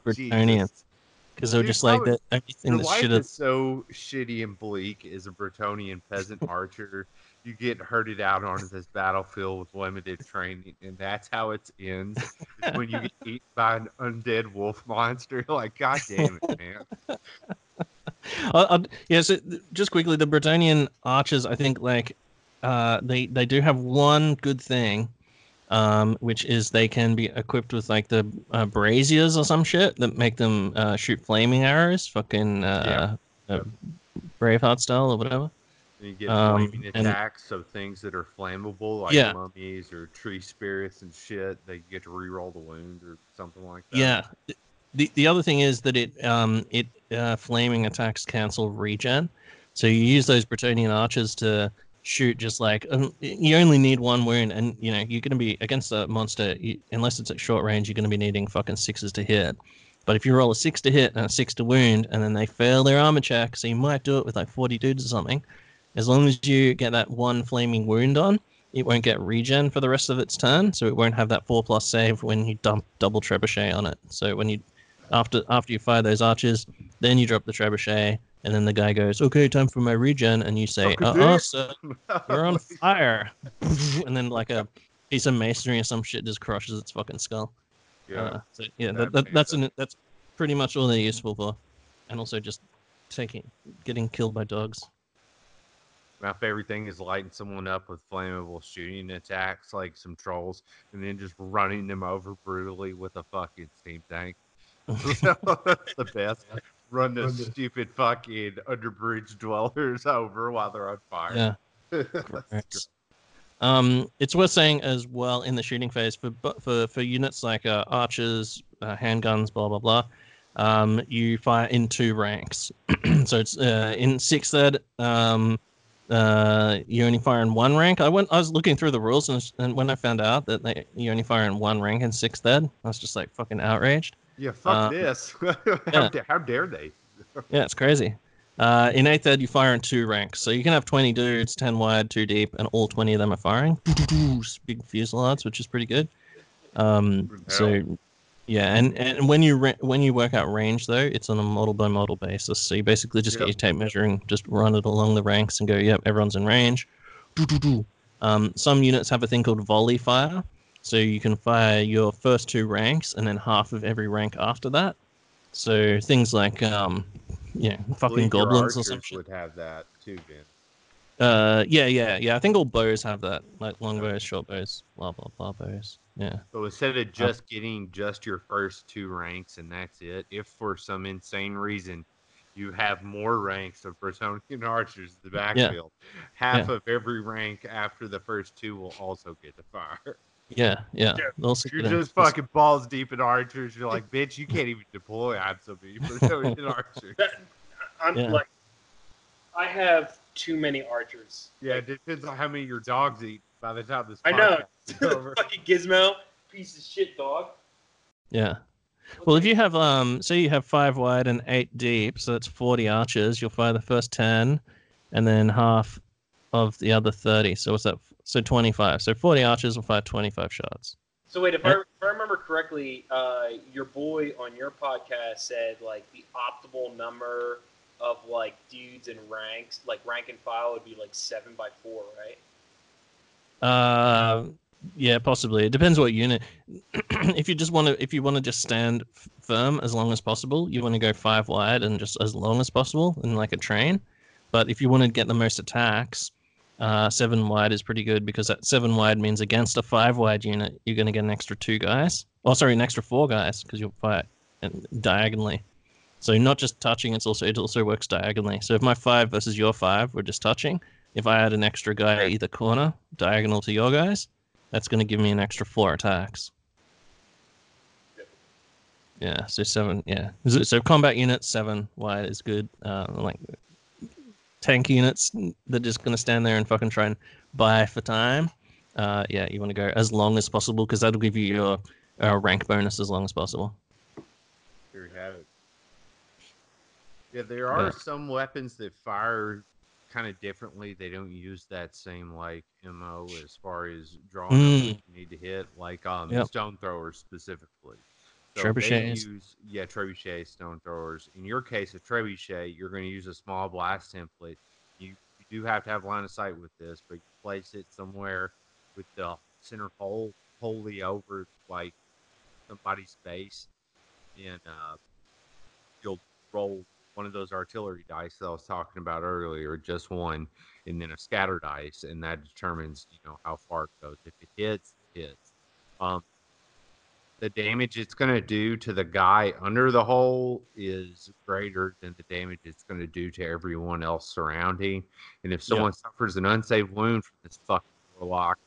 Bretonians. Because they're just like that. Everything that shit is so shitty and bleak. Is a Bretonian peasant archer. You get herded out onto this battlefield with limited training, and that's how it ends. Is when you get eaten by an undead wolf monster. Like, god damn it, man. I'll, I'll, yeah. So just quickly, the Bretonian archers. I think like uh, they they do have one good thing. Um, which is they can be equipped with like the uh, braziers or some shit that make them uh, shoot flaming arrows, fucking uh, yeah. uh, Braveheart style or whatever. And you get um, flaming attacks, and, so things that are flammable, like yeah. mummies or tree spirits and shit, they get to reroll the wound or something like that. Yeah. The the other thing is that it um it uh, flaming attacks cancel regen, so you use those Bretonian archers to shoot just like um, you only need one wound, and you know you're going to be against a monster. You, unless it's at short range, you're going to be needing fucking sixes to hit. But if you roll a six to hit and a six to wound, and then they fail their armor check, so you might do it with like forty dudes or something. As long as you get that one flaming wound on, it won't get regen for the rest of its turn, so it won't have that four plus save when you dump double trebuchet on it. So when you after after you fire those archers, then you drop the trebuchet. And then the guy goes, okay, time for my regen. And you say, oh, uh-uh, sir, you're on fire. And then like a piece of masonry or some shit just crushes its fucking skull. Yeah, uh, so, yeah that, that, that's an, that's pretty much all they're useful for. And also just taking, getting killed by dogs. My favorite thing is lighting someone up with flammable shooting attacks, like some trolls, and then just running them over brutally with a fucking steam tank. That's the best. Run the stupid fucking underbridge dwellers over while they're on fire. Yeah. um, it's worth saying as well in the shooting phase for for for units like uh, archers, uh, handguns, blah blah blah. Um, you fire in two ranks, so it's uh, in sixth ed. Um, uh, you only fire in one rank. I went. I was looking through the rules, and, and when I found out that they, you only fire in one rank in sixth ed, I was just like fucking outraged. Yeah, fuck uh, this. how, yeah. Da- how dare they? Yeah, it's crazy. Uh, in eighth Ed, you fire in two ranks. So you can have twenty dudes, ten wide, two deep, and all twenty of them are firing. Big fusillades, which is pretty good. Um, so, yeah, and, and when you re- when you work out range, though, it's on a model-by-model basis. So you basically just yep. get your tape measure and just run it along the ranks and go, yep, everyone's in range. Um, some units have a thing called volley fire. So you can fire your first two ranks and then half of every rank after that. So things like, um, yeah, fucking goblins or some shit would have that too, Ben. Uh, yeah, yeah, yeah. I think all bows have that, like long bows, short bows, blah blah blah bows. Yeah. So instead of just getting just your first two ranks and that's it, if for some insane reason you have more ranks of Bretonian archers in the backfield, yeah. half yeah. of every rank after the first two will also get the fire. Yeah, yeah. yeah. You're just fucking balls deep in archers. You're like, bitch, you can't even deploy. I'm so deep in archers. That, I'm yeah. like, I have too many archers. Yeah, like, it depends on how many your dogs eat by the time this podcast I know. Is over. Fucking Gizmo, piece of shit dog. Yeah. Well, if you have, um, say you have five wide and eight deep, so that's forty archers. You'll fire the first ten and then half of the other thirty. So what's that? So twenty-five. So forty archers will fire twenty-five shots. So wait, if, yeah. I, if I remember correctly, uh, your boy on your podcast said like the optimal number of like dudes and ranks, like rank and file would be like seven by four, right? Uh, yeah, possibly. It depends what unit. if you just want to, if you want to just stand firm as long as possible, you want to go five wide and just as long as possible and like a train. But if you want to get the most attacks, Uh, seven wide is pretty good because that seven wide means against a five wide unit, you're going to get an extra two guys. Oh, sorry, an extra four guys because you'll fight and diagonally. So not just touching, it's also it also works diagonally. So if my five versus your five, we're just touching. If I add an extra guy at either corner, diagonal to your guys, That's going to give me an extra four attacks. Yep. Yeah, so seven. Yeah, so combat units seven wide is good. Uh, like tank units, they're just going to stand there and fucking try and buy for time. Uh, yeah, you want to go as long as possible because that'll give you your uh, rank bonus as long as possible. There you have it. Yeah, there are yeah. some weapons that fire kind of differently. They don't use that same like M O as far as drawing mm. what you need to hit, like um yep. stone throwers specifically. So trebuchets. Use, yeah, trebuchet, stone throwers. In your case, a trebuchet, you're going to use a small blast template. You, you do have to have line of sight with this, but you place it somewhere with the center pole wholly over like somebody's face, and uh, you'll roll one of those artillery dice that I was talking about earlier, just one, and then a scatter dice, and that determines, you know, how far it goes. If it hits, it hits. Um, the damage it's going to do to the guy under the hole is greater than the damage it's going to do to everyone else surrounding. And if someone yeah. suffers an unsaved wound from this fucking warlock,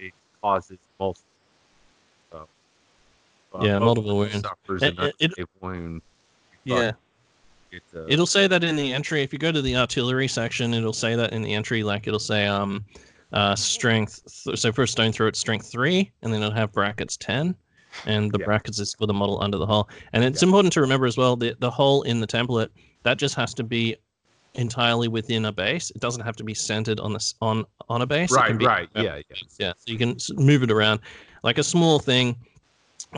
it causes multiple. So, uh, yeah, multiple wounds. Suffers it, an it, unsaved it, wound. Yeah. A, it'll say that in the entry. If you go to the artillery section, it'll say that in the entry, like it'll say um, uh, strength. Th so for stone throw, it's strength three, and then it'll have brackets ten, and the yeah. brackets is for the model under the hull. And it's yeah. important to remember as well, the the hull in the template, that just has to be entirely within a base. It doesn't have to be centered on this on on a base. Right, it can be, right, uh, yeah, yeah, yeah. So you can move it around, like a small thing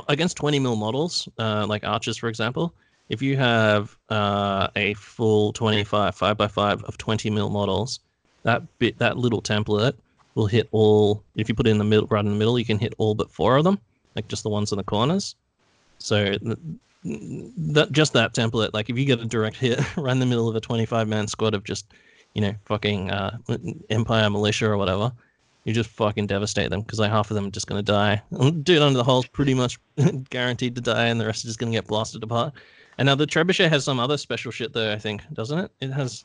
against twenty mil models, uh, like archers, for example. If you have uh, a full twenty-five, five by five of twenty mil models, that bit, that little template will hit all. If you put it in the middle, right in the middle, you can hit all but four of them, like just the ones in the corners. So th that just that template, like if you get a direct hit right in the middle of a twenty-five man squad of just, you know, fucking uh, Empire militia or whatever, you just fucking devastate them because like half of them are just going to die. Dude under the hull's pretty much guaranteed to die, and the rest are just going to get blasted apart. And now the trebuchet has some other special shit though, I think, doesn't it? It has,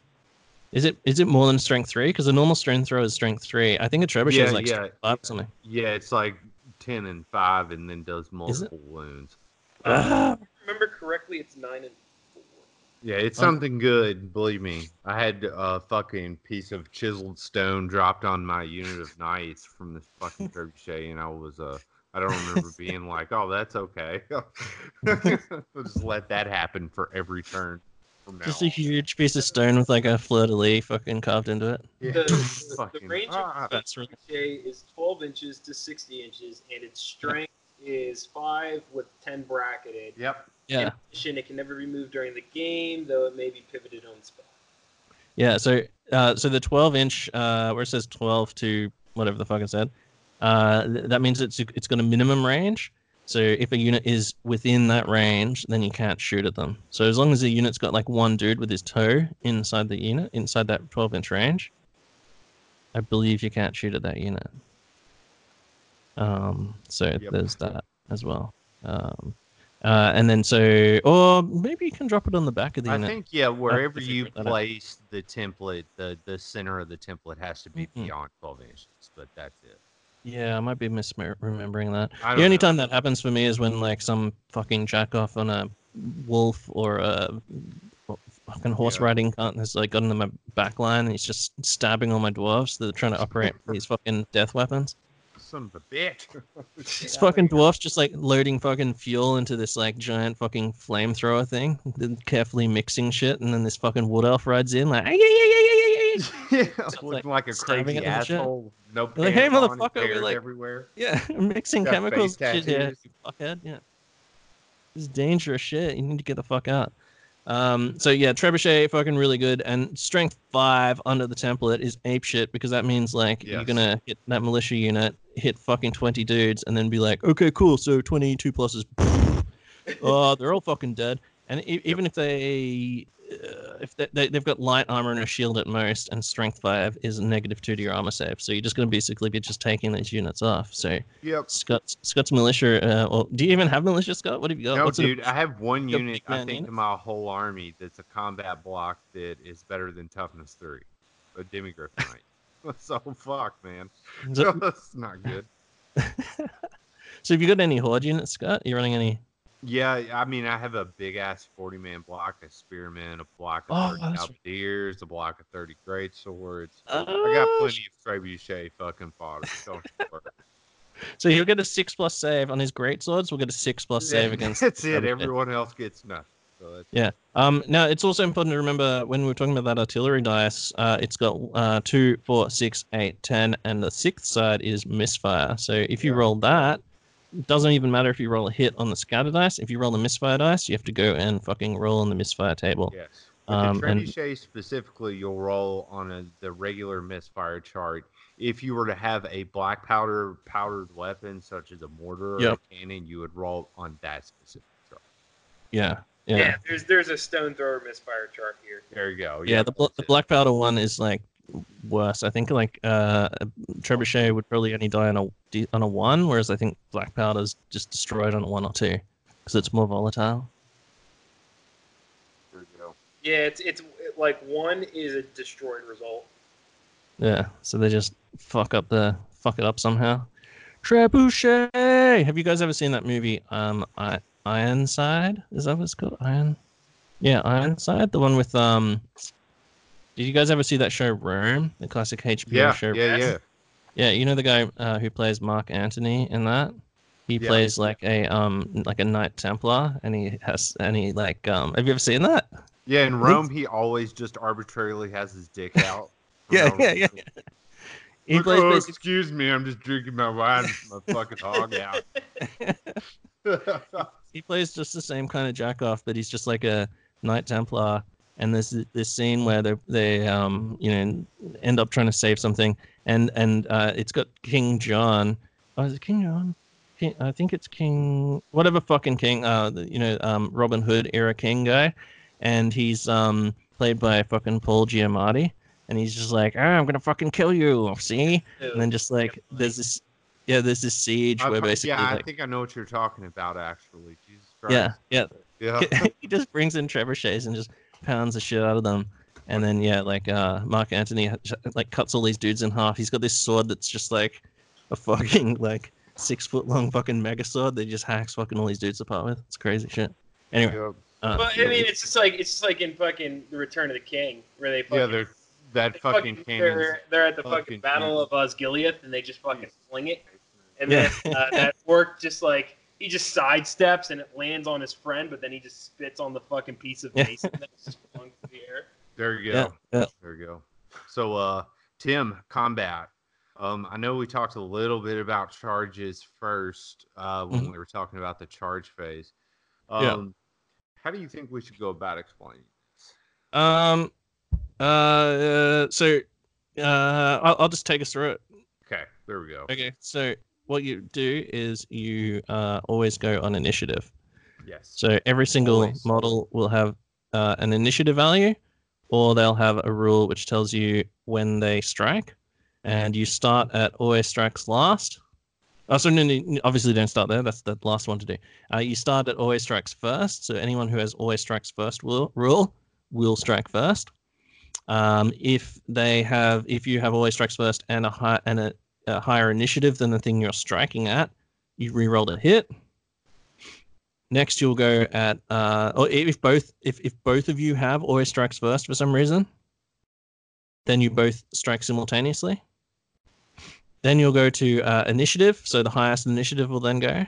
is it is it more than strength three? Because a normal stone throw is strength three. I think a trebuchet yeah, is like yeah, five or something. Yeah, it's like ten and five, and then does multiple wounds. Uh, if I remember correctly, it's nine and four. Yeah, it's something good. Believe me, I had a fucking piece of chiseled stone dropped on my unit of knights from this fucking trebuchet, and I was a. Uh, I don't remember being like, oh, that's okay. We'll just let that happen for every turn from now Just a on. Huge piece of stone with like a fleur-de-lis fucking carved into it. Yeah. The, the, the range ah, of that's really... is twelve inches to sixty inches, and its strength yeah. is five with ten bracketed. Yep. Yeah. In addition, it can never be moved during the game, though it may be pivoted on spell. Yeah, so, uh, so the twelve inch, uh, where it says twelve to whatever the fuck it said, Uh, that means it's it's got a minimum range. So if a unit is within that range, then you can't shoot at them. So as long as the unit's got like one dude with his toe inside the unit, inside that twelve inch range, I believe you can't shoot at that unit. Um, so yep. there's that as well. Um, uh, and then so, or maybe you can drop it on the back of the I unit. I think yeah, wherever you place out. the template, the the center of the template has to be mm-hmm. beyond twelve inches. But that's it. Yeah, I might be misremembering that. The only know. time that happens for me is when like some fucking jack off on a wolf or a fucking horse yeah. riding cunt has like gotten in my back line and he's just stabbing all my dwarves that are trying to operate these fucking death weapons. Son of a bitch. These fucking dwarves just like loading fucking fuel into this like giant fucking flamethrower thing, then carefully mixing shit, and then this fucking wood elf rides in like, ay, ay, ay, ay, ay. Yeah, so looking like, like a crazy asshole. No pants like, hey, motherfucker, on, like, everywhere. Yeah, mixing Got chemicals shit here. Fuckhead, yeah. This is dangerous shit. You need to get the fuck out. Um, so yeah, trebuchet, fucking really good. And strength five under the template is ape shit because that means like yes. you're gonna hit that militia unit, hit fucking twenty dudes, and then be like, okay, cool. So twenty-two pluses. Oh, they're all fucking dead. And e even yep. if they. Uh, if they, they, they've got light armor and a shield at most, and strength five is negative two to your armor save, so you're just going to basically be just taking these units off. So yep. Scott's, Scott's militia, uh, or do you even have militia, Scott? What have you got? No, What's dude, a, I have one unit, I think, unit? to my whole army that's a combat block that is better than toughness three, a demigriff knight. So fuck, man. That's not good. So have you got any horde units, Scott? Are you running any? Yeah, I mean, I have a big-ass forty-man block of spearmen, a block of oh, thirty halberdiers, right. a block of thirty greatswords. Uh, I got plenty of trebuchet fucking fodder. Don't worry. So he'll get a six-plus save on his greatswords. We'll get a six-plus yeah, save against... That's it. Everyone else gets nothing. So that's yeah. Um, now, it's also important to remember, when we were talking about that artillery dice, uh, it's got uh, two, four, six, eight, ten, and the sixth side is misfire. So if you yeah. roll that... It doesn't even matter if you roll a hit on the scatter dice. If you roll the misfire dice, you have to go and fucking roll on the misfire table. Yes. With um, the trebuchet and... specifically, you'll roll on a, the regular misfire chart. If you were to have a black powder powdered weapon, such as a mortar or yep. a cannon, you would roll on that specific chart. Yeah. Yeah. yeah there's there's a stone thrower misfire chart here. There you go. Yeah. yeah the, bl the black powder one is like worse. I think like uh, trebuchet would probably only die on a on a one, whereas I think black powder's just destroyed on a one or two because it's more volatile. There you go. Yeah, it's it's like one is a destroyed result. Yeah, so they just fuck up the fuck it up somehow. Trebuchet. Have you guys ever seen that movie? Um, I, Ironside. Is that what it's called? Iron. Yeah, Ironside. The one with um. Did you guys ever see that show Rome, the classic H B O yeah, show? Yeah, yeah, yeah. Yeah, you know the guy uh, who plays Mark Antony in that. He yeah. plays like a um like a Knight Templar, and he has and he like um. Have you ever seen that? Yeah, in Rome, he always just arbitrarily has his dick out. yeah, no yeah, yeah, yeah. He Look, plays. Oh, basically... excuse me, I'm just drinking my wine. My fucking hog out. He plays just the same kind of jack off, but he's just like a Knight Templar. And there's this scene where they they um you know end up trying to save something, and and uh, it's got King John. Oh, is it King John? King, I think it's King whatever fucking king. Uh, the, you know um Robin Hood era king guy, and he's um played by fucking Paul Giamatti, and he's just like, ah, I'm gonna fucking kill you, see? Ew. And then just like there's this yeah there's this siege uh, where basically yeah I like, think I know what you're talking about actually. Jesus Christ. Yeah yeah yeah. He just brings in trebuchets and just pounds the shit out of them, and then yeah, like uh, Mark Antony like cuts all these dudes in half. He's got this sword that's just like a fucking like six foot long fucking mega sword. They just hacks fucking all these dudes apart with. It's crazy shit. Anyway, yeah. uh, well, I mean, it's just like it's just like in fucking The Return of the King, where they fucking, yeah, they're that they fucking, fucking they're they're at the fucking, fucking Battle of Osgiliath, and they just fucking fling it, and yeah. then uh, that orc just like. He just sidesteps and it lands on his friend, but then he just spits on the fucking piece of mason yeah. that's just flung through the air. There you go. Yeah, yeah. There you go. So, uh, Tim, combat. Um, I know we talked a little bit about charges first uh, when mm-hmm. we were talking about the charge phase. Um, yeah. How do you think we should go about explaining this? Um, uh, so, uh, I'll, I'll just take us through it. Okay. There we go. Okay. So... what you do is you uh, always go on initiative. Yes. So every single always. model will have uh, an initiative value, or they'll have a rule which tells you when they strike. And you start at always strikes last. Oh, so no, no, obviously don't start there. That's the last one to do. Uh, you start at always strikes first. So anyone who has always strikes first will, rule will strike first. Um, if they have, if you have always strikes first and a high and a A higher initiative than the thing you're striking at, you reroll a hit. Next, you'll go at uh, or if both if if both of you have always strikes first for some reason, then you both strike simultaneously. Then you'll go to uh, initiative, so the highest initiative will then go,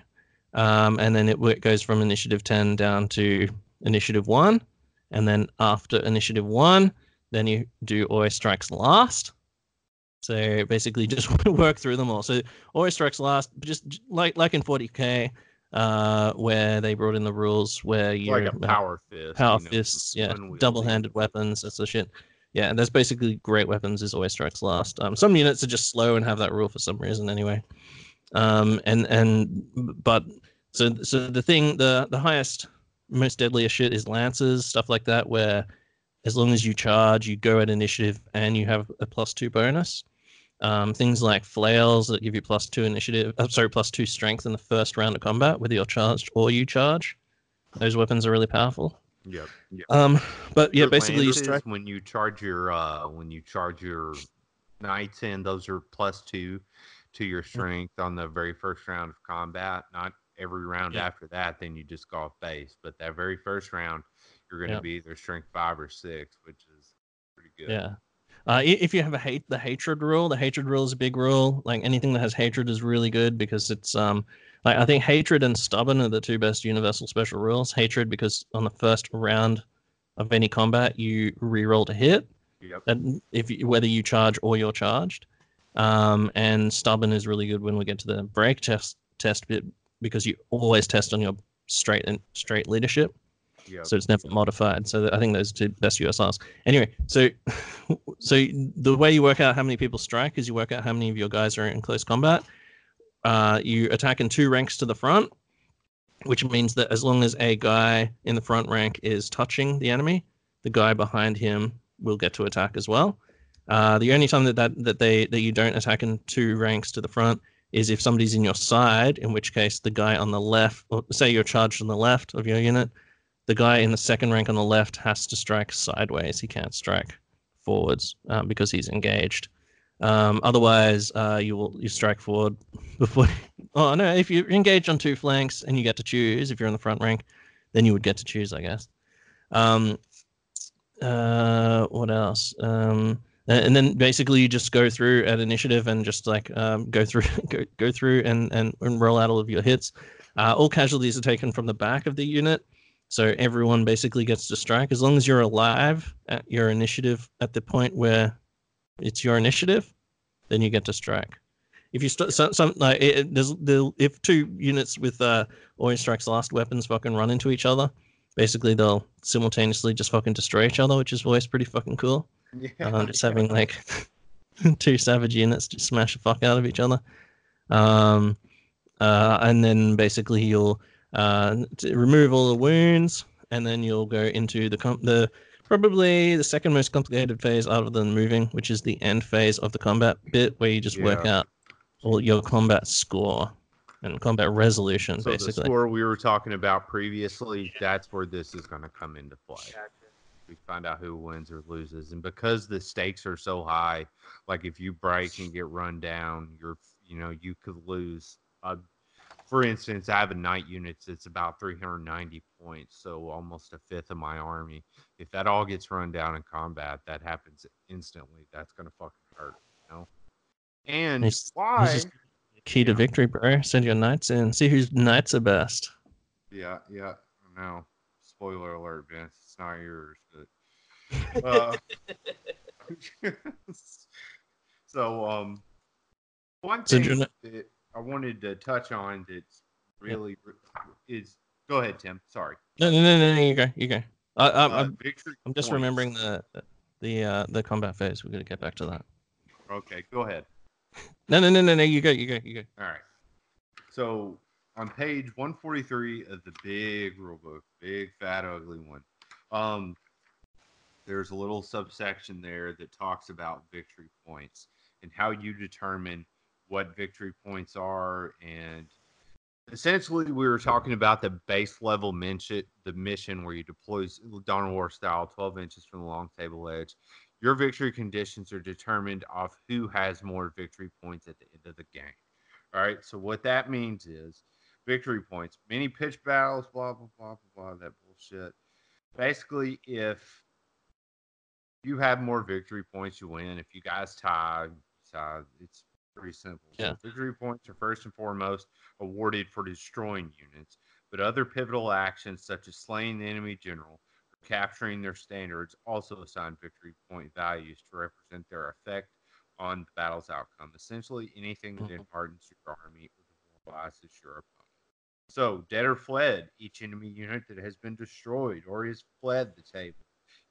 um, and then it goes from initiative ten down to initiative one, and then after initiative one, then you do always strikes last. So basically, just work through them all. So always strikes last, just like like in forty K, uh, where they brought in the rules where you like a power fist, power you know, fists, yeah, double-handed weapons, that's the shit. Yeah, and that's basically great weapons is always strikes last. Um, some units are just slow and have that rule for some reason anyway. Um, and and but so so the thing, the the highest, most deadliest shit is lances, stuff like that, where as long as you charge, you go at initiative and you have a plus two bonus. Um, things like flails that give you plus two initiative, uh, sorry, plus two strength in the first round of combat, whether you're charged or you charge. Those weapons are really powerful. Yep. yep. Um, but yeah, basically, you strike when you charge your uh, when you charge your knights in, those are plus two to your strength on the very first round of combat, not every round yeah. after that, then you just go off base. But that very first round, you're going to yeah. be either strength five or six, which is pretty good. Yeah. Uh, if you have a hate, the hatred rule, the hatred rule is a big rule. Like anything that has hatred is really good because it's, um, like I think hatred and stubborn are the two best universal special rules. Hatred, because on the first round of any combat, you reroll to hit, yep. and if you, whether you charge or you're charged. Um, and stubborn is really good when we get to the break test test bit because you always test on your straight and straight leadership. Yep. So it's never modified. So I think those are two best U S Rs. Anyway, so so the way you work out how many people strike is you work out how many of your guys are in close combat. Uh, you attack in two ranks to the front, which means that as long as a guy in the front rank is touching the enemy, the guy behind him will get to attack as well. Uh, the only time that, that, that they that you don't attack in two ranks to the front is if somebody's in your side, in which case the guy on the left, or say you're charged on the left of your unit, the guy in the second rank on the left has to strike sideways. He can't strike forwards um, because he's engaged. Um, otherwise, uh, you will you strike forward before. Oh no! If you're engaged on two flanks and you get to choose, if you're in the front rank, then you would get to choose, I guess. Um, uh, what else? Um, and then basically you just go through at initiative and just like um, go through, go go through and, and and roll out all of your hits. Uh, all casualties are taken from the back of the unit. So everyone basically gets to strike. As long as you're alive at your initiative at the point where it's your initiative, then you get to strike. If you st- some, some like it, it, there's, the, if two units with uh, always strikes last weapons fucking run into each other, basically they'll simultaneously just fucking destroy each other, which is always pretty fucking cool. Yeah, um, just yeah. having like two savage units just smash the fuck out of each other. Um, uh, and then basically you'll Uh, to remove all the wounds, and then you'll go into the com- the probably the second most complicated phase other than moving, which is the end phase of the combat bit, where you just yeah. work out all your combat score and combat resolution. So basically, the score we were talking about previously, that's where this is going to come into play. Gotcha. We find out who wins or loses, and because the stakes are so high, like if you break and get run down, you're you know you could lose a. For instance, I have a knight unit that's about three hundred ninety points, so almost a fifth of my army. If that all gets run down in combat, that happens instantly. That's going to fucking hurt, you know? And it's, why... This is the key to know. victory, bro. Send your knights in. See whose knights are best. Yeah, yeah. No. Spoiler alert, Vince. It's not yours, but... Uh, so, um... One thing... So that, I wanted to touch on that's really yeah. is go ahead, Tim. Sorry. No, no, no, no. You go. You go. I, I, uh, I'm, I'm just remembering the the uh, the combat phase. We're gonna get back to that. Okay, go ahead. No, no, no, no, no. You go. You go. You go. All right. So on page one forty-three of the big rulebook, big fat ugly one, um, there's a little subsection there that talks about victory points and how you determine what victory points are, and essentially we were talking about the base level mission, the mission where you deploy Dawn of War style, twelve inches from the long table edge. Your victory conditions are determined off who has more victory points at the end of the game. All right, so what that means is victory points, many pitch battles, blah, blah, blah, blah, blah, that bullshit. Basically, if you have more victory points, you win. If you guys tie, tie it's pretty simple. Yeah. So victory points are first and foremost awarded for destroying units, but other pivotal actions such as slaying the enemy general or capturing their standards also assign victory point values to represent their effect on the battle's outcome. Essentially, anything that enhardens your army or demoralizes your opponent. So, dead or fled, each enemy unit that has been destroyed or has fled the table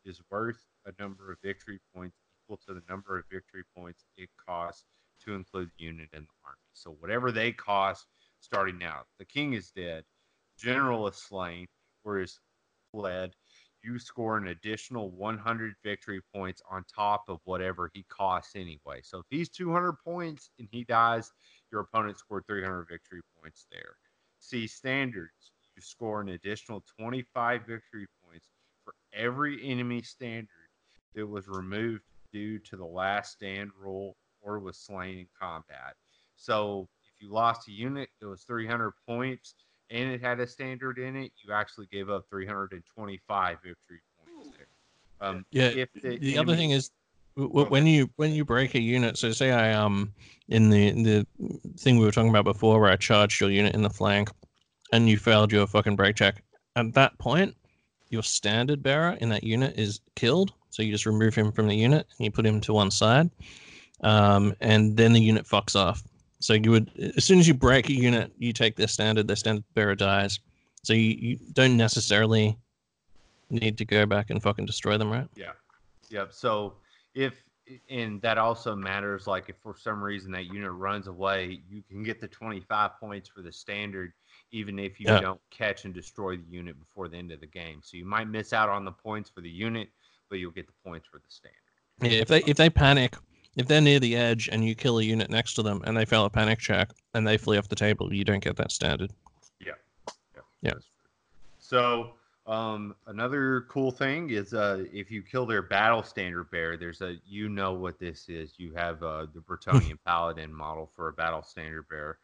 is worth a number of victory points equal to the number of victory points it costs to include the unit in the army. So whatever they cost starting out. The king is dead, general is slain, or is fled. You score an additional one hundred victory points on top of whatever he costs anyway. So if he's two hundred points and he dies, your opponent scored three hundred victory points there. See standards. You score an additional twenty-five victory points for every enemy standard that was removed due to the last stand rule or was slain in combat. So if you lost a unit, it was three hundred points, and it had a standard in it. You actually gave up three hundred twenty-five victory points there. Um, yeah. If the the enemy... other thing is, when you when you break a unit, so say I um in the in the thing we were talking about before, where I charged your unit in the flank, and you failed your fucking break check. At that point, your standard bearer in that unit is killed. So you just remove him from the unit and you put him to one side, um, and then the unit fucks off. So you would, as soon as you break a unit, you take their standard. Their standard bearer dies. So you, you don't necessarily need to go back and fucking destroy them, right? Yeah. Yeah. So. If, and that also matters, like if for some reason that unit runs away, you can get the twenty-five points for the standard, even if you yeah. don't catch and destroy the unit before the end of the game. So you might miss out on the points for the unit, but you'll get the points for the standard. Yeah, if they if they panic, if they're near the edge and you kill a unit next to them and they fail a panic check and they flee off the table, you don't get that standard. Yeah. Yeah. yeah. That's true. So... Um, another cool thing is uh, if you kill their battle standard bearer, there's a you know what this is. You have uh, the Bretonnian Paladin model for a battle standard bearer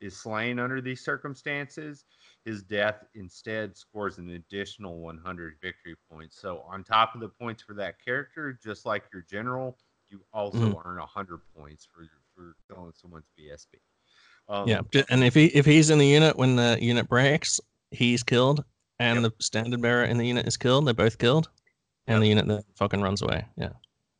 is slain under these circumstances. His death instead scores an additional one hundred victory points. So on top of the points for that character, just like your general, you also mm. earn one hundred points for for killing someone's B S B. Um, yeah, and if he if he's in the unit when the unit breaks, he's killed. And yep. the standard bearer in the unit is killed. They're both killed. And yep. the unit that fucking runs away. Yeah.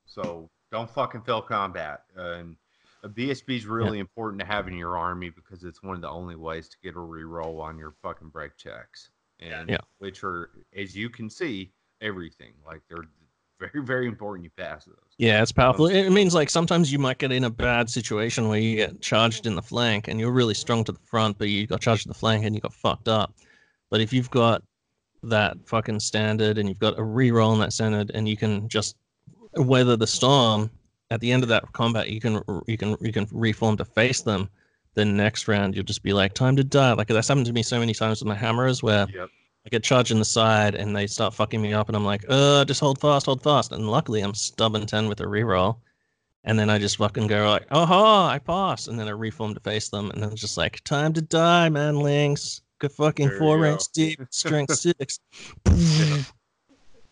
So don't fucking fail combat. Uh, and a B S B is really yep. important to have in your army because it's one of the only ways to get a reroll on your fucking break checks. And yeah. which are, as you can see, everything. Like they're very, very important you pass those. Yeah, it's powerful. Um, it means like sometimes you might get in a bad situation where you get charged in the flank and you're really strong to the front, but you got charged in the flank and you got fucked up. But if you've got that fucking standard and you've got a reroll on that standard and you can just weather the storm at the end of that combat, you can you can you can reform to face them. The next round you'll just be like, time to die. Like that's happened to me so many times with my hammerers where yep. I get charged in the side and they start fucking me up and I'm like, uh just hold fast, hold fast. And luckily I'm stubborn ten with a reroll. And then I just fucking go like, oh ha, I pass. And then I reform to face them and then it's just like, time to die, man, Lynx. A fucking there four range deep, strength six. Because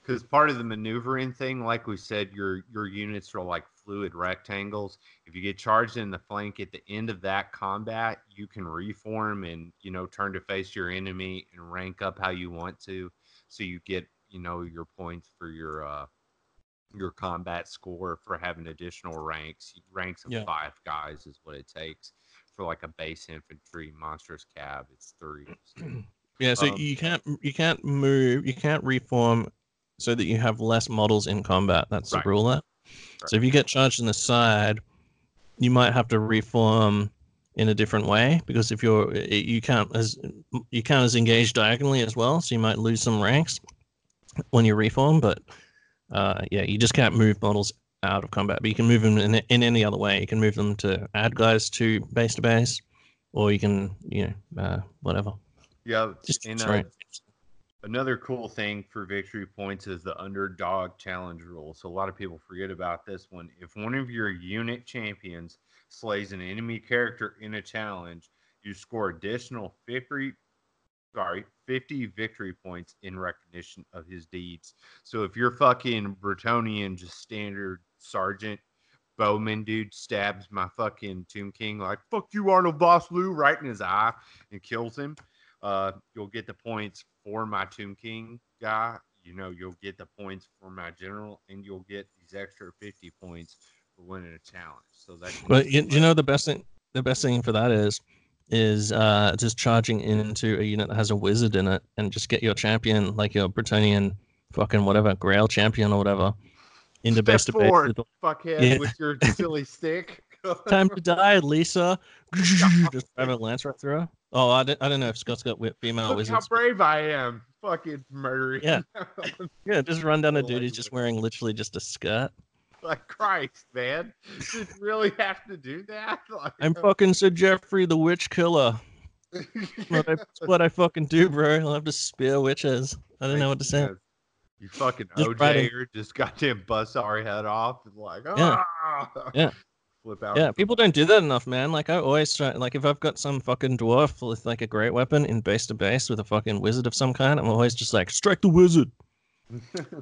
yeah. part of the maneuvering thing, like we said, your your units are like fluid rectangles. If you get charged in the flank at the end of that combat, you can reform and you know turn to face your enemy and rank up how you want to, so you get you know your points for your uh your combat score for having additional ranks. Ranks of yeah. five guys is what it takes. For like a base infantry monstrous cab, it's three. So. Yeah, so um, you can't you can't move, you can't reform, so that you have less models in combat. That's right. the rule. That right. So if you get charged in the side, you might have to reform in a different way because if you're you can't as you can't as engage diagonally as well, so you might lose some ranks when you reform. But uh, yeah, you just can't move models out of combat, but you can move them in, in any other way. You can move them to add guys to base to base, or you can, you know, uh, whatever. Yeah. Just, and, uh, another cool thing for victory points is the underdog challenge rule. So a lot of people forget about this one. If one of your unit champions slays an enemy character in a challenge, you score additional victory Sorry, fifty victory points in recognition of his deeds. So if your fucking Bretonnian, just standard sergeant bowman dude stabs my fucking Tomb King, like, fuck you, Arnold Boss Lou, right in his eye and kills him, uh, you'll get the points for my Tomb King guy. You know, you'll get the points for my general, and you'll get these extra fifty points for winning a challenge. So that's. But you, you know, the best thing, the best thing for that is. is uh just charging into a unit that has a wizard in it and just get your champion, like your Bretonnian fucking whatever grail champion or whatever, into base to base fuckhead yeah. with your silly stick. Time to die, Lisa. Just have a lance right through her. Oh, I don't, I don't know if Scott's got female Look wizards. How brave I am. Fucking murdering. Yeah. yeah, just run down a dude who's just wearing literally just a skirt. Like, Christ, man. Did you really have to do that? Like, I'm fucking Sir Jeffrey the Witch Killer. That's what I fucking do, bro. I'll have to spear witches. I don't know what to say. You fucking just O J, or just goddamn bust our head off. And like, ah! Yeah. yeah. flip out. Yeah, people don't do that enough, man. Like, I always try, like, if I've got some fucking dwarf with, like, a great weapon in base to base with a fucking wizard of some kind, I'm always just like, strike the wizard.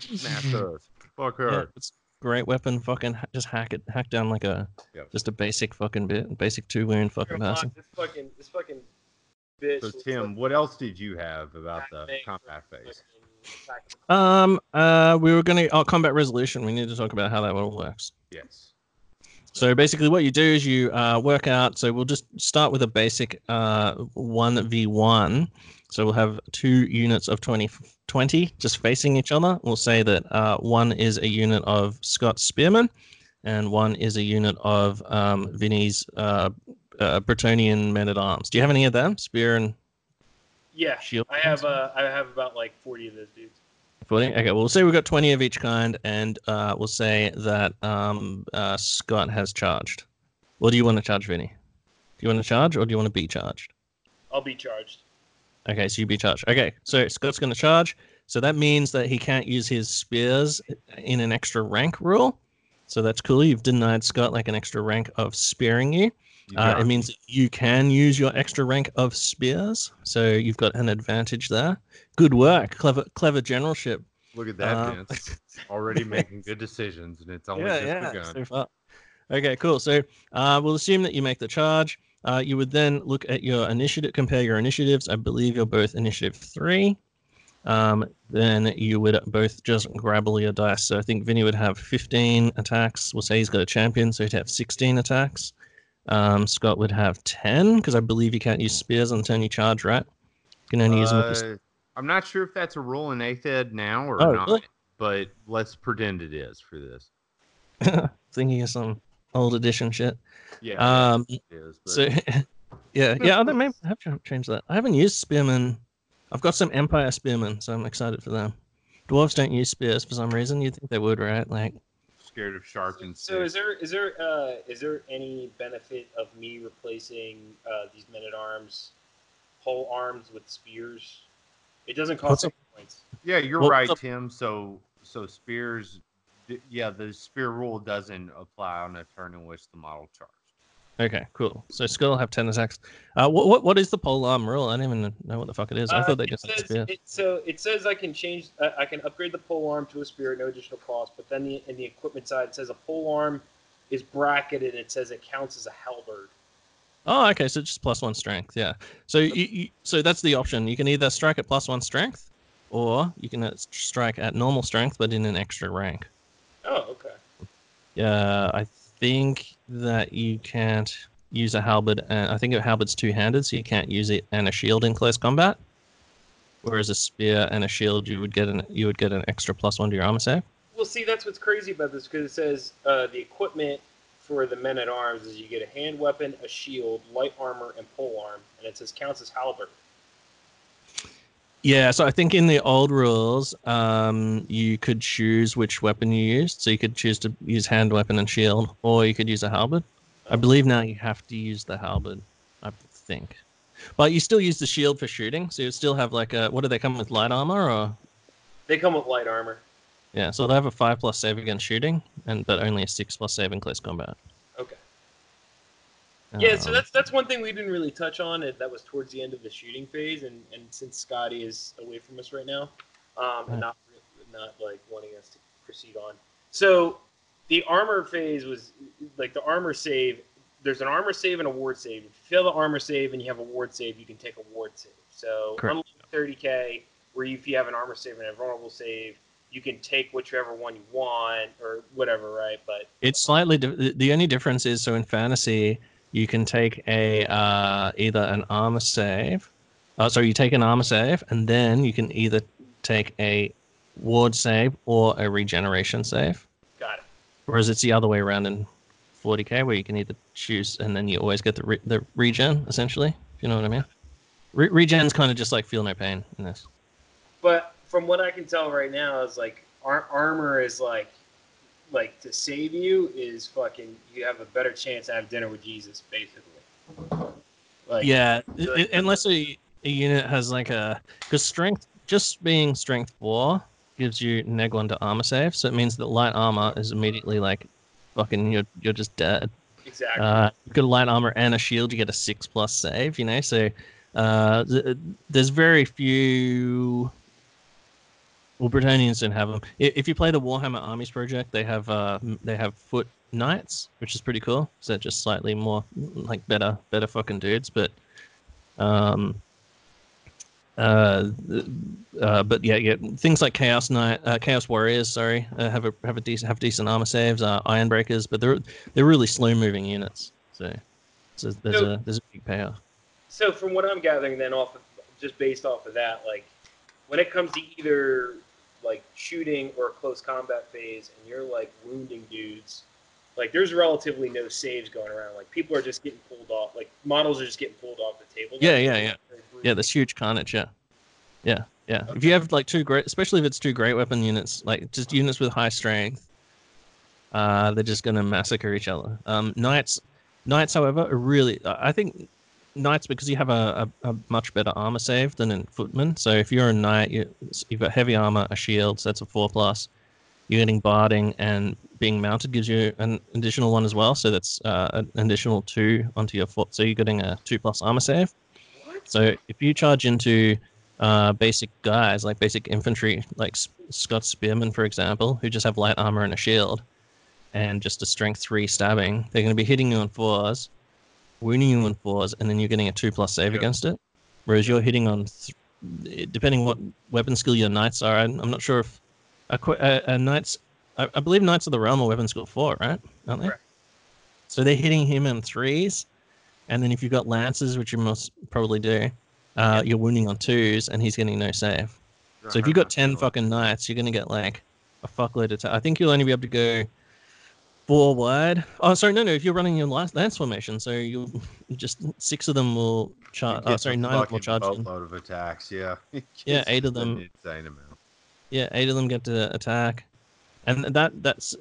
Smash her. Fuck her. Yeah, it's great weapon, fucking, just hack it, hack down, like, a, yep. just a basic fucking bit, basic two-wound fucking person. This fucking, this fucking bitch. So, Tim, what else did you have about the combat phase? Um, uh, we were going to, oh, combat resolution. We need to talk about how that all works. Yes. So basically what you do is you uh, work out, so we'll just start with a basic uh, one v one. So we'll have two units of twenty, twenty just facing each other. We'll say that uh, one is a unit of Scott's Spearmen and one is a unit of um, Vinny's uh, uh, Bretonian Men-at-Arms. Do you have any of them? Spear and... Yeah, shield I have uh, I have about like forty of those dudes. forty? Okay, well, we'll say we've got twenty of each kind, and uh, we'll say that um, uh, Scott has charged. Or do you want to charge, Vinny? Do you want to charge, or do you want to be charged? I'll be charged. Okay, so you be charged. Okay, so Scott's going to charge. So that means that he can't use his spears in an extra rank rule. So that's cool. You've denied Scott like an extra rank of spearing you. Uh, it means that you can use your extra rank of spears, so you've got an advantage there. Good work, clever, clever generalship. Look at that, um, Vince. Already making good decisions, and it's only yeah, just yeah, begun. So far. Okay, cool. So uh, we'll assume that you make the charge. Uh, you would then look at your initiative, compare your initiatives. I believe you're both initiative three. Um, then you would both just grab all your dice. So I think Vinny would have fifteen attacks. We'll say he's got a champion, so he'd have sixteen attacks. Um, Scott would have ten, because I believe you can't use spears on turn you charge, right? You can only use them with your... I'm not sure if that's a rule in eighth Ed now or oh, not, really? But let's pretend it is for this. Thinking of some old edition shit. Yeah. Um, it is, but... So, yeah, yeah. I maybe I have to change that. I haven't used spearmen. I've got some Empire spearmen, so I'm excited for them. Dwarves don't use spears for some reason. You'd think they would, right? Like. Scared of sharks and so, so is there is there uh is there any benefit of me replacing uh these men at arms whole arms with spears? It doesn't cost any points. Yeah, you're What's right up? Tim, so so spears, yeah, the spear rule doesn't apply on a turn in which the model charged. Okay, cool. So Skull will have ten attacks. Uh, what what what is the pole arm rule? I don't even know what the fuck it is. I thought uh, they just says, had spear. It, so it says I can change, uh, I can upgrade the pole arm to a spear at no additional cost. But then the in the equipment side it says a pole arm is bracketed. It says it counts as a halberd. Oh, okay. So just plus one strength. Yeah. So you, you so that's the option. You can either strike at plus one strength, or you can strike at normal strength but in an extra rank. Oh, okay. Yeah, I. Th think that you can't use a halberd, and I think a halberd's two-handed, so you can't use it and a shield in close combat. Whereas a spear and a shield, you would get an you would get an extra plus one to your armor save. Well, see, that's what's crazy about this, because it says uh, the equipment for the men at arms is you get a hand weapon, a shield, light armor, and pole arm, and it says counts as halberd. Yeah, so I think in the old rules, um, you could choose which weapon you used. So you could choose to use hand weapon and shield, or you could use a halberd. I believe now you have to use the halberd, I think. But you still use the shield for shooting, so you still have like a... What, do they come with light armor, or...? They come with light armor. Yeah, so they have a five plus save against shooting, and but only a six plus save in close combat. Okay. Yeah, so that's that's one thing we didn't really touch on, and that was towards the end of the shooting phase, and, and since Scotty is away from us right now, um, yeah. and not not like wanting us to proceed on. So the armor phase was like the armor save. There's an armor save and a ward save. If you fail the armor save and you have a ward save, you can take a ward save. So unlike thirty K, where if you have an armor save and a vulnerable save, you can take whichever one you want or whatever, right? But it's slightly the only difference is so in fantasy. You can take a uh, either an armor save, uh, so you take an armor save, and then you can either take a ward save or a regeneration save. Got it. Whereas it's the other way around in forty K, where you can either choose, and then you always get the re the regen essentially. If you know what I mean? Re regen's kind of just like feel no pain in this. But from what I can tell right now, is like ar armor is like. Like, to save you is fucking... You have a better chance to have dinner with Jesus, basically. Like, yeah, like, unless a, a unit has, like, a... Because strength... Just being strength four gives you neg one to armor save, so it means that light armor is immediately, like, fucking... You're, you're just dead. Exactly. Uh, good light armor and a shield, you get a six plus save, you know, so uh, th there's very few... Well, Bretonians don't have them. If you play the Warhammer Armies Project, they have uh, they have foot knights, which is pretty cool. So they're just slightly more like better, better fucking dudes. But, um, uh, uh but yeah, yeah, things like Chaos Knight, uh, Chaos Warriors, sorry, uh, have a have a decent have decent armor saves. Uh, Ironbreakers, but they're they're really slow moving units. So, so there's so, a there's a big payoff. So from what I'm gathering, then off of, just based off of that, like when it comes to either like shooting or close combat phase, and you're like wounding dudes, like there's relatively no saves going around. Like people are just getting pulled off. Like models are just getting pulled off the table. Yeah, yeah, yeah, yeah. There's huge carnage. Yeah, yeah, yeah. Okay. If you have like two great, especially if it's two great weapon units, like just units with high strength, uh, they're just gonna massacre each other. Um, knights, knights, however, are really, I think. Knights, because you have a, a, a much better armor save than in footmen. So if you're a knight, you, you've got heavy armor, a shield, so that's a four plus. You're getting barding, and being mounted gives you an additional one as well. So that's uh, an additional two onto your foot. So you're getting a two plus armor save. What? So if you charge into uh, basic guys like basic infantry, like Scots spearmen, for example, who just have light armor and a shield, and just a strength three stabbing, they're going to be hitting you on fours. Wounding you on fours, and then you're getting a two plus save yeah. against it. Whereas you're hitting on, th depending what weapon skill your knights are, I'm, I'm not sure if a, a, a knights, I, I believe Knights of the Realm are weapon skill four, right? Aren't they? Right. So they're hitting him on threes, and then if you've got lances, which you must probably do, uh, yeah. you're wounding on twos, and he's getting no save. Right. So if you've got ten right. fucking knights, you're gonna get like a fuckload of. I think you'll only be able to go. Four wide. Oh, sorry, no, no. If you're running your lance formation, so you just six of them will charge. Oh, sorry, nine will charge. Boatload of attacks, yeah. Yeah, eight of them. Insane amount. Yeah, eight of them get to attack, and that that's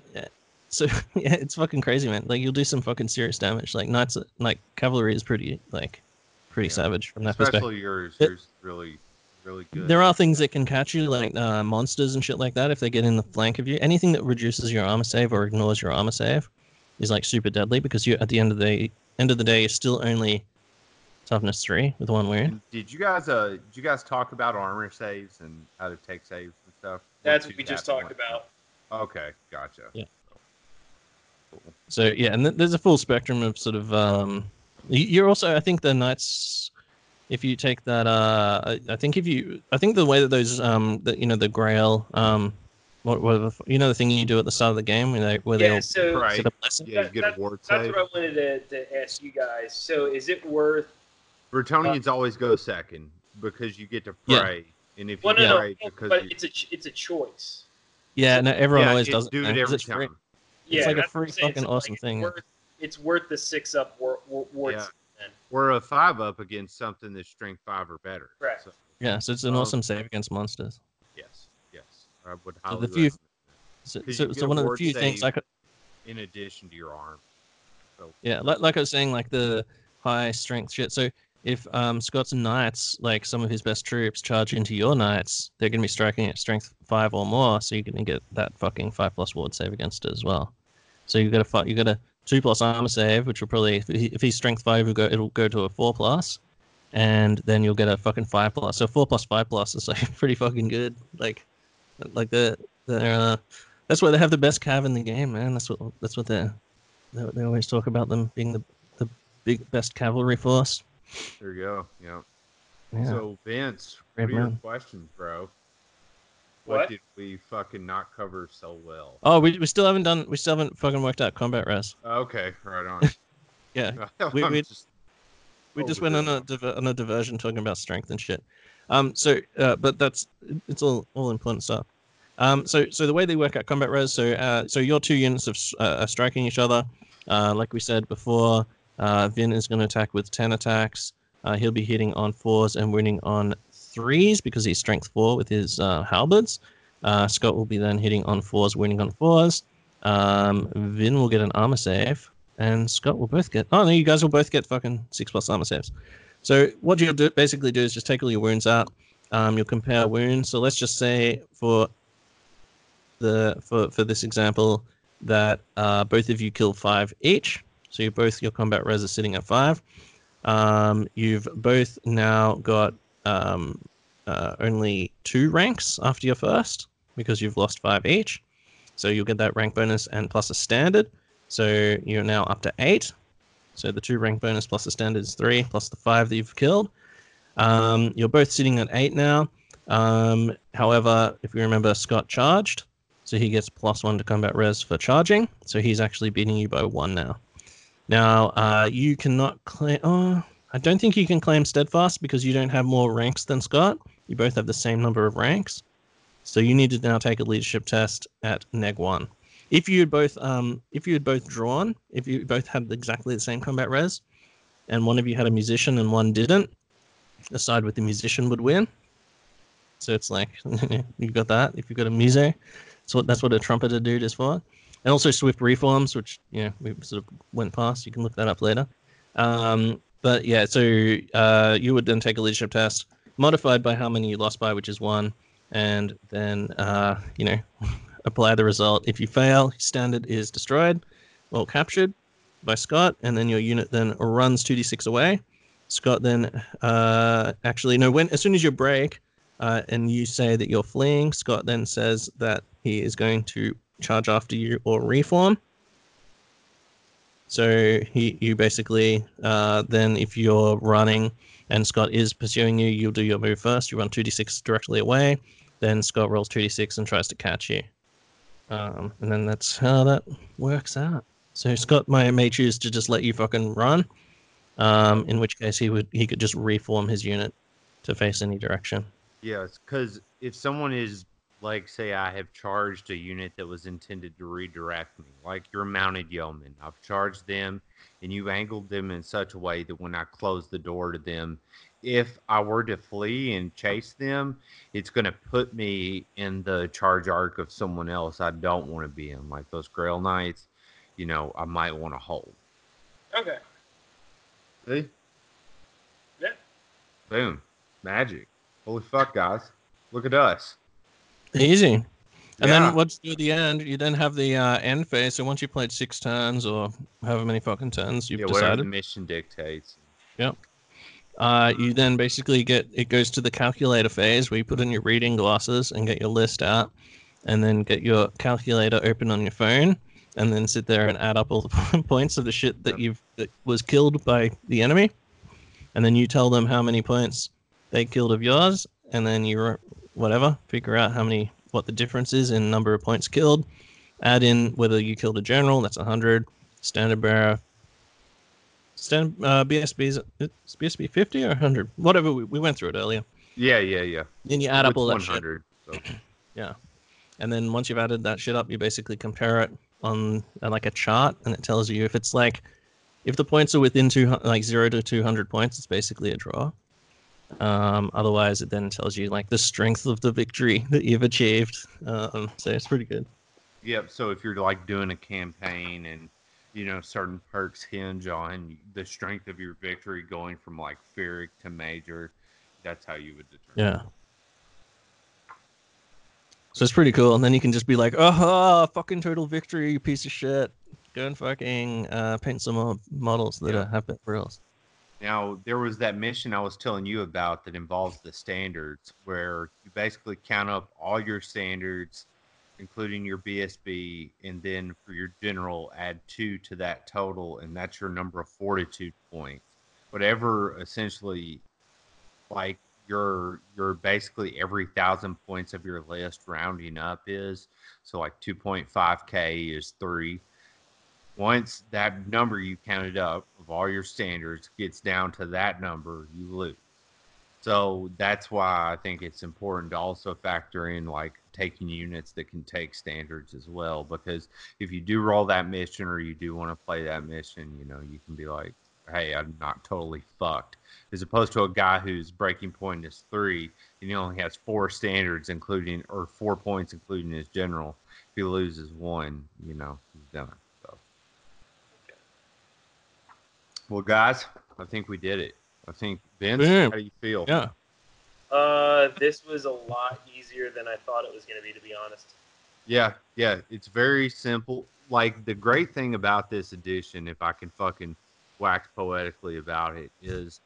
so yeah, it's fucking crazy, man. Like you'll do some fucking serious damage. Like knights, like cavalry is pretty like pretty yeah. savage from that Especially perspective. Especially yours, yours really. Really good. There are things that can catch you, like uh, monsters and shit like that, if they get in the flank of you. Anything that reduces your armor save or ignores your armor save is like super deadly, because you, at the end of the end of the day, you're still only toughness three with one wound. Did you guys, uh, did you guys talk about armor saves and how to take saves and stuff? That's what we just talked about. Okay, gotcha. Yeah. Cool. So yeah, and th there's a full spectrum of sort of. Um, you're also, I think, the knights. If you take that, uh, I, I think if you, I think the way that those, um, that you know, the Grail, um, what, what, you know, the thing you do at the start of the game where they, where yeah, they, so right. set up lessons. Yeah, that, you get that, a ward save. That's what I wanted to, to ask you guys. So, is it worth? Bretonians uh, always go second because you get to pray, yeah. and if you well, no, pray, no, because but you... it's a it's a choice. Yeah, no, everyone yeah, always does do it every time. Free. Yeah, it's like a free fucking it's awesome like, thing. It's worth, it's worth the six up war, war, wards. Yeah. We're a five up against something that's strength five or better. Correct. So, yeah, so it's an um, awesome save against monsters. Yes, yes. I would highly so the few, so, so, so one of the few things I could... In addition to your arm. So, yeah, like, like I was saying, like the high strength shit. So if um, Scott's Knights, like some of his best troops, charge into your Knights, they're going to be striking at strength five or more, so you're going to get that fucking five plus ward save against it as well. So you've got to fight... You've got to... Two plus armor save, which will probably, if, he, if he's strength five, it'll go, it'll go to a four plus, and then you'll get a fucking five plus. So four plus five plus is like pretty fucking good. Like, like the the uh, that's why they have the best cav in the game, man. That's what that's what they they, they always talk about them being the the big best cavalry force. There you go. Yeah. yeah. So Vince, what are your questions, bro? What? What did we fucking not cover so well? Oh, we we still haven't done. We still haven't fucking worked out combat res. Okay, right on. yeah, we we just, we just went on a diver, on a diversion talking about strength and shit. Um, so uh, but that's it's all all important stuff. Um, so so the way they work out combat res. So uh, so your two units of uh, are striking each other. Uh, like we said before, uh, Vin is going to attack with ten attacks. Uh, he'll be hitting on fours and winning on. Threes because he's strength four with his uh, halberds. Uh, Scott will be then hitting on fours, winning on fours. Um, Vin will get an armor save, and Scott will both get. Oh no, you guys will both get fucking six plus armor saves. So what you'll do, basically do is just take all your wounds out. Um, you'll compare wounds. So let's just say for the for for this example that uh, both of you kill five each. So you both, your combat res is sitting at five. Um, you've both now got um, uh, only two ranks after your first, because you've lost five each. So you'll get that rank bonus and plus a standard. So you're now up to eight. So the two rank bonus plus the standard is three, plus the five that you've killed. Um, you're both sitting at eight now. Um, however, if you remember, Scott charged. So he gets plus one to combat res for charging. So he's actually beating you by one now. Now, uh, you cannot claim... Oh, I don't think you can claim Steadfast because you don't have more ranks than Scott. You both have the same number of ranks. So you need to now take a leadership test at neg one. If you had both, um, if you had both drawn, if you both had exactly the same combat res, and one of you had a musician and one didn't, the side with the musician would win. So it's like, you got that. If you've got a muso, so that's what a trumpeter dude is for. And also swift reforms, which, you know, we sort of went past. You can look that up later. Um, but yeah, so uh, you would then take a leadership test, modified by how many you lost by, which is one, and then, uh, you know, apply the result. If you fail, standard is destroyed or captured by Scott, and then your unit then runs two d six away. Scott then, uh, actually, no, when as soon as you break uh, and you say that you're fleeing, Scott then says that he is going to charge after you or reform. So he, you basically, uh, then if you're running and Scott is pursuing you, you'll do your move first. You run two d six directly away. Then Scott rolls two d six and tries to catch you. Um, and then that's how that works out. So Scott may, may choose to just let you fucking run, um, in which case he would he could just reform his unit to face any direction. Yes, because if someone is, like, say I have charged a unit that was intended to redirect me, like your mounted yeoman, I've charged them and you angled them in such a way that when I close the door to them, if I were to flee and chase them, it's going to put me in the charge arc of someone else I don't want to be in. Like those Grail Knights, you know, I might want to hold. Okay. See? Yeah. Boom. Magic. Holy fuck, guys. Look at us. Easy. And yeah. Then once you're the end, you then have the uh, end phase. So once you played six turns or however many fucking turns, you've yeah, decided. Whatever the mission dictates. Yep. Uh, you then basically get, it goes to the calculator phase where you put in your reading glasses and get your list out and then get your calculator open on your phone and then sit there and add up all the points of the shit that you've, that was killed by the enemy. And then you tell them how many points they killed of yours. And then you, whatever, figure out how many, what the difference is in number of points killed. Add in whether you killed a general, that's one hundred, standard bearer, Stand, uh, B S B, is B S B fifty or one hundred? Whatever, we, we went through it earlier. Yeah, yeah, yeah. Then you add up all that shit. So. Yeah. And then once you've added that shit up, you basically compare it on uh, like a chart, and it tells you if it's like, if the points are within two, like zero to two hundred points, it's basically a draw. Um, otherwise, it then tells you like the strength of the victory that you've achieved. Um, so it's pretty good. Yep, so if you're like doing a campaign and you know, certain perks hinge on the strength of your victory going from, like, ferric to major. That's how you would determine. Yeah. So it's pretty cool. And then you can just be like, oh, fucking total victory, you piece of shit. Go and fucking uh, paint some more models that yeah. are, have been for us. Now, there was that mission I was telling you about that involves the standards, where you basically count up all your standards, including your B S B, and then for your general, add two to that total, and that's your number of fortitude points. Whatever, essentially, like, your, your basically every thousand points of your list rounding up is, so like two point five K is three. Once that number you counted up of all your standards gets down to that number, you lose. So that's why I think it's important to also factor in, like, taking units that can take standards as well, because if you do roll that mission or you do want to play that mission, you know, you can be like, hey, I'm not totally fucked, as opposed to a guy whose breaking point is three and he only has four standards including, or four points including his general. If he loses one, you know, he's done. So, well, guys, I think we did it. I think, Vince, Boom. How do you feel? Yeah. Uh, this was a lot easier than I thought it was going to be, to be honest. Yeah, yeah. It's very simple. like, the great thing about this edition, if I can fucking wax poetically about it, is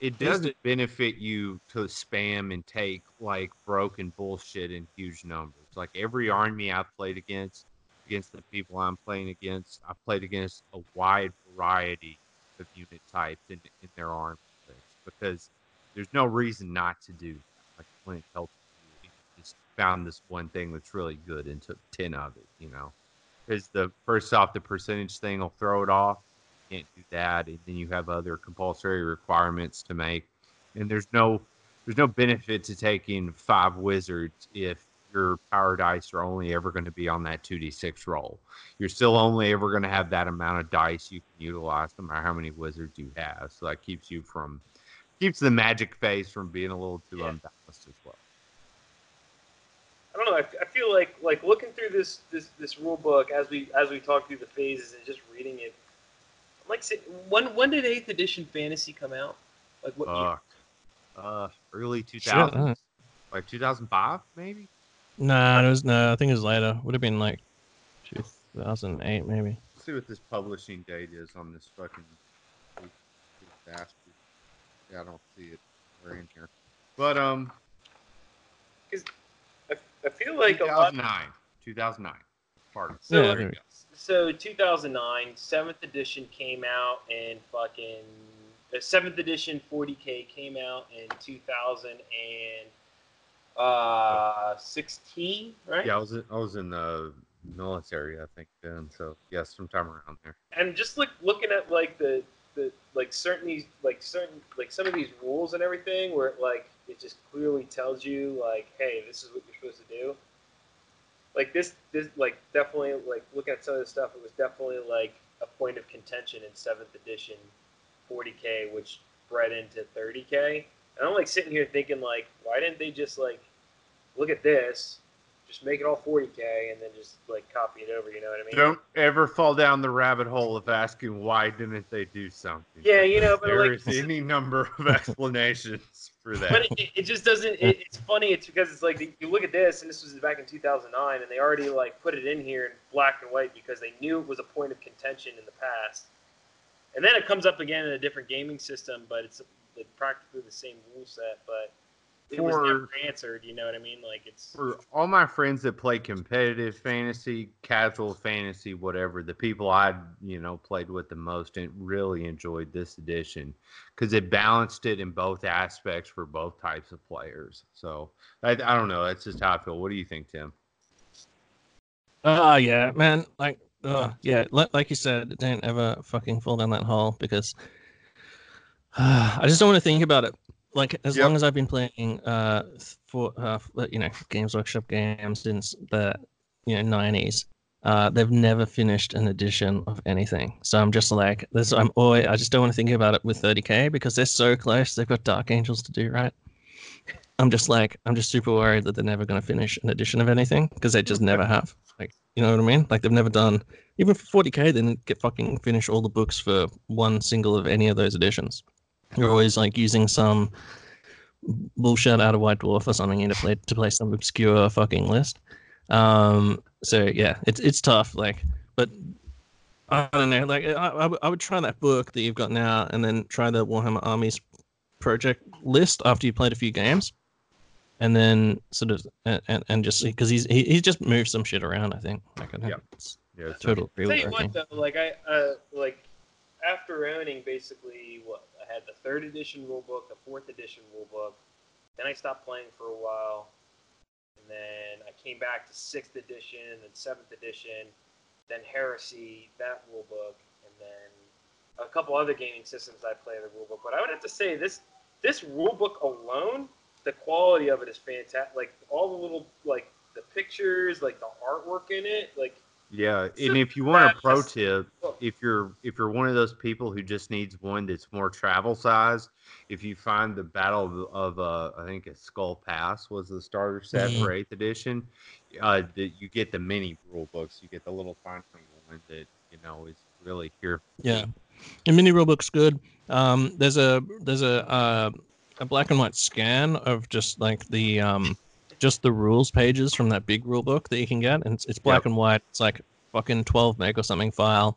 it doesn't benefit you to spam and take, like, broken bullshit in huge numbers. Like, every army I've played against, against the people I'm playing against, I've played against a wide variety of unit types in, in their army list, because there's no reason not to do that. Like, when it helps you, you just found this one thing that's really good and took ten of it, you know. Because the first off, the percentage thing will throw it off. You can't do that, and then you have other compulsory requirements to make. And there's no, there's no benefit to taking five wizards if your power dice are only ever going to be on that two d six roll. You're still only ever going to have that amount of dice you can utilize, no matter how many wizards you have. So that keeps you from, keeps the magic phase from being a little too yeah. unbalanced as well. I don't know. I, I feel like like looking through this this this rule book as we as we talk through the phases and just reading it. I'm like, when when did eighth Edition Fantasy come out? Like what uh, year? Uh, early two thousands, sure. Like two thousand five maybe. Nah, it was no. Nah, I think it was later. Would have been like two thousand eight maybe. Let's see what this publishing date is on this fucking bastard. Yeah, I don't see it. We're in here, but um, because. I feel like two thousand nine. two thousand nine. Pardon. So, yeah, there so two thousand nine, seventh edition came out and fucking... The seventh edition forty K came out in two thousand sixteen, right? Yeah, I was in, I was in the military, I think, then. So, yeah, sometime around there. And just like looking at like the... the like certain... Like certain... Like some of these rules and everything where it like... It just clearly tells you, like, hey, this is what you're supposed to do. Like, this, this, like, definitely, like, looking at some of this stuff, it was definitely, like, a point of contention in seventh edition forty K, which bred into thirty K. And I'm, like, sitting here thinking, like, why didn't they just, like, look at this, just make it all forty K, and then just, like, copy it over, you know what I mean? Don't ever fall down the rabbit hole of asking why didn't they do something. Yeah, you know, but, there like... There is any number of explanations. That. But it, it just doesn't. It, it's funny. It's because it's like you look at this, and this was back in two thousand nine, and they already like put it in here in black and white because they knew it was a point of contention in the past. And then it comes up again in a different gaming system, but it's like practically the same rule set. But it for, was never answered. You know what I mean? Like it's for all my friends that play competitive fantasy, casual fantasy, whatever. The people I you know played with the most and really enjoyed this edition because it balanced it in both aspects for both types of players. So I, I don't know. That's just how I feel. What do you think, Tim? Uh yeah, man. Like, uh, yeah, like you said, don't ever fucking fall down that hole because uh, I just don't want to think about it. Like, as yep. long as I've been playing, uh, for uh, you know, Games Workshop games since the you know nineties, uh, they've never finished an edition of anything. So I'm just like, this. I'm always. I just don't want to think about it with thirty K because they're so close. They've got Dark Angels to do, right? I'm just like, I'm just super worried that they're never going to finish an edition of anything because they just never have. Like, you know what I mean? Like, they've never done even for forty K. They didn't get fucking finish all the books for one single of any of those editions. You're always like using some bullshit out of White Dwarf or something you know, to play to play some obscure fucking list. Um, so yeah, it's it's tough. Like, but I don't know. Like, I I would try that book that you've got now, and then try the Warhammer Armies Project list after you played a few games, and then sort of and and just because he's he, he's just moved some shit around. I think. Like, I don't yeah. It's yeah. It's total. Tell you what though, like I uh, like after owning basically what. I had the third edition rulebook, the fourth edition rulebook. Then I stopped playing for a while, and then I came back to sixth edition, then seventh edition, then Heresy, that rulebook, and then a couple other gaming systems I play the rulebook. But I would have to say this this rulebook alone, the quality of it is fantastic. Like all the little like the pictures, like the artwork in it, like. Yeah, and if you want a pro tip, if you're if you're one of those people who just needs one that's more travel sized, if you find the Battle of, of uh, I think it's Skull Pass was the starter set mm-hmm. for eighth edition, uh, that you get the mini rule books, you get the little fine print one that you know is really here. Yeah, and mini rule book's good. Um, there's a there's a uh, a black and white scan of just like the um. just the rules pages from that big rule book that you can get, and it's, it's black yep. and white. It's like fucking twelve meg or something file.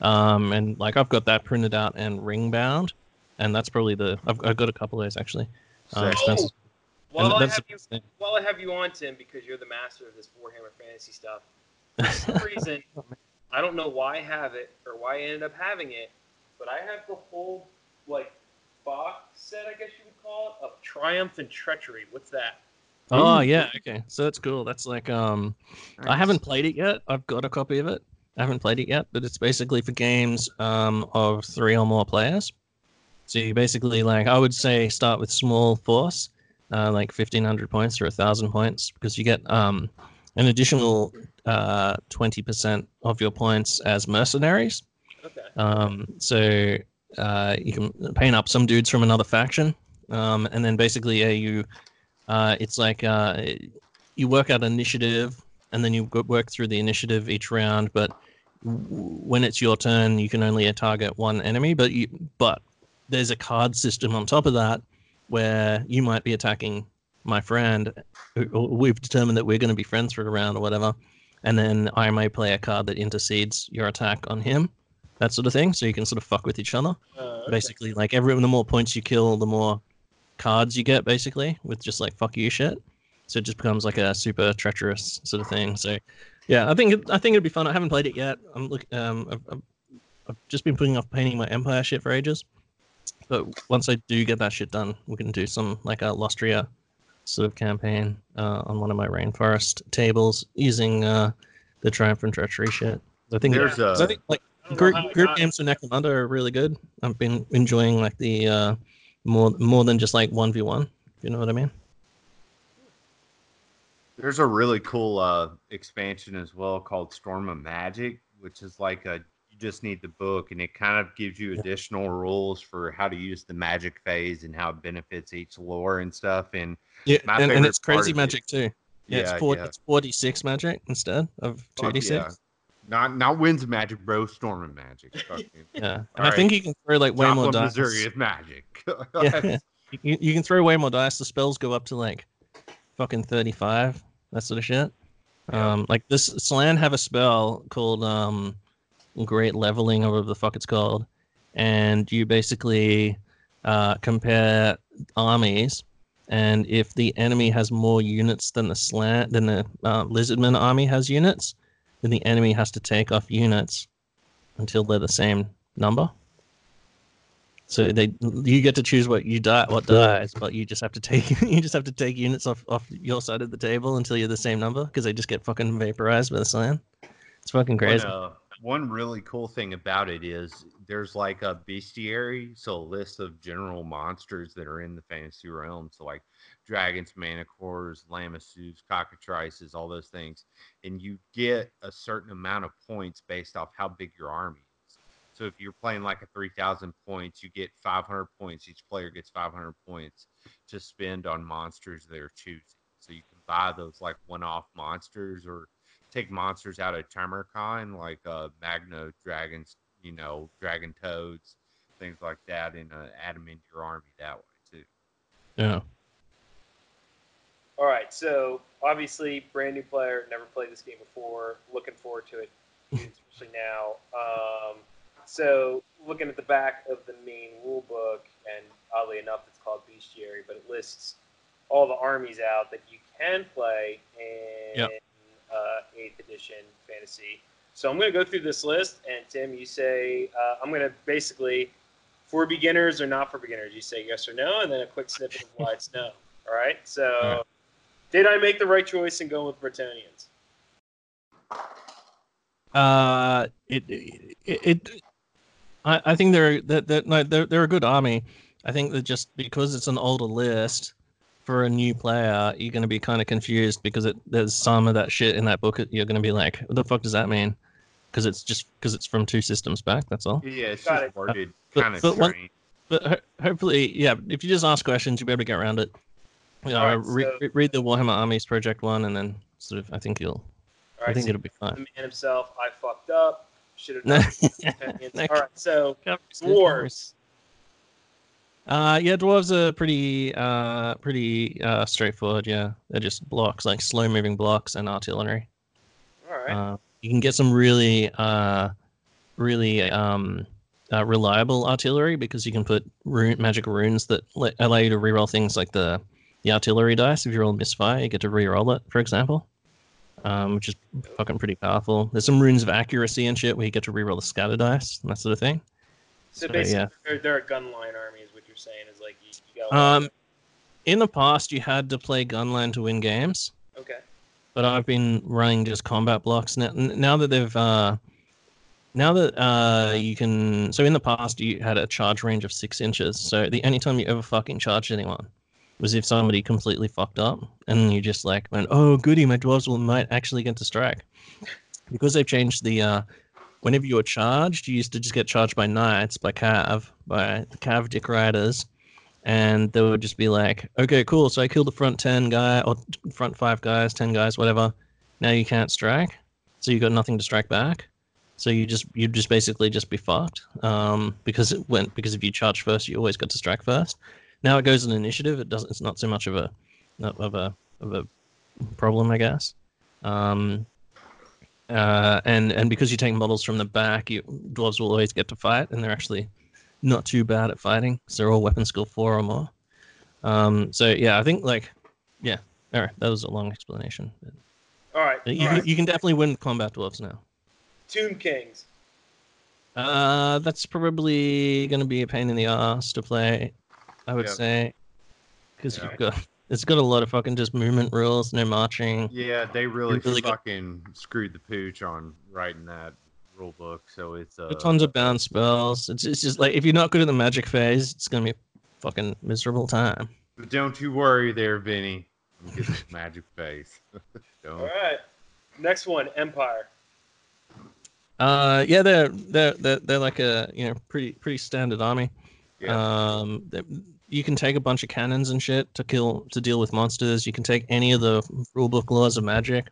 Um, and like I've got that printed out and ring bound, and that's probably the I've, I've got a couple of those actually. Um, oh, while, I have you, while I have you on, Tim, because you're the master of this Warhammer Fantasy stuff, for some reason I don't know why I have it or why I ended up having it, but I have the whole like box set, I guess you would call it, of Triumph and Treachery. What's that? Oh yeah, okay. So that's cool. That's like um, nice. I haven't played it yet. I've got a copy of it. I haven't played it yet, but it's basically for games um, of three or more players. So you basically, like, I would say start with small force, uh, like fifteen hundred points or one thousand points, because you get um, an additional uh, twenty percent of your points as mercenaries. Okay. Um, so uh, you can paint up some dudes from another faction, um, and then basically uh, you, uh, it's like uh, you work out initiative, and then you work through the initiative each round, but when it's your turn, you can only target one enemy, but you, but there's a card system on top of that where you might be attacking my friend. We've determined that we're going to be friends for a round or whatever, and then I may play a card that intercedes your attack on him, that sort of thing, so you can sort of fuck with each other. Uh, okay. Basically, like, every, the more points you kill, the more cards you get, basically, with just, like, fuck you shit. So it just becomes like a super treacherous sort of thing. So, yeah, I think it, I think it'd be fun. I haven't played it yet. I'm look, um, I've, I've just been putting off painting my Empire shit for ages. But once I do get that shit done, we can do some like a Lostria sort of campaign uh, on one of my rainforest tables using uh, the Triumph and Treachery shit. I think there's a... I think like group, group games with Necromunda are really good. I've been enjoying like the uh, more more than just like one v one. If you know what I mean? There's a really cool uh, expansion as well called Storm of Magic, which is like a, you just need the book, and it kind of gives you additional rules for how to use the magic phase and how it benefits each lore and stuff. And yeah, my and, and it's crazy magic it, too. Yeah, yeah, it's forty, yeah, it's forty-six magic instead of two d six. Yeah. Not not wins magic, bro. Storm of Magic. Yeah, and All I right. think you can throw like way Top more dice. Missouri is magic. Yeah. you, you can throw way more dice. The spells go up to like fucking thirty-five. That sort of shit. Yeah. Um, like this, Slan have a spell called um, Great Leveling, or whatever the fuck it's called, and you basically uh, compare armies, and if the enemy has more units than the Slan, than the uh, Lizardman army has units, then the enemy has to take off units until they're the same number. So they, you get to choose what you die, what dies, but you just have to take, you just have to take units off, off your side of the table until you're the same number, because they just get fucking vaporized by the Slan. It's fucking crazy. One, uh, one really cool thing about it is there's like a bestiary, so a list of general monsters that are in the fantasy realm. So like dragons, manticores, lamassus, cockatrices, all those things, and you get a certain amount of points based off how big your army. So if you're playing like a three thousand points, you get five hundred points. Each player gets five hundred points to spend on monsters they're choosing. So you can buy those like one-off monsters, or take monsters out of Tamarcon, like uh, Magno Dragons, you know, Dragon Toads, things like that, and uh, add them into your army that way too. Yeah. All right. So obviously, brand new player, never played this game before. Looking forward to it, especially now. Um, So, looking at the back of the main rule book, and oddly enough, it's called Bestiary, but it lists all the armies out that you can play in yep. uh, eighth edition Fantasy. So, I'm going to go through this list, and Tim, you say, uh, I'm going to basically, for beginners or not for beginners, you say yes or no, and then a quick snippet of why it's no. All right? So, all right. Did I make the right choice in going with Bretonnians? Uh, it... it, it, it I think they're they're, no, they're they're a good army. I think that just because it's an older list for a new player, you're going to be kind of confused, because it, there's some of that shit in that book. You're going to be like, what the fuck does that mean? Because it's just because it's from two systems back. That's all. Yeah, it's just worded uh, kind of strange. But, but ho hopefully, yeah, if you just ask questions, you'll be able to get around it. You know, right, re so, re read the Warhammer Armies Project one, and then sort of I think you'll. All right, I think so it'll be fine. The man himself, I fucked up. Should have done. All right, so dwarves. Uh, yeah, dwarves are pretty, uh, pretty uh, straightforward. Yeah, they're just blocks, like slow-moving blocks and artillery. All right. Uh, you can get some really, uh, really um, uh, reliable artillery, because you can put rune, magic runes that let, allow you to reroll things like the the artillery dice. If you roll misfire, you get to reroll it, for example, um, which is fucking pretty powerful. There's some runes of accuracy and shit where you get to reroll the scatter dice and that sort of thing. So, so basically, yeah. they're, they're a gunline army, is what you're saying, is like you, you got. Um, in the past, you had to play gunline to win games. Okay. But I've been running just combat blocks now. Now that they've, uh, now that uh, you can, so in the past you had a charge range of six inches. So the only time you ever fucking charged anyone was if somebody completely fucked up, and you just like went, "Oh goody, my dwarves will might actually get to strike." Because they've changed the, uh, whenever you were charged, you used to just get charged by knights, by cav, by the cav dick riders. And they would just be like, okay, cool, so I killed the front ten guy, or front five guys, ten guys, whatever. Now you can't strike, so you got nothing to strike back. So you just you'd just basically just be fucked, um, because it went because if you charge first, you always got to strike first. Now it goes in initiative. It doesn't. It's not so much of a of a of a problem, I guess. Um, uh, and and because you take models from the back, you, dwarves will always get to fight, and they're actually not too bad at fighting, so they're all weapon skill four or more. Um, so yeah, I think like, yeah, all right, that was a long explanation. But... All right, you, all right. You can definitely win combat dwarves now. Tomb Kings. Uh, that's probably going to be a pain in the ass to play, I would yeah. say, because yeah. you've got it's got a lot of fucking just movement rules, no marching. Yeah, they really, really fucking got... screwed the pooch on writing that rule book, so it's uh... tons of bound spells. It's it's just like if you're not good at the magic phase, it's gonna be a fucking miserable time. But don't you worry, there, Vinny. I'm getting magic phase. All right, next one, Empire. Uh, yeah, they're they're they're they're like a you know pretty pretty standard army. Yeah. Um, you can take a bunch of cannons and shit to kill to deal with monsters. You can take any of the rule book laws of magic.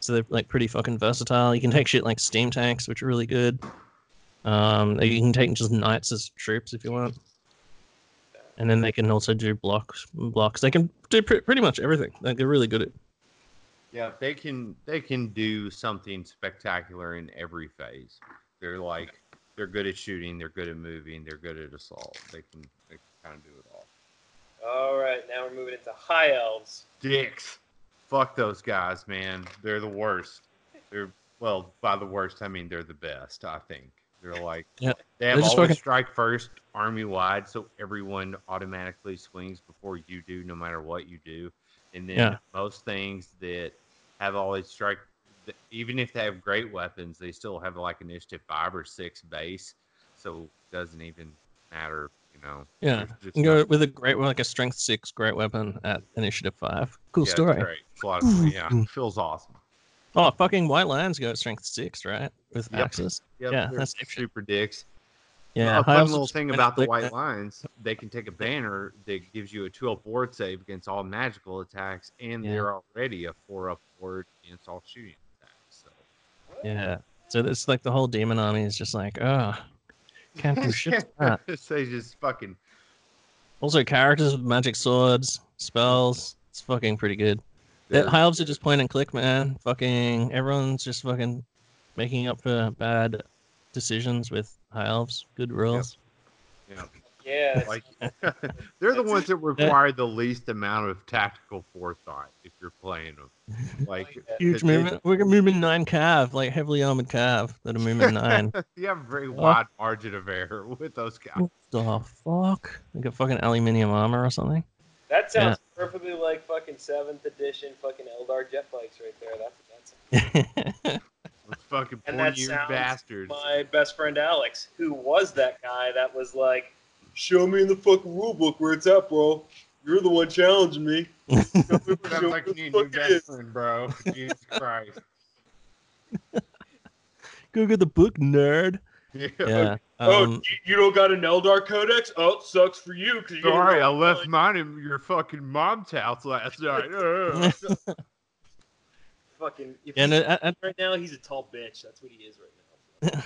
So they're like pretty fucking versatile. You can take shit like steam tanks, which are really good. Um, you can take just knights as troops if you want, and then they can also do blocks. Blocks. They can do pr pretty much everything. Like they're really good at. Yeah, they can. They can do something spectacular in every phase. They're like they're good at shooting. They're good at moving. They're good at assault. They can. They can kind of do it all. All right, now we're moving into High Elves. Dicks. Fuck those guys, man. They're the worst. They're well, by the worst, I mean they're the best, I think. They're like yeah, they have always strike first army wide, so everyone automatically swings before you do, no matter what you do. And then yeah. most things that have always strike, even if they have great weapons, they still have like initiative five or six base, so it doesn't even matter. No. Yeah, you can go with a great, like a strength six great weapon at initiative five. Cool yeah, story. Great. It's a lot of, yeah, feels awesome. Oh, fucking White Lands go at strength six, right? With yep. axes. Yep. Yeah, that's super dicks. Yeah, a fun little thing about the White Lines, they can take a banner that gives you a two up ward save against all magical attacks, and yeah. they're already a four up ward against all shooting attacks. So. Yeah, so it's like the whole demon army is just like, oh. Can't do shit. They just fucking. Also, characters with magic swords, spells. It's fucking pretty good. That High Elves are just point and click, man. Fucking everyone's just fucking making up for bad decisions with High Elves. Good rules. Yep. Yeah. Yeah. Like, they're the ones that require the least amount of tactical forethought if you're playing them. Like huge movement. We're moving nine cav, like heavily armored cav that are moving nine. You have a very wide margin of error with those guys. What the fuck? Like a fucking aluminium armor or something. That sounds yeah. perfectly like fucking seventh edition fucking Eldar jet bikes right there. That's what that sounds. Fucking poor-eared bastards. My best friend Alex, who was that guy that was like, show me in the fucking rulebook where it's at, bro. You're the one challenging me. That's like you need a new best friend, bro. Jesus Christ. Go get the book, nerd. Yeah. yeah. Oh, um, you, you don't got an Eldar Codex? Oh, sucks for you. Cause you sorry, I left like... mine in your fucking mom's house last night. Fucking. If and he's at, at, right now, he's a tall bitch. That's what he is right now.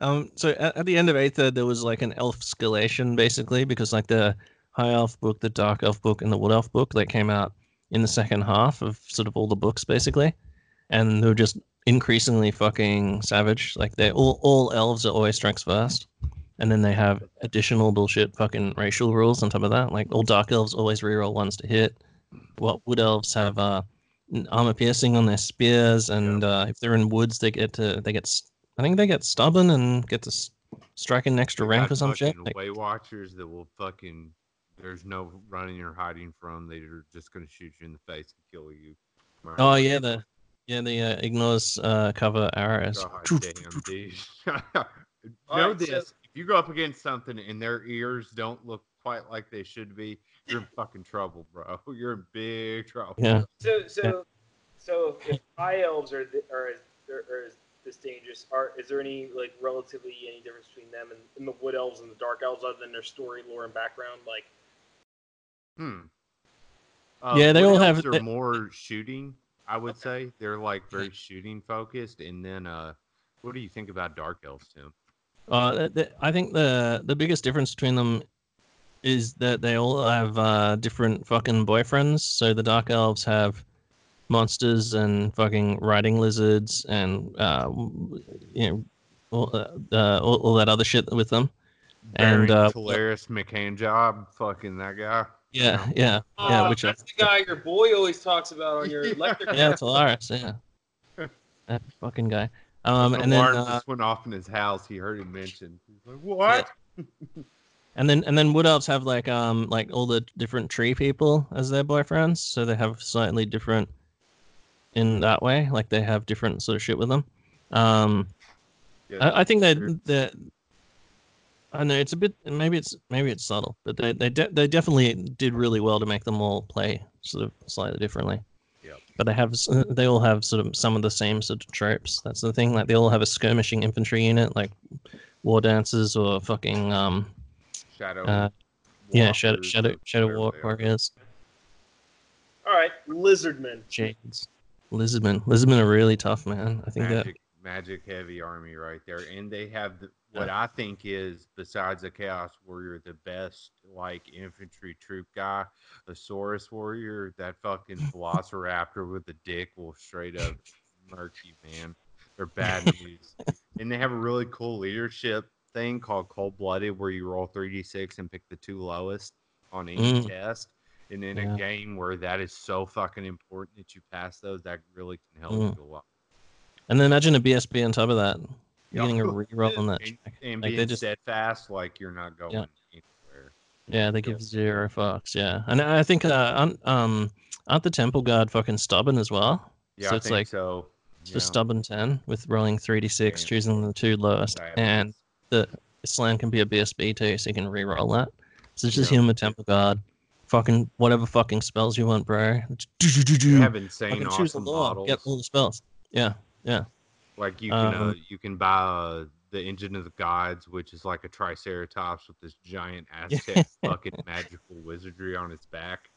Um, so at, at the end of eighth Ed, there was like an elf scalation basically, because like the High Elf book, the Dark Elf book, and the Wood Elf book that came out in the second half of sort of all the books basically, and they were just increasingly fucking savage. Like, they all all elves are always strengths first, and then they have additional bullshit fucking racial rules on top of that. Like, all dark elves always reroll ones to hit. What wood elves have uh, armor piercing on their spears, and uh, if they're in woods, they get to they get. I think they get stubborn and get to strike an extra ramp or some shit. Like, Waywatchers that will fucking. There's no running or hiding from. They're just going to shoot you in the face and kill you. Right. Oh yeah, the yeah the uh, ignores uh, cover arrows. God damn, dude. Know right, this: so, if you go up against something and their ears don't look quite like they should be, you're in fucking trouble, bro. You're in big trouble. Yeah. So so yeah. so if high elves are the, are, are, are this dangerous, are is there any like relatively any difference between them and, and the wood elves and the dark elves other than their story, lore, and background? Like. Hmm. Um, yeah, they all have they, more shooting. I would okay. say they're like very shooting focused. And then, uh, what do you think about dark elves, Tim? Uh, the, the, I think the the biggest difference between them is that they all have uh, different fucking boyfriends. So the dark elves have monsters and fucking riding lizards and uh, you know all, uh, all, all that other shit with them. Very and uh, hilarious McCain job, fucking that guy. Yeah, yeah, yeah. Oh, which that's I, the guy your boy always talks about on your electric. Yeah, it's Alaris, yeah. That fucking guy. Um, and then uh, just went off in his house. He heard it mentioned. He's like, what? Yeah. and then and then wood elves have like um like all the different tree people as their boyfriends, so they have slightly different in that way. Like they have different sort of shit with them. Um, yeah, I, I think they they. I know it's a bit. Maybe it's maybe it's subtle, but they they de they definitely did really well to make them all play sort of slightly differently. Yeah. But they have they all have sort of some of the same sort of tropes. That's the thing. Like they all have a skirmishing infantry unit, like war dancers or fucking um. Shadow. Uh, yeah, shadow shadow shadow war warriors. All right, lizardmen. Jeez, lizardmen. Lizardmen are really tough, man. I think magic, that magic heavy army right there, and they have the. What I think is, besides the Chaos Warrior, the best, like, infantry troop guy, the Saurus Warrior, that fucking Velociraptor with the dick will straight up murk you, man. They're bad news. And they have a really cool leadership thing called Cold Blooded, where you roll three d six and pick the two lowest on each mm. test. And in yeah. a game where that is so fucking important that you pass those, that really can help mm. you a lot. And then imagine a B S B on top of that. You're getting a reroll on that. And, and like being just, steadfast, like you're not going yeah. anywhere. Yeah, they give zero fucks. Yeah, and I think uh, aren't, um, aren't the Temple Guard fucking stubborn as well? Yeah, so I it's think like so. Yeah. Just stubborn ten with rolling three d six, choosing the two lowest, and the slam can be a B S B too, so you can reroll that. So it's just yeah. him with Temple Guard, fucking whatever fucking spells you want, bro. You have insane awesome models. Get all the spells. Yeah, yeah. Like you can, um, uh, you can buy uh, the Engine of the Gods, which is like a Triceratops with this giant Aztec fucking magical wizardry on its back.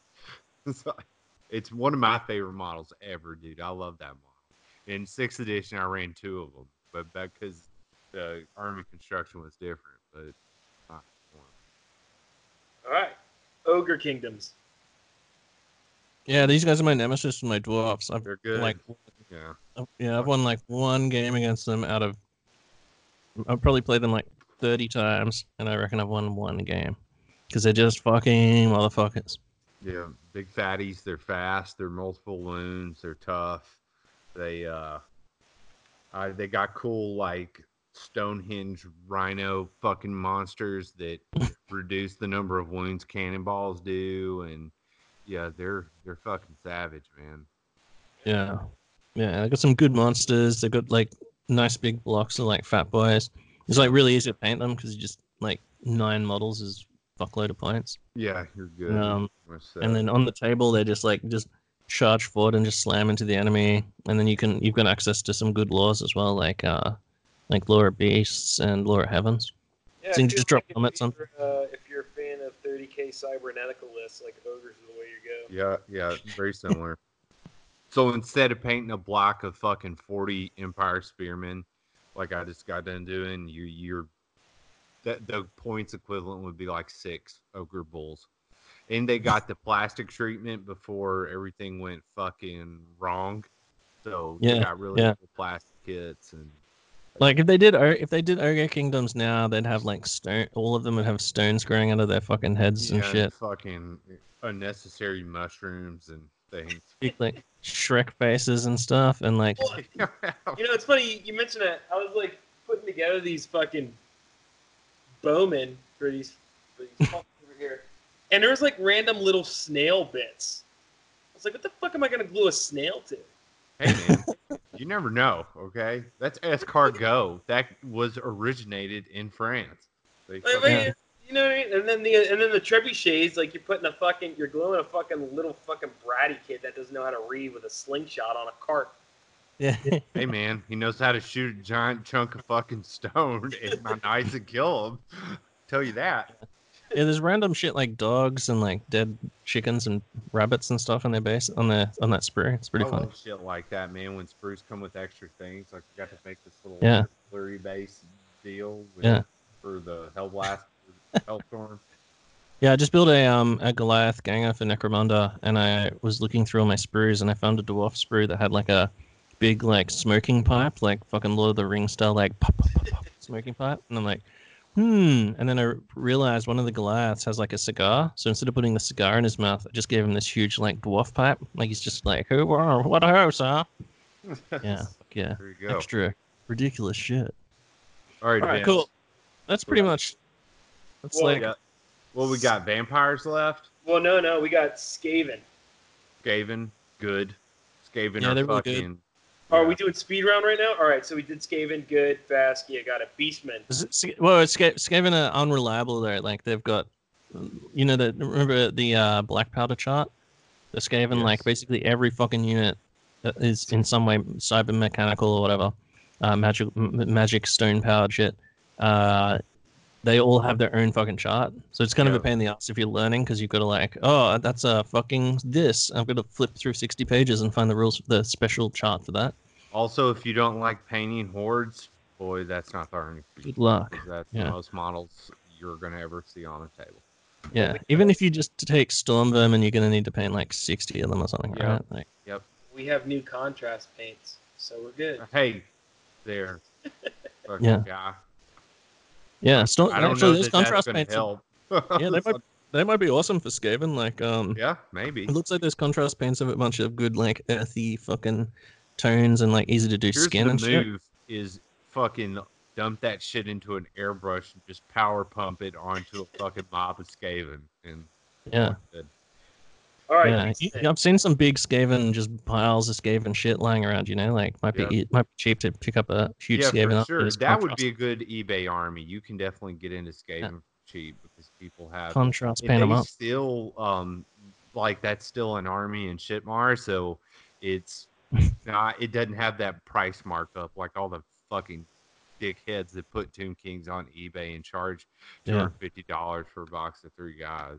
It's, like, it's one of my favorite models ever, dude. I love that model. In sixth edition, I ran two of them, but back because the army construction was different. But not one. All right, ogre kingdoms. Yeah, these guys are my nemesis and my dwarves. I've, They're good. Like, Yeah. yeah, I've won like one game against them out of. I've probably played them like thirty times, and I reckon I've won one game because they're just fucking motherfuckers. Yeah, big fatties. They're fast. They're multiple wounds. They're tough. They uh, uh, they got cool like Stonehenge rhino fucking monsters that reduce the number of wounds cannonballs do, and yeah, they're they're fucking savage, man. Yeah. Yeah, they got some good monsters. They got like nice big blocks of like fat boys. It's like really easy to paint them because you just like nine models is fuckload of points. Yeah, you're good. Um, and then on the table, they just like just charge forward and just slam into the enemy. And then you can you've got access to some good lores as well, like uh, like Lore of Beasts and Lore of Heavens. Yeah, so you can just drop them at something. Uh, if you're a fan of thirty K cybernetical lists, like ogres is the way you go. Yeah, yeah, very similar. So instead of painting a block of fucking forty Empire Spearmen, like I just got done doing, you, you're that the points equivalent would be like six Ogre Bulls. And they got the plastic treatment before everything went fucking wrong. So yeah, they got really yeah. cool plastic kits and like if they did if they did Ogre Kingdoms now, they'd have like stone. All of them would have stones growing out of their fucking heads yeah, and shit. Fucking unnecessary mushrooms and things. Like Shrek faces and stuff, and like you know, it's funny you mentioned that. I was like putting together these fucking bowmen for these, for these over here, and there was like random little snail bits. I was like, what the fuck am I gonna glue a snail to? Hey man, you never know, okay? That's escargot. That was originated in France. Like, wait, wait, yeah. You know what I mean? And then the and then the trebuchets, like you're putting a fucking, you're gluing a fucking little fucking bratty kid that doesn't know how to read with a slingshot on a cart. Yeah. Hey man, he knows how to shoot a giant chunk of fucking stone in my eyes and kill him. I'll tell you that. Yeah, there's random shit like dogs and like dead chickens and rabbits and stuff on their base on the on that sprue. It's pretty I funny. Love shit like that, man. When sprues come with extra things, like you got to make this little yeah. flurry base deal with, yeah. for the Hellblast, Hellstorm. Yeah, I just built a um a Goliath ganger for Necromunda, and I was looking through all my sprues, and I found a dwarf sprue that had like a big like smoking pipe, like fucking Lord of the Rings style, like pop, pop, pop, pop, smoking pipe, and I'm like. Hmm. And then I realized one of the Goliaths has like a cigar. So instead of putting the cigar in his mouth, I just gave him this huge like dwarf pipe. Like he's just like, who, what a ho, sir. Yeah. Yeah. There you go. Extra ridiculous shit. All right. All right cool. That's pretty yeah. much. That's well, like. We got, well, we got vampires left. Well, no, no, we got Skaven. Skaven, good. Skaven yeah, are fucking. Good. Yeah. Are we doing speed round right now? All right, so we did Skaven, good, fast. Yeah, got a Beastman. It, well, it's Skaven are unreliable though. Like they've got, you know, the remember the uh, black powder chart. The Skaven, yes. like basically every fucking unit is in some way cyber mechanical or whatever, uh, magic, m magic stone powered shit. Uh, they all have their own fucking chart, so it's kind yeah. of a pain in the ass if you're learning because you've got to like, oh, that's a fucking this. I've got to flip through sixty pages and find the rules, the special chart for that. Also, if you don't like painting hordes, boy, that's not hard. Good luck. That's yeah. the most models you're gonna ever see on a table. Yeah, like even that. If you just take Stormvermin, and you're gonna need to paint like sixty of them or something, yep. right? Like, yep. We have new contrast paints, so we're good. Hey, there. yeah. Guy. Yeah, Storm I don't actually, know those that contrast paints. Help. yeah, they might, they might be awesome for Skaven. Like, um, yeah, maybe. It looks like those contrast paints have a bunch of good, like, earthy fucking tones and like easy to do Here's skin the and move shit. Is fucking dump that shit into an airbrush and just power pump it onto a fucking mob of Skaven. And yeah. All right. Yeah. I've seen some big Skaven, just piles of Skaven shit lying around, you know, like might be yeah. it might be cheap to pick up a huge yeah, Skaven. For sure. That contrast. Would be a good eBay army. You can definitely get into Skaven yeah. for cheap because people have contrast paint them up. Still um like that's still an army in Shitmar, so it's not it doesn't have that price markup like all the fucking dickheads that put Tomb Kings on eBay and charge two hundred fifty dollars yeah. for a box of three guys.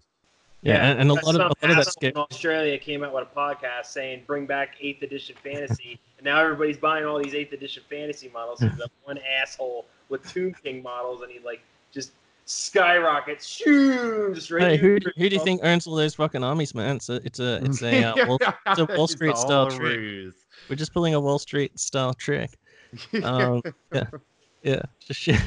Yeah, yeah, and, and a, lot of, a lot of that skip. In Australia came out with a podcast saying, bring back eighth edition fantasy, and now everybody's buying all these eighth edition fantasy models. So that one asshole with Tomb King models, and he, like, just skyrockets. Shoo, just right hey, who, do, who do you think owns all those fucking armies, man? It's a, it's a, it's a, uh, Wall, it's a Wall Street-style trick. Ruse. We're just pulling a Wall Street-style trick. Um, yeah, yeah, just shit.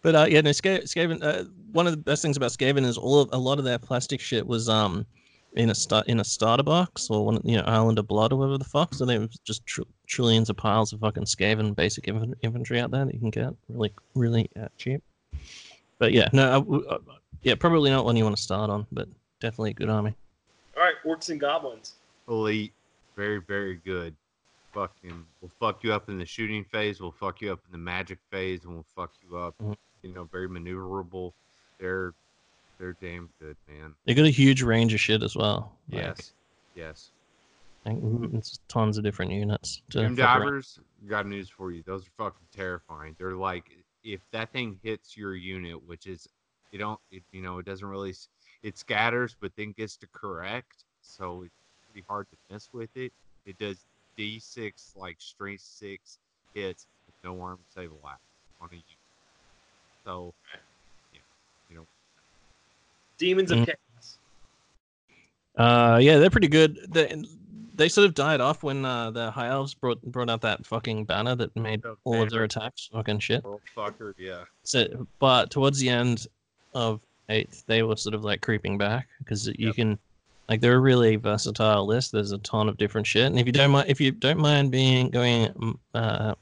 But uh, yeah, no, Skaven. Uh, one of the best things about Skaven is all of, a lot of that plastic shit was um in a start in a starter box or one you know Island of Blood or whatever the fuck. So there was just tr trillions of piles of fucking Skaven basic inf infantry out there that you can get really really uh, cheap. But yeah, no, I, I, yeah, probably not one you want to start on, but definitely a good army. All right, Orcs and Goblins. Elite, very very good. Fucking, we'll fuck you up in the shooting phase. We'll fuck you up in the magic phase, and we'll fuck you up. Mm-hmm. You know, very maneuverable. They're they're damn good, man. They got a huge range of shit as well. Like, yes, yes. Like, it's tons of different units. Doom divers, got news for you. Those are fucking terrifying. They're like, if that thing hits your unit, which is, you don't, it, you know, it doesn't really, it scatters, but then gets to correct, so it's pretty hard to mess with it. It does D six like straight six hits with no arm save a lot on a unit. So, yeah, you know, Demons of Chaos. Uh, yeah, they're pretty good. They, they sort of died off when uh, the High Elves brought brought out that fucking banner that made okay. all of their attacks fucking shit. World fucker, yeah. So, but towards the end of eighth, they were sort of like creeping back because you yep. can, like, they're a really versatile list. There's a ton of different shit, and if you don't mind, if you don't mind being going, uh,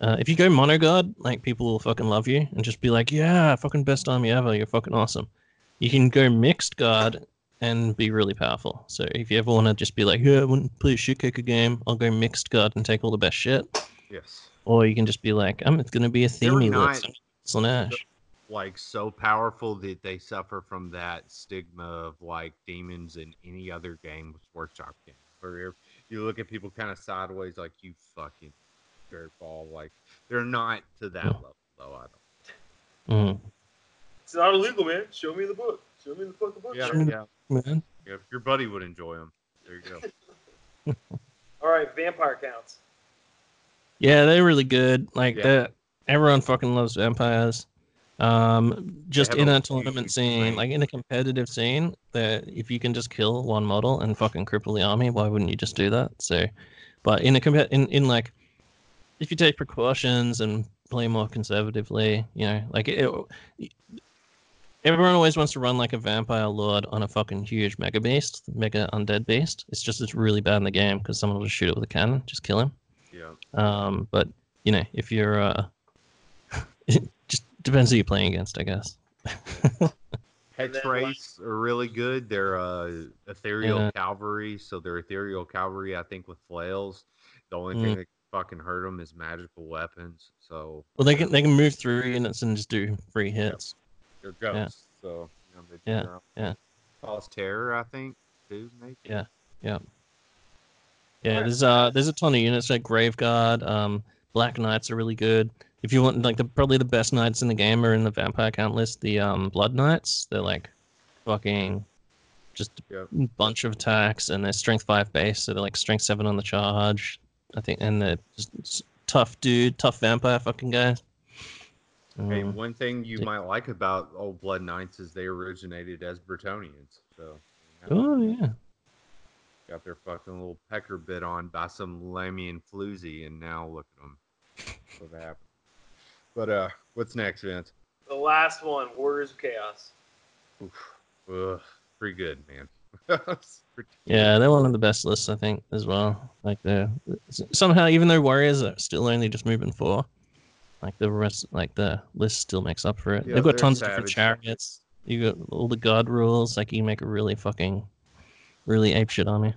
uh, if you go monoguard, like, people will fucking love you and just be like, yeah, fucking best army ever. You're fucking awesome. You can go mixed guard and be really powerful. So if you ever want to just be like, yeah, I want to play a shit kicker game, I'll go mixed guard and take all the best shit. Yes. Or you can just be like, I'm it's gonna be a themey list. It's on Ash. Like, so powerful that they suffer from that stigma of, like, demons in any other game, Workshop game. Where you look at people kind of sideways, like, you fucking dirtball. Like, they're not to that level, though, I don't think. Mm. It's not illegal, man. Show me the book. Show me the fucking book. Yeah, yeah. Man. Yeah, if your buddy would enjoy them. There you go. All right, vampire counts. Yeah, they're really good. Like, yeah. they're, everyone fucking loves vampires. Um, just in a tournament scene, like in a competitive scene, that if you can just kill one model and fucking cripple the army, why wouldn't you just do that? So, but in a comp- in, in like, if you take precautions and play more conservatively, you know, like it, it, everyone always wants to run like a vampire lord on a fucking huge mega beast, mega undead beast. It's just it's really bad in the game because someone will just shoot it with a cannon, just kill him. Yeah. Um, but you know, if you're uh. Depends who you're playing against, I guess. Hex Race are really good. They're uh, ethereal yeah. cavalry, so they're ethereal cavalry, I think, with flails. The only mm. thing that can fucking hurt them is magical weapons. So well, they can they can move through units and just do free hits. Yeah. They're ghosts, yeah. so you know, they yeah, yeah. Cause terror, I think, too. Maybe. Yeah, yeah, yeah. Right. There's uh, there's a ton of units like Graveguard. Um, Black Knights are really good. If you want, like, the probably the best knights in the game are in the vampire count list, the um, Blood Knights. They're, like, fucking just a yep. bunch of attacks, and they're strength five base, so they're, like, strength seven on the charge, I think, and they're just tough dude, tough vampire fucking guys. Hey, um, one thing you yeah. might like about old Blood Knights is they originated as Bretonnians, so. You know, oh, yeah. Got their fucking little pecker bit on by some Lammy and Floozy, and now look at them. What happened? But uh, what's next, Vince? The last one, Warriors of Chaos. Oof. Ugh, pretty good, man. pretty yeah, good. They're one of the best lists, I think, as well. Like, the somehow, even though Warriors are still only just moving four, like the rest, like the list still makes up for it. Yeah, They've got tons savage. of different chariots. You got all the god rules. Like, you make a really fucking, really apeshit army.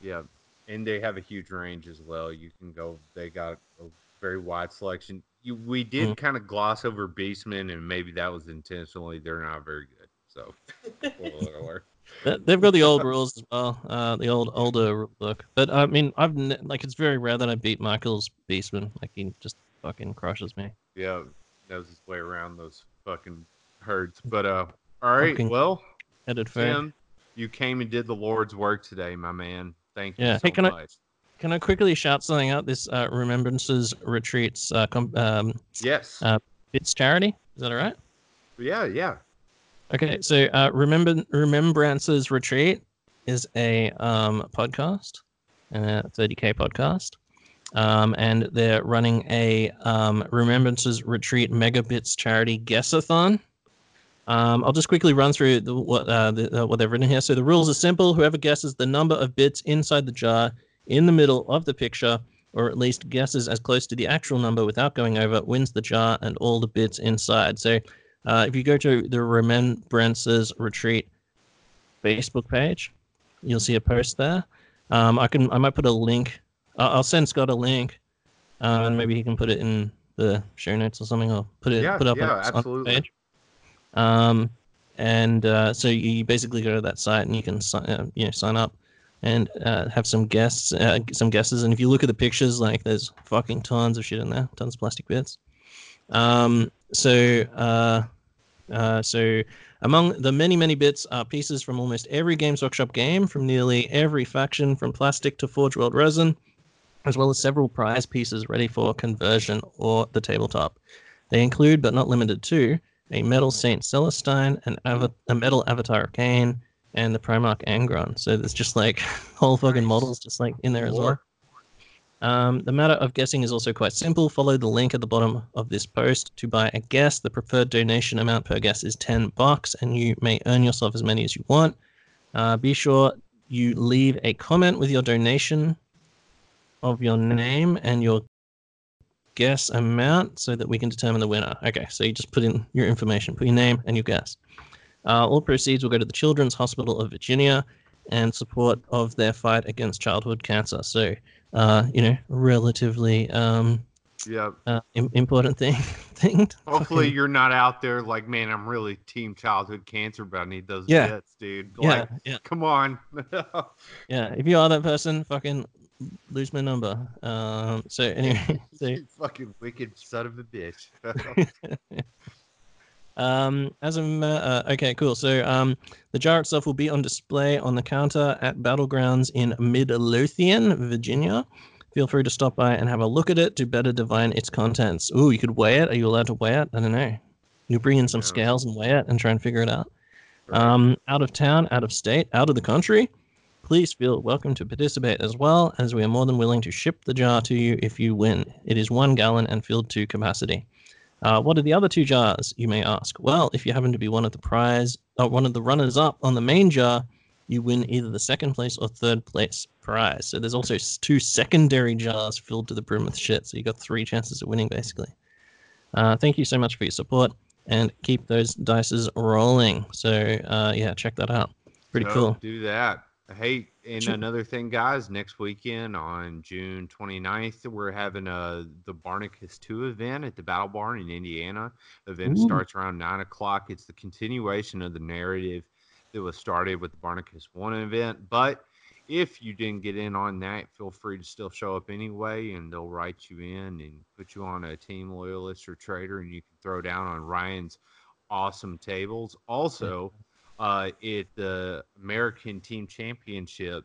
Yeah, and they have a huge range as well. You can go. They got a very wide selection. You, we did mm. kind of gloss over Beastmen, and maybe that was intentionally. They're not very good, so they've got the old rules as well, uh, the old older rule book. But I mean, I've ne- like it's very rare that I beat Michael's Beastman. Like, he just fucking crushes me. Yeah, knows his way around those fucking herds. But uh, all right, fucking well, Tim, fair. you came and did the Lord's work today, my man. Thank you yeah. so hey, can much. I- Can I quickly shout something out? This uh, Remembrances Retreats uh, com- um, yes. uh, Bits Charity. Is that all right? Yeah, yeah. Okay, so uh, Remember- Remembrances Retreat is a um, podcast, a thirty K podcast, um, and they're running a um, Remembrances Retreat Mega Bits Charity Guess-a-thon. Um, I'll just quickly run through the, what, uh, the, uh, what they've written here. So the rules are simple. Whoever guesses the number of bits inside the jar in the middle of the picture, or at least guesses as close to the actual number without going over, wins the jar and all the bits inside. So uh, if you go to the Remembrances Retreat Facebook page, you'll see a post there. Um, I can I might put a link. Uh, I'll send Scott a link, uh, and maybe he can put it in the show notes or something, or put it yeah, put up yeah, on, absolutely. on the page. Um, and uh, so you basically go to that site and you can uh, you know sign up. And uh, have some guests, uh, some guesses. And if you look at the pictures, like, there's fucking tons of shit in there, tons of plastic bits. Um, so, uh, uh, so among the many, many bits are pieces from almost every Games Workshop game, from nearly every faction, from plastic to Forge World resin, as well as several prize pieces ready for conversion or the tabletop. They include, but not limited to, a metal Saint Celestine, an av- a metal Avatar of Cain, and the Primarch Angron. So there's just like whole fucking models just like in there as well. Um, the matter of guessing is also quite simple. Follow the link at the bottom of this post to buy a guess. The preferred donation amount per guess is ten bucks, and you may earn yourself as many as you want. Uh, be sure you leave a comment with your donation of your name and your guess amount so that we can determine the winner. Okay, so you just put in your information, put your name and your guess. Uh, all proceeds will go to the Children's Hospital of Virginia and support of their fight against childhood cancer. So, uh, you know, relatively um, yeah, uh, im- important thing. thing Hopefully fucking... you're not out there like, man, I'm really team childhood cancer, but I need those yeah. jets, dude. Like, yeah, yeah. Come on. Yeah, if you are that person, fucking lose my number. Um, so anyway. So... You fucking wicked son of a bitch. Um, as a uh, okay, cool. So, um, the jar itself will be on display on the counter at Battlegrounds in Midlothian, Virginia. Feel free to stop by and have a look at it to better divine its contents. Ooh, you could weigh it. Are you allowed to weigh it? I don't know. You bring in some scales and weigh it and try and figure it out. Um, out of town, out of state, out of the country, please feel welcome to participate as well, as we are more than willing to ship the jar to you if you win. It is one gallon and filled to capacity. Uh, what are the other two jars, you may ask? Well, if you happen to be one of the prize, or one of the runners-up on the main jar, you win either the second place or third place prize. So there's also two secondary jars filled to the brim with shit. So you got three chances of winning, basically. Uh, thank you so much for your support, and keep those dices rolling. So uh, yeah, check that out. Pretty so cool. Do that. Hey, and sure. Another thing, guys, next weekend on June twenty-ninth, we're having uh, the Barnacus two event at the Battle Barn in Indiana. The event Ooh. starts around nine o'clock. It's the continuation of the narrative that was started with the Barnacus one event. But if you didn't get in on that, feel free to still show up anyway, and they'll write you in and put you on a team loyalist or trader, and you can throw down on Ryan's awesome tables. Also... Yeah. Uh, at the American Team Championship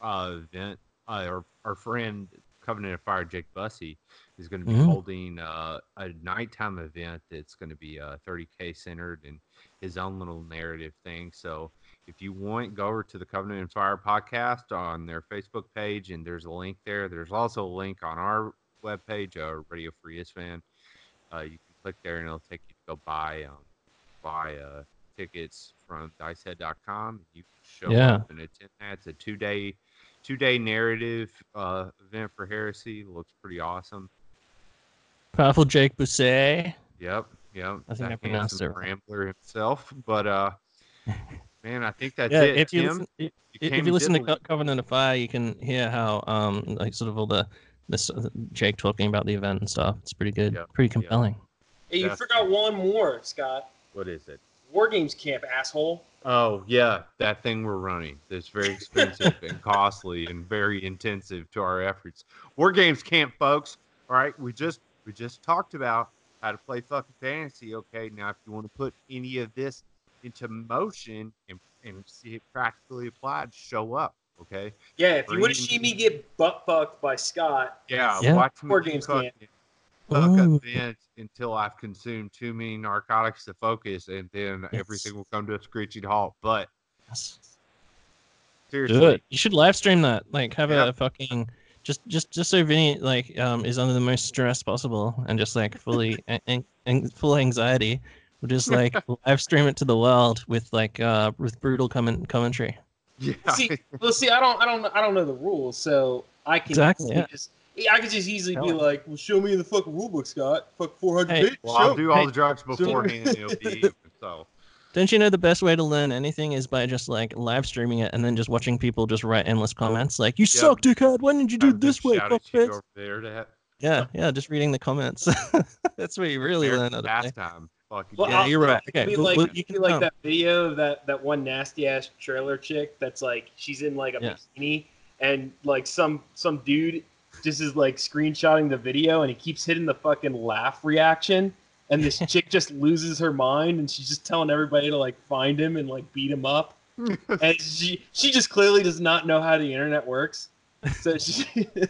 uh, event, uh, our, our friend Covenant of Fire, Jake Bussey, is going to be mm-hmm. holding uh, a nighttime event that's going to be uh, thirty K centered and his own little narrative thing. So if you want, go over to the Covenant of Fire podcast on their Facebook page, and there's a link there. There's also a link on our webpage, uh, Radio Free Isfan. Uh, you can click there, and it'll take you to go buy, um, buy a... tickets from dicehead dot com. You can show yeah. up and attend that. It's a two-day two-day narrative uh, event for Heresy. It looks pretty awesome. Powerful Jake Bussey. Yep, yep. I think I pronounced it right. Rambler himself. But, uh, man, I think that's yeah, it. If you Tim, listen, if, you if you listen to Covenant of Fire, you can hear how um, like sort of all the, the Jake talking about the event and stuff. It's pretty good. Yep, pretty compelling. Yep. Hey, you that's forgot one more, Scott. What is it? War Games Camp, asshole. Oh, yeah. That thing we're running. It's very expensive and costly and very intensive to our efforts. War Games Camp, folks. All right. We just we just talked about how to play fucking fantasy. Okay. Now, if you want to put any of this into motion and, and see it practically applied, show up. Okay. Yeah. If Bring you want to see me get butt fucked by Scott, yeah, yeah. watch War Games Camp. It. Event until I've consumed too many narcotics to focus, and then yes. everything will come to a screeching halt. But yes. seriously, do it. You should live stream that. Like, have yep. a fucking just, just, just so Vinny like um is under the most stress possible and just like fully and an, full anxiety. We'll just like live stream it to the world with like uh with brutal comment commentary. Yeah. See, well, see, I don't, I don't, I don't know the rules, so I can exactly. Yeah. just. I could just easily be like, well, show me the fucking rulebook, Scott. Fuck four hundred hey, pages. Well, I'll do all hey, the drugs beforehand. It'll be even, so. Don't you know the best way to learn anything is by just, like, live streaming it and then just watching people just write endless comments like, you yep. suck, dickhead. Why didn't you do it this way? Fuck bitch. Yeah, yeah, just reading the comments. That's where you really There's learn. Last time. Fucking well, yeah, I'll, you're right. Okay, be like, well, you can like that video of that, that one nasty-ass trailer chick that's, like, she's in, like, a yeah. bikini and, like, some some dude... just is like screenshotting the video and he keeps hitting the fucking laugh reaction and this chick just loses her mind and she's just telling everybody to like find him and like beat him up. And she she just clearly does not know how the internet works. So she the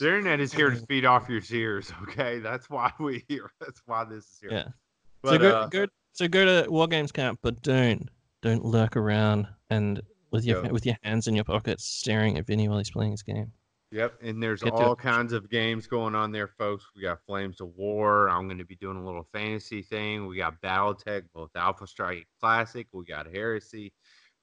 internet is here to feed off your tears, okay? That's why we're here. That's why this is here. Yeah. But, so go uh, go so go to War Games Camp, but don't Don't lurk around and with your yeah. with your hands in your pockets staring at Vinny while he's playing his game. Yep, and there's Get all kinds of games going on there, folks. We got Flames of War. I'm going to be doing a little fantasy thing. We got Battletech, both Alpha Strike Classic. We got Heresy.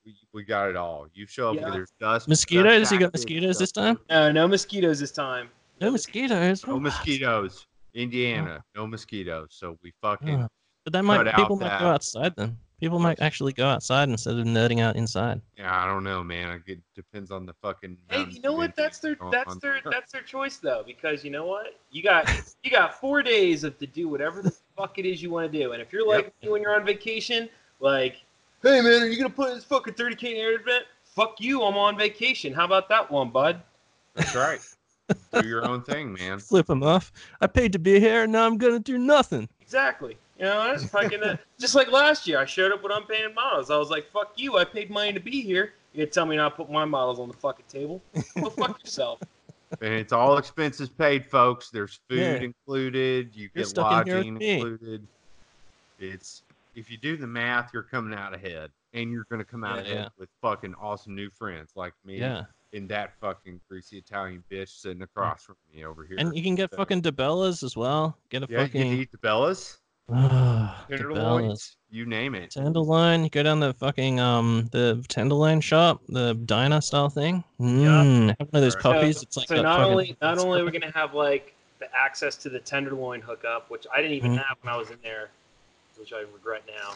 We, we got it all. You show up, yeah. there's dust. Mosquitoes? Dust, you got mosquitoes stuff. This time? No, no mosquitoes this time. No mosquitoes? No mosquitoes. Indiana, no mosquitoes. So we fucking oh. But that might, people might that. go outside then. People might actually go outside instead of nerding out inside. Yeah, I don't know, man. It depends on the fucking. Hey, you know what? That's their that's on. their that's their choice though, because you know what? You got you got four days of to do whatever the fuck it is you want to do, and if you're like yep. me when you're on vacation, like, hey man, are you gonna put in this fucking thirty K narrative event? Fuck you, I'm on vacation. How about that one, bud? That's right. Do your own thing, man. Flip them off. I paid to be here, and now I'm gonna do nothing. Exactly. You know, that's fucking uh, just like last year. I showed up with unpainted models. I was like, "Fuck you! I paid money to be here. You're gonna tell me not to put my models on the fucking table? Well, fuck yourself." And it's all expenses paid, folks. There's food yeah. included. You you're get lodging included. It's if you do the math, you're coming out ahead, and you're gonna come out yeah, ahead yeah. with fucking awesome new friends like me. Yeah. And that fucking greasy Italian bitch sitting across from me over here. And you can get so. fucking Debellas as well. Get a yeah, fucking. Yeah, you can eat Debellas. Oh, Tenderloins, you name it. Tenderloin, you go down the fucking um the tenderloin shop, the diner style thing. Mm, yeah. Have one of those right. puppies. So, it's like so not fucking, only not only are we gonna have like the access to the tenderloin hookup, which I didn't even mm. have when I was in there, which I regret now.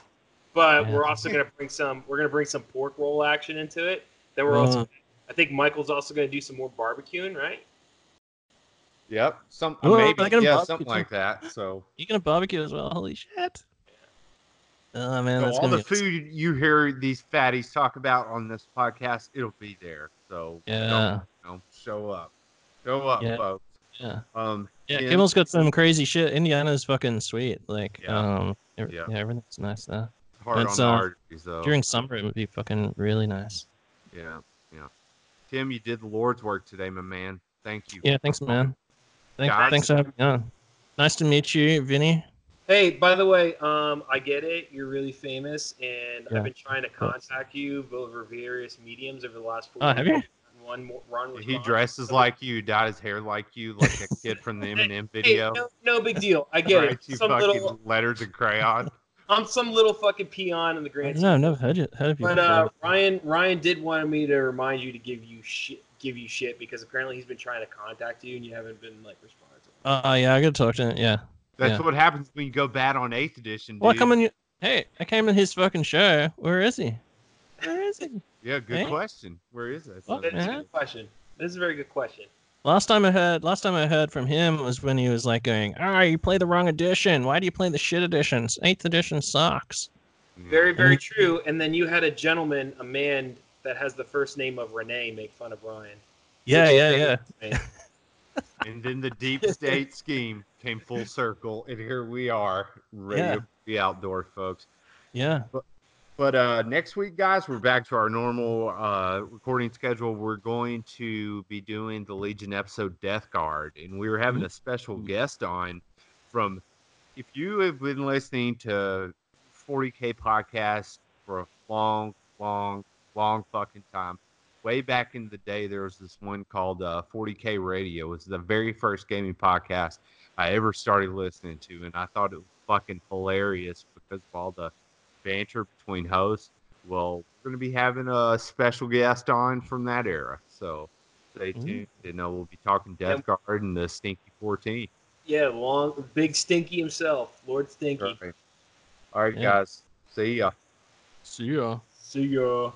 But yeah. we're also gonna bring some. We're gonna bring some pork roll action into it. Then we're uh, also. I think Michael's also gonna do some more barbecuing, right? Yep, some oh, maybe yeah, something too. like that. So you're gonna barbecue as well. Holy shit! Oh man, so that's all the food awesome. you hear these fatties talk about on this podcast, it'll be there. So yeah, don't, don't show up, show up, yeah. folks. Yeah, um, yeah. And, Kimmel's got some crazy shit. Indiana's fucking sweet. Like, yeah. um, every, yeah. yeah, everything's nice there. Hard and on so, arteries, though. During summer, it would be fucking really nice. Yeah, yeah. Tim, you did the Lord's work today, my man. Thank you. Yeah, thanks, man. Thanks, thanks for having me on. Nice to meet you, Vinny. Hey, by the way, um, I get it. You're really famous, and yeah. I've been trying to contact you over various mediums over the last four years. Oh, have you? One more run with He mom. dresses so, like you, dyed his hair like you, like a kid from the Eminem video. Hey, no, no big deal. I get right, it. You some fucking little letters and crayon. I'm some little fucking peon in the grand. No, I've never heard it. Heard of you. But uh, Ryan, Ryan did want me to remind you to give you shit. give you shit because apparently he's been trying to contact you and you haven't been like responsive. Oh uh, yeah, I gotta talk to him. Yeah, that's yeah. what happens when you go bad on eighth edition. Dude. Well, I come in. Hey, I came in his fucking show. Where is he? Where is he? yeah, good hey? question. Where is that? That's a good question. This is a very good question. Last time I heard, last time I heard from him was when he was like going, "Ah, oh, you play the wrong edition. Why do you play the shit editions? Eighth edition sucks." Yeah. Very, very and true. And then you had a gentleman, a man. That has the first name of Renee make fun of Ryan. Yeah, yeah, yeah. And then the deep state scheme came full circle, and here we are, ready yeah. to be outdoor, folks. Yeah. But, but uh, next week, guys, we're back to our normal uh, recording schedule. We're going to be doing the Legion episode Death Guard, and we were having mm-hmm. a special guest on from, if you have been listening to forty K podcast for a long, long long fucking time. Way back in the day, there was this one called uh, forty K Radio. It was the very first gaming podcast I ever started listening to, and I thought it was fucking hilarious because of all the banter between hosts. Well, we're going to be having a special guest on from that era, so stay mm-hmm. tuned. And uh, we'll be talking Death yeah. Guard and the Stinky fourteen. Yeah, long, big Stinky himself, Lord Stinky. All right, all right yeah. guys. See ya. See ya. See ya.